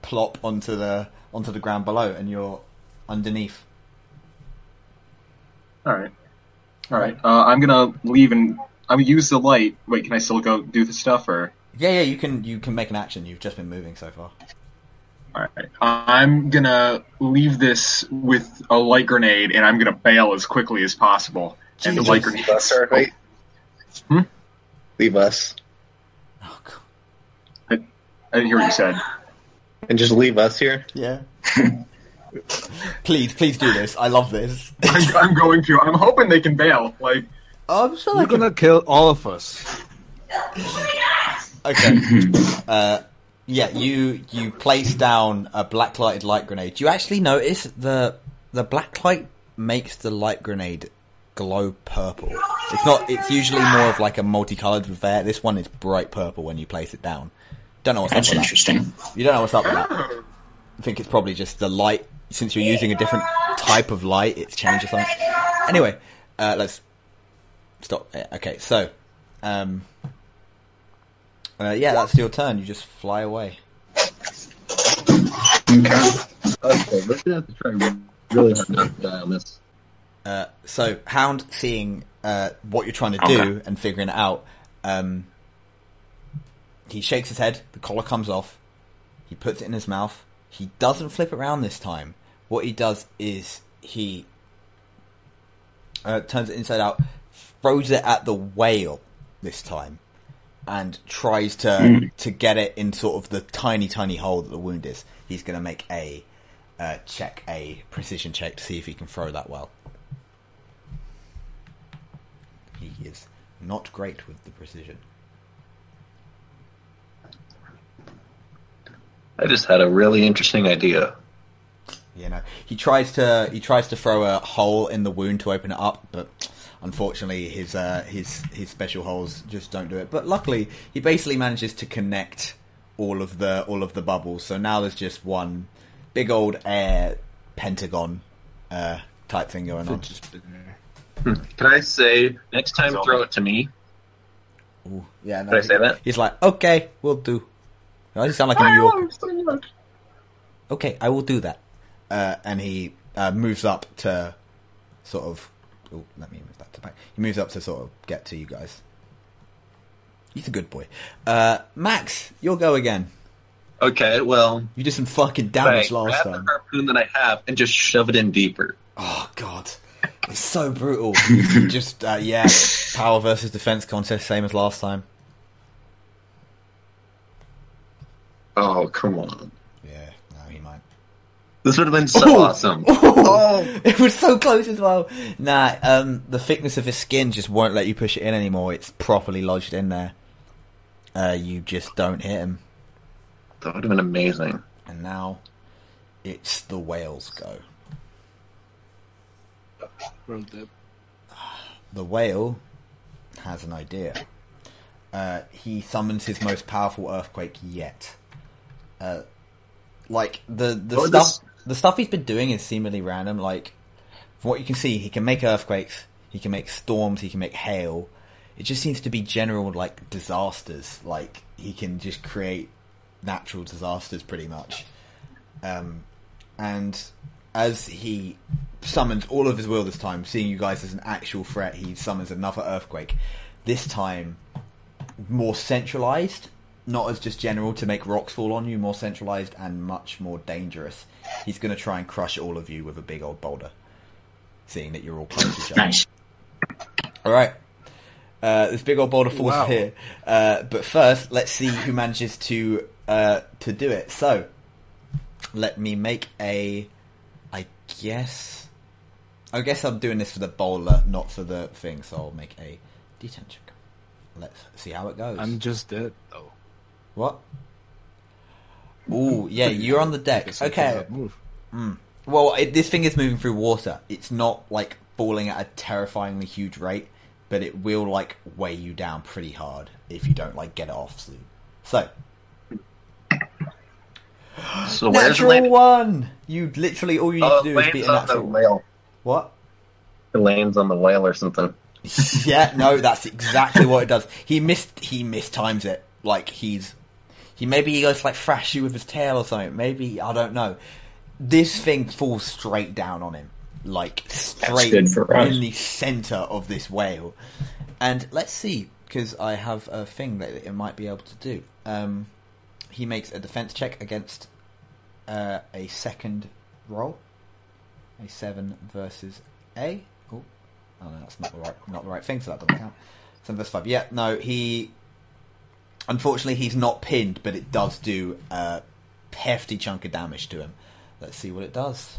plop onto the, onto the ground below, and you're underneath. Alright. Alright. Uh, I'm gonna leave and I'm gonna use the light. Wait, can I still go do the stuff or Yeah, yeah, you can you can make an action. You've just been moving so far. Alright. I'm gonna leave this with a light grenade and I'm gonna bail as quickly as possible. Jesus. And the light grenade. Leave us, sir. Wait. Hmm? Leave us. Oh god. I, I didn't hear what you said. And just leave us here? Yeah. Please, please do this. I love this. I'm, I'm going to. I'm hoping they can bail. Like, I'm sure they're gonna kill all of us. Okay. uh, yeah, you you place down a black lighted light grenade. You actually notice the the black light makes the light grenade glow purple. It's not. It's usually more of like a multicolored affair. This one is bright purple when you place it down. Don't know what's That's up with interesting. That. You don't know what's up with that. I think it's probably just the light. Since you're using a different type of light, it's changed something. Anyway, uh, let's stop. Okay, so, um, uh, yeah, that's your turn. You just fly away. Okay. Okay, we're gonna have to try really hard not to die on this. Uh, so, Hound, seeing uh, what you're trying to do okay. and figuring it out, um, he shakes his head. The collar comes off. He puts it in his mouth. He doesn't flip around this time. What he does is he uh, turns it inside out, throws it at the whale this time, and tries to mm. to get it in sort of the tiny, tiny hole that the wound is. He's going to make a uh, check, a precision check to see if he can throw that well. He is not great with the precision. I just had a really interesting idea. You know, he tries to he tries to throw a hole in the wound to open it up, but unfortunately his uh, his his special holes just don't do it. But luckily, he basically manages to connect all of the all of the bubbles. So now there's just one big old air pentagon uh, type thing going on. Can I say next time Zombie. Throw it to me? Ooh, yeah, no, Can I say he, that? He's like, okay, we'll do. I just sound like a New Yorker. Okay, I will do that. Uh, and he uh, moves up to sort of. Oh, let me move that to back. He moves up to sort of get to you guys. He's a good boy. Uh, Max, you'll go again. Okay, well. You did some fucking damage last time. I grab the harpoon that I have and just shove it in deeper. Oh, God. It's so brutal. Just, uh, yeah. Power versus defense contest, same as last time. Oh, come on. Yeah, no, he might. This would have been so oh! awesome. Oh! Oh! It was so close as well. Nah, um, the thickness of his skin just won't let you push it in anymore. It's properly lodged in there. Uh, you just don't hit him. That would have been amazing. And now, it's the whales go. The whale has an idea. Uh, he summons his most powerful earthquake yet. Uh, like the the oh, stuff this... the stuff he's been doing is seemingly random. Like from what you can see, he can make earthquakes, he can make storms, he can make hail. It just seems to be general like disasters. Like he can just create natural disasters pretty much. Um, and as he summons all of his will this time, seeing you guys as an actual threat, he summons another earthquake. This time, more centralized, not as just general to make rocks fall on you, more centralized and much more dangerous. He's going to try and crush all of you with a big old boulder, seeing that you're all close to each other. Nice. All right. Uh, this big old boulder falls wow. here. Uh, but first, let's see who manages to uh, to do it. So, let me make a... I guess... I guess I'm doing this for the bowler, not for the thing, so I'll make a D ten check. Let's see how it goes. I'm just dead, though. What? Ooh, yeah, you're on the deck. Okay. Mm. Well, it, this thing is moving through water. It's not, like, falling at a terrifyingly huge rate, but it will, like, weigh you down pretty hard if you don't, like, get it off soon. So... So natural one! You literally, all you need oh, to do is beat a natural on the whale. What? It lands on the whale or something. Yeah, no, that's exactly what it does. He missed, he mistimes it. Like, he's, he maybe he goes to, like, thrash you with his tail or something. Maybe, I don't know. This thing falls straight down on him. Like, straight in the center of this whale. And let's see, because I have a thing that it might be able to do. Um... He makes a defense check against uh, a second roll, a seven versus a. Oh, oh no, that's not the right, not the right thing. So that doesn't count. Seven versus five. Yeah, no. He unfortunately he's not pinned, but it does do a hefty chunk of damage to him. Let's see what it does.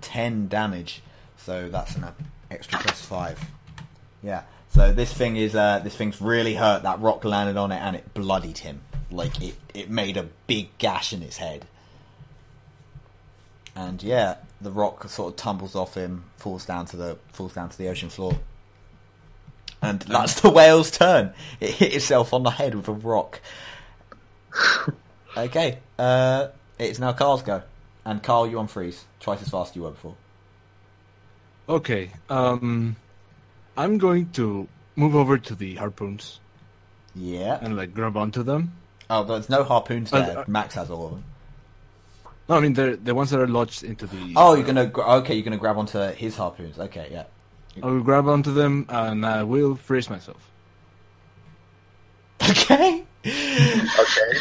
Ten damage. So that's an extra plus five. Yeah. So this thing is, uh, this thing's really hurt. That rock landed on it and it bloodied him. Like, it, it made a big gash in its head. And yeah, the rock sort of tumbles off him, falls down to the, falls down to the ocean floor. And that's the whale's turn. It hit itself on the head with a rock. Okay, uh, it's now Carl's go. And Carl, you're on freeze. Twice as fast as you were before. Okay, um... I'm going to move over to the harpoons. Yeah. And, like, grab onto them. Oh, there's no harpoons there. Uh, Max has all of them. No, I mean, they're the ones that are lodged into the... Oh, you're uh, going to... Okay, you're going to grab onto his harpoons. Okay, yeah. I'll grab onto them, and I will freeze myself. Okay. Okay.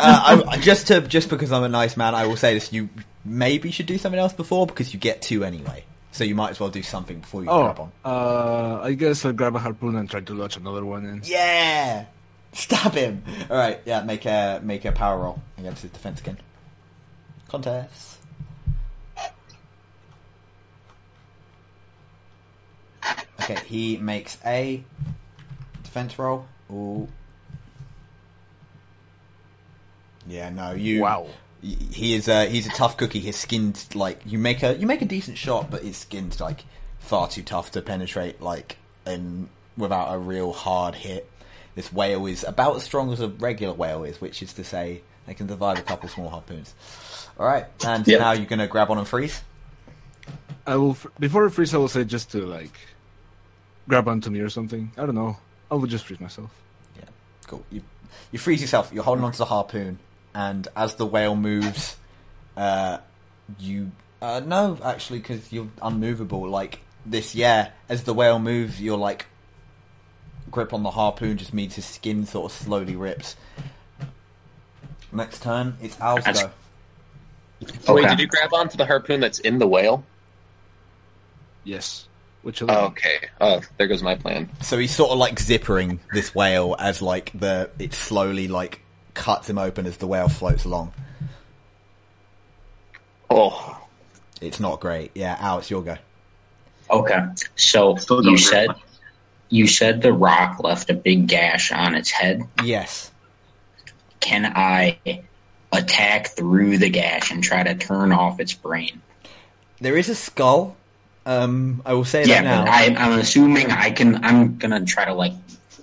uh, I, just to just because I'm a nice man, I will say this. You maybe should do something else before, because you get two anyway. So you might as well do something before you oh, grab on. Uh, I guess I'll grab a harpoon and try to lodge another one in. Yeah! Stab him! Alright, yeah, make a make a power roll against his defense again. Contest. Okay, he makes a defense roll. Ooh, Yeah, no, you. Wow. He is a, he's a tough cookie. His skin's like, you make a you make a decent shot, but his skin's like far too tough to penetrate like in without a real hard hit. This whale is about as strong as a regular whale is, which is to say they can survive a couple small harpoons. All right, and yep. Now you're gonna grab on and freeze. I will before I freeze. I will say just to like grab onto me or something. I don't know. I will just freeze myself. Yeah, cool. You you freeze yourself. You're holding onto the harpoon. And as the whale moves, uh, you... Uh, no, actually, because you're unmovable. Like, this, yeah, as the whale moves, you're like... Grip on the harpoon just means his skin sort of slowly rips. Next turn, it's Al's go. Oh, wait, did you grab onto the harpoon that's in the whale? Yes. Which other oh, okay. Oh, there goes my plan. So he's sort of, like, zippering this whale as, like, the... It's slowly, like... cuts him open as the whale floats along. Oh. It's not great. Yeah, Al, it's your go. Okay. So you said much. you said the rock left a big gash on its head? Yes. Can I attack through the gash and try to turn off its brain? There is a skull. Um, I will say yeah, that now. Yeah, I'm assuming I can... I'm gonna try to, like...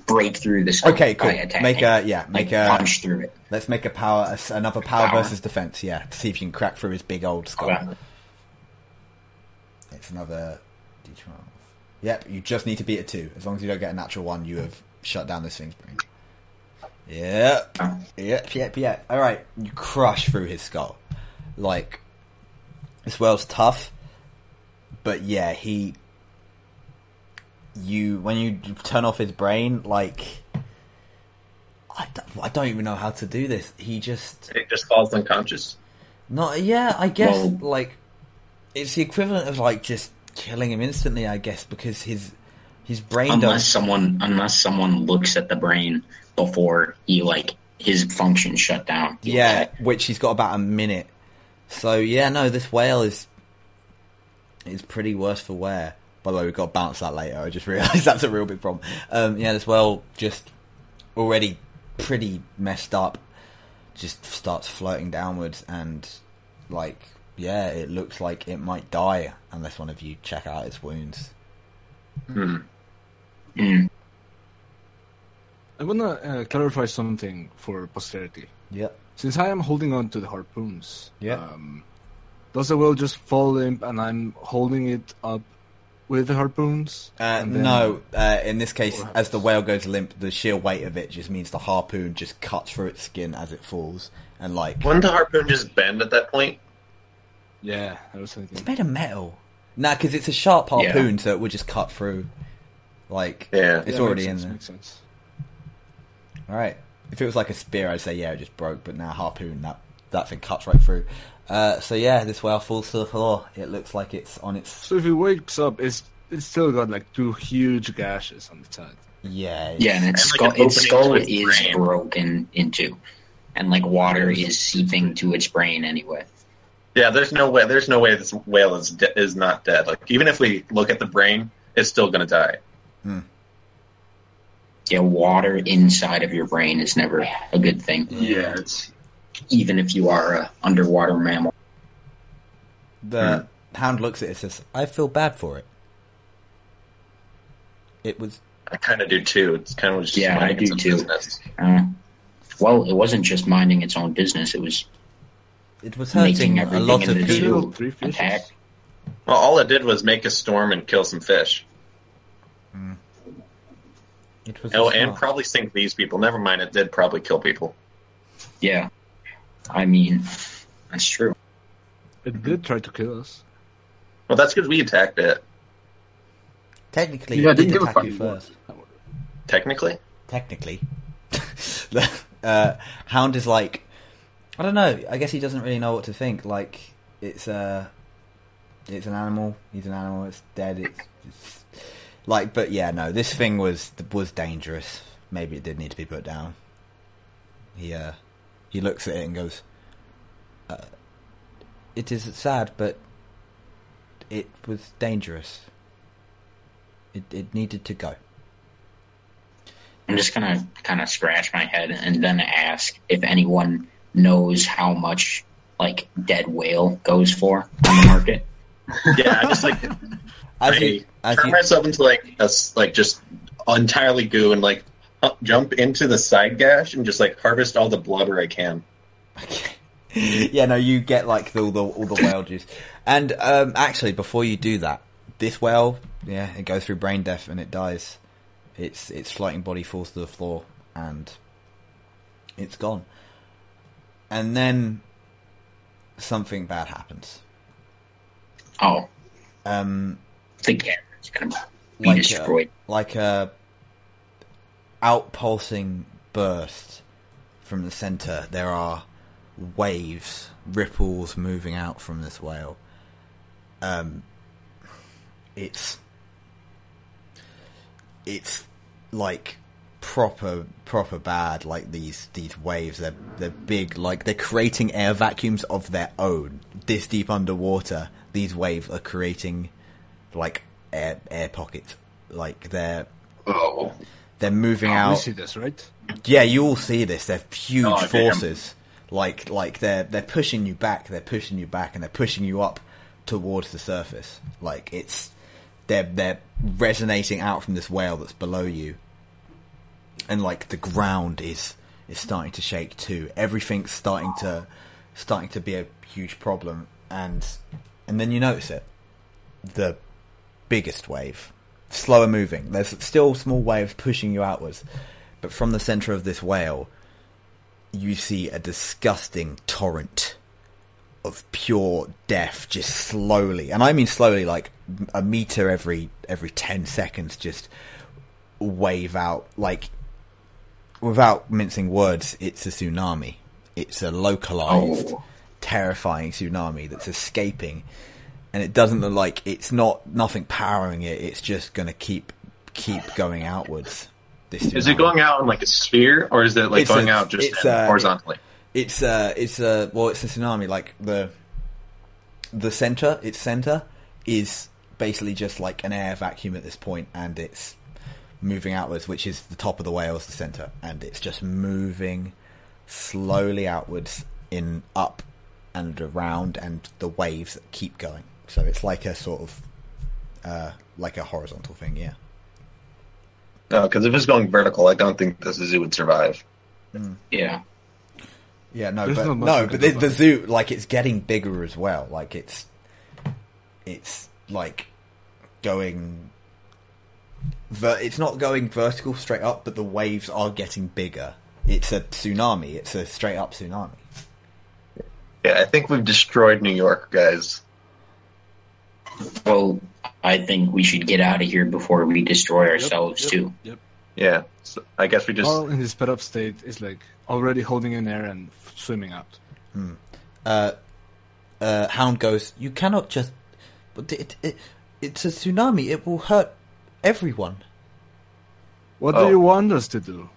break through this. Okay, cool. Make a yeah, make like a punch through it. Let's make a power, another power, power versus defense. Yeah, to see if you can crack through his big old skull. Okay. It's another D twelve. Yep, you just need to beat a two. As long as you don't get a natural one, you have shut down this thing's brain. Yep, yep, yep, yep. All right, you crush through his skull. Like this whale's tough, but yeah, he. You when you turn off his brain, like I don't, I don't even know how to do this. He just it just falls unconscious. No, yeah, I guess well, like it's the equivalent of like just killing him instantly. I guess because his his brain unless doesn't... someone unless someone looks at the brain before he like his function shut down. Yeah, like, which he's got about a minute. So yeah, no, this whale is is pretty worse for wear. By the way, we've got to bounce that later. I just realised that's a real big problem. Um, yeah, this well just already pretty messed up. Just starts floating downwards and, like, yeah, it looks like it might die unless one of you check out its wounds. Hmm. Mm. I want to uh, clarify something for posterity. Yeah. Since I am holding on to the harpoons, yeah. Um, does the whale just fall limp and I'm holding it up with the harpoons? Uh, then... No, uh, in this case, as the whale goes limp, the sheer weight of it just means the harpoon just cuts through its skin as it falls. And like, wouldn't the harpoon just bend at that point? Yeah, I was thinking. It's made of metal. Nah, because it's a sharp harpoon, yeah. So it would just cut through. Like, yeah. It's yeah, already in sense, there. Makes sense. All right. If it was like a spear, I'd say, yeah, it just broke, but now harpoon, that, that thing cuts right through. Uh, so yeah, this whale falls to the floor. It looks like it's on its... So if it wakes up, it's it's still got like two huge gashes on the side. Yeah. It's... Yeah, and its skull, like an its skull is brain. broken into. And like water is seeping to its brain anyway. Yeah, there's no way There's no way this whale is de- is not dead. Like, even if we look at the brain, it's still going to die. Hmm. Yeah, water inside of your brain is never a good thing. Yeah, it's... even if you are an underwater mammal. The mm. hound looks at it and says, I feel bad for it. It was... I kind of do too. It's kind of just yeah, I do too. Uh, well, it wasn't just minding its own business. It was... It was hurting a lot of people. Attack. Well, all it did was make a storm and kill some fish. Mm. It was oh, and probably sink these people. Never mind, it did probably kill people. Yeah. I mean, that's true. It did try to kill us. Well, that's because we attacked it. Technically, yeah, it did attack you first. Technically? Technically. the, uh, Hound is like, I don't know, I guess he doesn't really know what to think. Like, it's uh, it's an animal, he's an animal, it's dead, it's... it's like, but yeah, no, this thing was was dangerous. Maybe it did need to be put down. He, uh... He looks at it and goes, uh, it is sad, but it was dangerous. It it needed to go. I'm just going to kind of scratch my head and then ask if anyone knows how much like dead whale goes for on the market. Yeah, I just like I, I think, turn I think... myself into like a, like just entirely goo and like jump into the side gash and just like harvest all the blubber I can. Okay. Yeah, no, you get like the, all the all the whale juice. And um, actually, before you do that, this whale, yeah, it goes through brain death and it dies. Its its floating body falls to the floor and it's gone. And then something bad happens. Oh, um, the camera's gonna be like destroyed. A, like a outpulsing burst from the center. There are waves, ripples moving out from this whale. Um, it's it's like proper proper bad. Like these these waves, they're they're big. Like they're creating air vacuums of their own. This deep underwater, these waves are creating like air air pockets. Like they're oh. they're moving oh, out. You see this, right? Yeah, you all see this. They're huge oh, forces. Damn. Like, like they're they're pushing you back, they're pushing you back, and they're pushing you up towards the surface. Like it's they're they're resonating out from this whale that's below you, and like the ground is is starting to shake too. Everything's starting to starting to be a huge problem, and and then you notice it. The biggest wave, slower moving. There's still small waves pushing you outwards, but from the center of this whale, you see a disgusting torrent of pure death just slowly, and I mean slowly, like a meter every every ten seconds, just wave out. Like, without mincing words, it's a tsunami. It's a localized, oh. terrifying tsunami that's escaping, and it doesn't look like it's not nothing powering it. It's just gonna keep keep going outwards. Is it going out in like a sphere, or is it like it's going a, out just a, horizontally? It's uh it's a well, it's a tsunami. Like the the center, its center is basically just like an air vacuum at this point, and it's moving outwards, which is the top of the whale's the center, and it's just moving slowly outwards, in up and around, and the waves keep going. So it's like a sort of uh like a horizontal thing, yeah. No, because if it's going vertical, I don't think the zoo would survive. Mm. Yeah, yeah, no, There's but no, no but the, the zoo, like, it's getting bigger as well. Like it's, it's like going. Ver- it's not going vertical straight up, but the waves are getting bigger. It's a tsunami. It's a straight up tsunami. Yeah, I think we've destroyed New York, guys. Well, I think we should get out of here before we destroy ourselves, yep, yep, too. Yep. Yeah, so I guess we just... Carl, in his sped-up state, is like already holding in air and f- swimming out. Hmm. Uh, uh, Hound goes, you cannot just... It, it, it, it's a tsunami, it will hurt everyone. What oh. do you want us to do?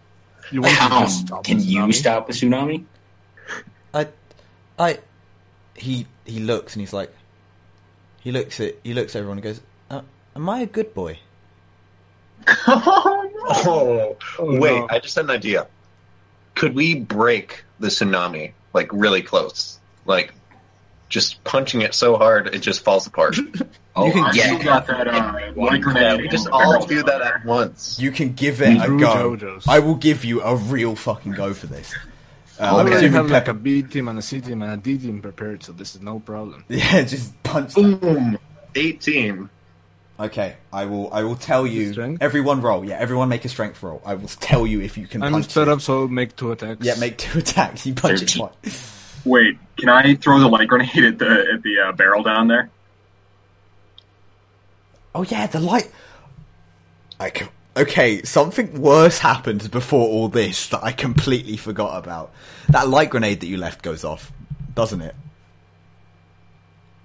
You want Hound, to just stop can you stop a tsunami? I... I... He, he looks and he's like... He looks at he looks at everyone and goes, uh, "Am I a good boy?" oh, no. oh Wait, no. I just had an idea. Could we break the tsunami like really close, like just punching it so hard it just falls apart? oh, you can get got that. Uh, one yeah, we just all do that at once. You can give it Rude a go. Jojos. I will give you a real fucking go for this. Um, I already have like a B team and a C team and a D team prepared, so this is no problem. Yeah, just punch them. Boom! eighteen. Okay, I will I will tell you... Strength? Everyone roll. Yeah, everyone make a strength roll. I will tell you if you can I'm punch I'm sped up, so make two attacks. Yeah, make two attacks. You punch thirteen. It twice. Wait, can I throw the light grenade at the, at the uh, barrel down there? Oh yeah, the light... I can... Okay, something worse happened before all this that I completely forgot about. That light grenade that you left goes off, doesn't it?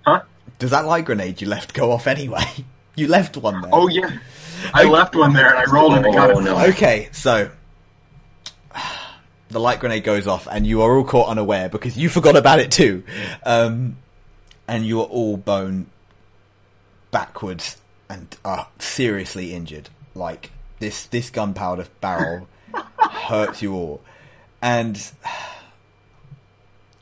Huh? Does that light grenade you left go off anyway? You left one there. Oh, yeah. I okay. left one there and I rolled and it got it. Okay, so... The light grenade goes off and you are all caught unaware because you forgot about it too. Um, and you are all bone backwards and are seriously injured. Like... This this gunpowder barrel hurts you all, and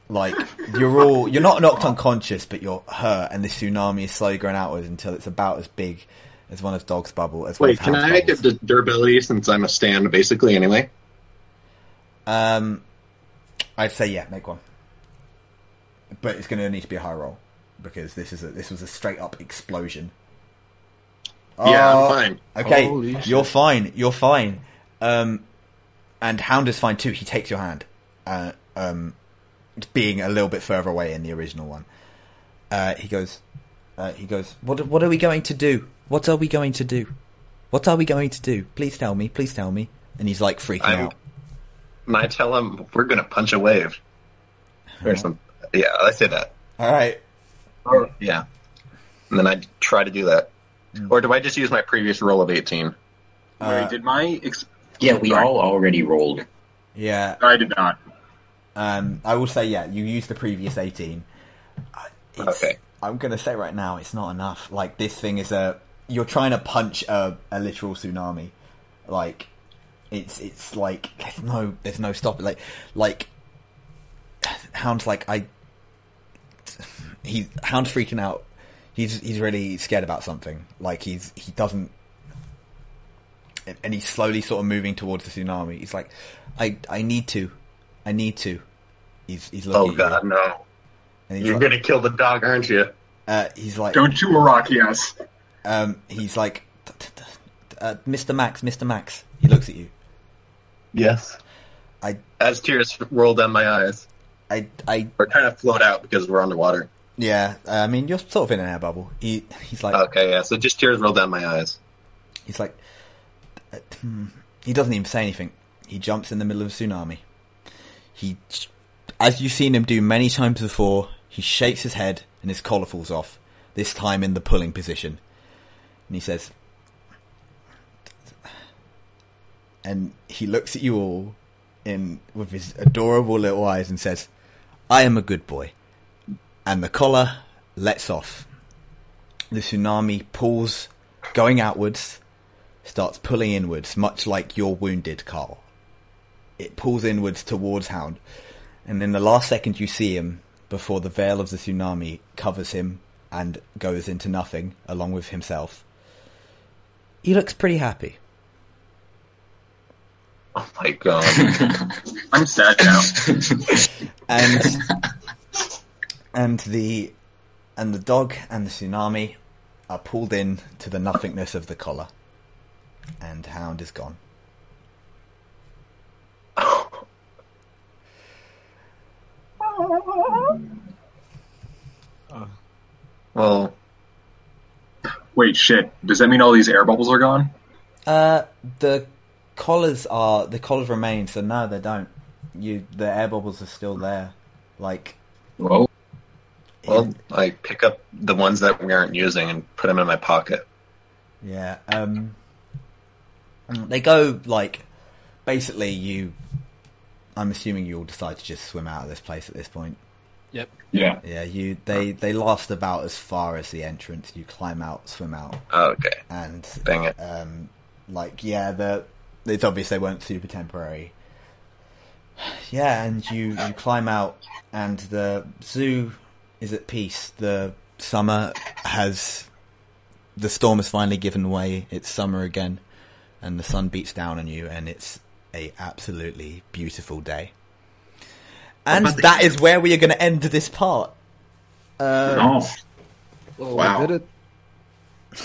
Like, you're all, you're not knocked unconscious, but you're hurt, and the tsunami is slowly going outwards until it's about as big as one of Dog's bubble. As Wait, can I make a durability since I'm a stand, basically, anyway? Um, I'd say, yeah, make one. But it's going to need to be a high roll, because this is a, this was a straight-up explosion. Oh, yeah, I'm fine. Okay, Holy you're shit. fine, you're fine. Um, and Hound is fine, too. He takes your hand. Uh, um... being a little bit further away in the original one. Uh, he goes, uh, he goes, what, what are we going to do? What are we going to do? What are we going to do? Please tell me, please tell me. And he's like freaking I'm, out. I tell him, we're going to punch a wave. Or right. some, yeah, I say that. All right. Or, yeah. And then I try to do that. Mm. Or do I just use my previous roll of eighteen? Uh, Wait, did my... Exp- yeah, we all already rolled. Yeah. I did not. Um, I will say, yeah, you used the previous eighteen. It's, okay. I'm going to say right now, it's not enough. Like, this thing is a... You're trying to punch a, a literal tsunami. Like, it's it's like... There's no, there's no stopping. Like, like... Hound's like, I... He, Hound's freaking out. He's he's really scared about something. Like, he's he doesn't... And he's slowly sort of moving towards the tsunami. He's like, I, I need to... I need to. He's, he's looking. Oh God, no! And he's You're like, gonna kill the dog, aren't you? Uh, he's like, don't you, Arakias? Um, he's like, uh, Mister Max, Mister Max. He looks at you. Yes. I as tears roll down my eyes. I, I, or kind of float out because we're underwater. Yeah, I mean you're sort of in an air bubble. He, he's like, okay, yeah. So just tears roll down my eyes. He's like, he doesn't even say anything. He jumps in the middle of a tsunami. He, as you've seen him do many times before, he shakes his head and his collar falls off, this time in the pulling position. And he says, and he looks at you all in with his adorable little eyes and says, I am a good boy. And the collar lets off. The tsunami pulls, going outwards, starts pulling inwards, much like you're wounded, Carl. It pulls inwards towards Hound, and in the last second you see him before the veil of the tsunami covers him and goes into nothing along with himself. He looks pretty happy. Oh my God. I'm sad now. and and the and the dog and the tsunami are pulled in to the nothingness of the collar, and Hound is gone. Well, wait, shit. Does that mean all these air bubbles are gone? Uh, the collars are the collars remain. So no, they don't. You, the air bubbles are still there. Like, well, well, I pick up the ones that we aren't using and put them in my pocket. Yeah. Um, they go like basically you. I'm assuming you all decide to just swim out of this place at this point. Yep. Yeah. Yeah. You. They. They last about as far as the entrance. You climb out, swim out. Oh, okay. And dang it. Um. Like yeah. The. It's obvious they weren't super temporary. Yeah, and you, you climb out, and the zoo is at peace. The summer has. The storm has finally given way. It's summer again, and the sun beats down on you, and it's a absolutely beautiful day. And that is where we are going to end this part. Um, oh. oh, wow! I, did it.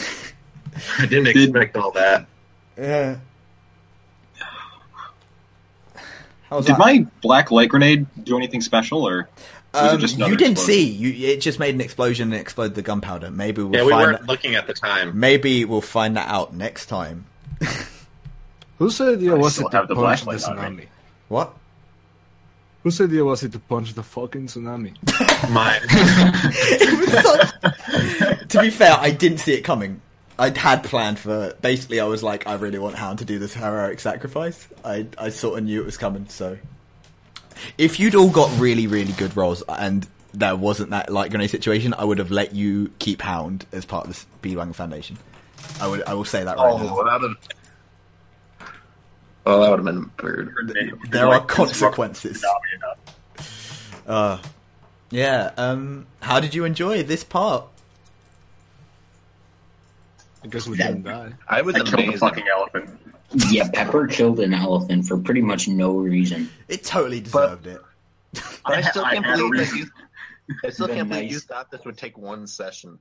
I didn't expect all that. Yeah. Did that? My black light grenade do anything special, or was um, it just you didn't explosion? see? You, it just made an explosion and exploded the gunpowder. Maybe we'll yeah, we find weren't that, looking at the time. Maybe we'll find that out next time. Whose idea was it to the punch the tsunami? What? Whose idea was it to punch the fucking tsunami? Mine. It was such... To be fair, I didn't see it coming. I'd had planned for... Basically, I was like, I really want Hound to do this heroic sacrifice. I, I sort of knew it was coming, so... If you'd all got really, really good rolls, and there wasn't that light grenade situation, I would have let you keep Hound as part of the Speedwagon Foundation. I would. I will say that right oh, now. Well, that would... Oh, that would have been weird. There, there are like, consequences. Uh, yeah. Um, how did you enjoy this part? I guess we didn't die. I was I amazed. Killed a fucking elephant. Yeah, Pepper killed an elephant for pretty much no reason. It totally deserved but, it. But I still can't I believe that you. I still can't nice. believe you thought this would take one session.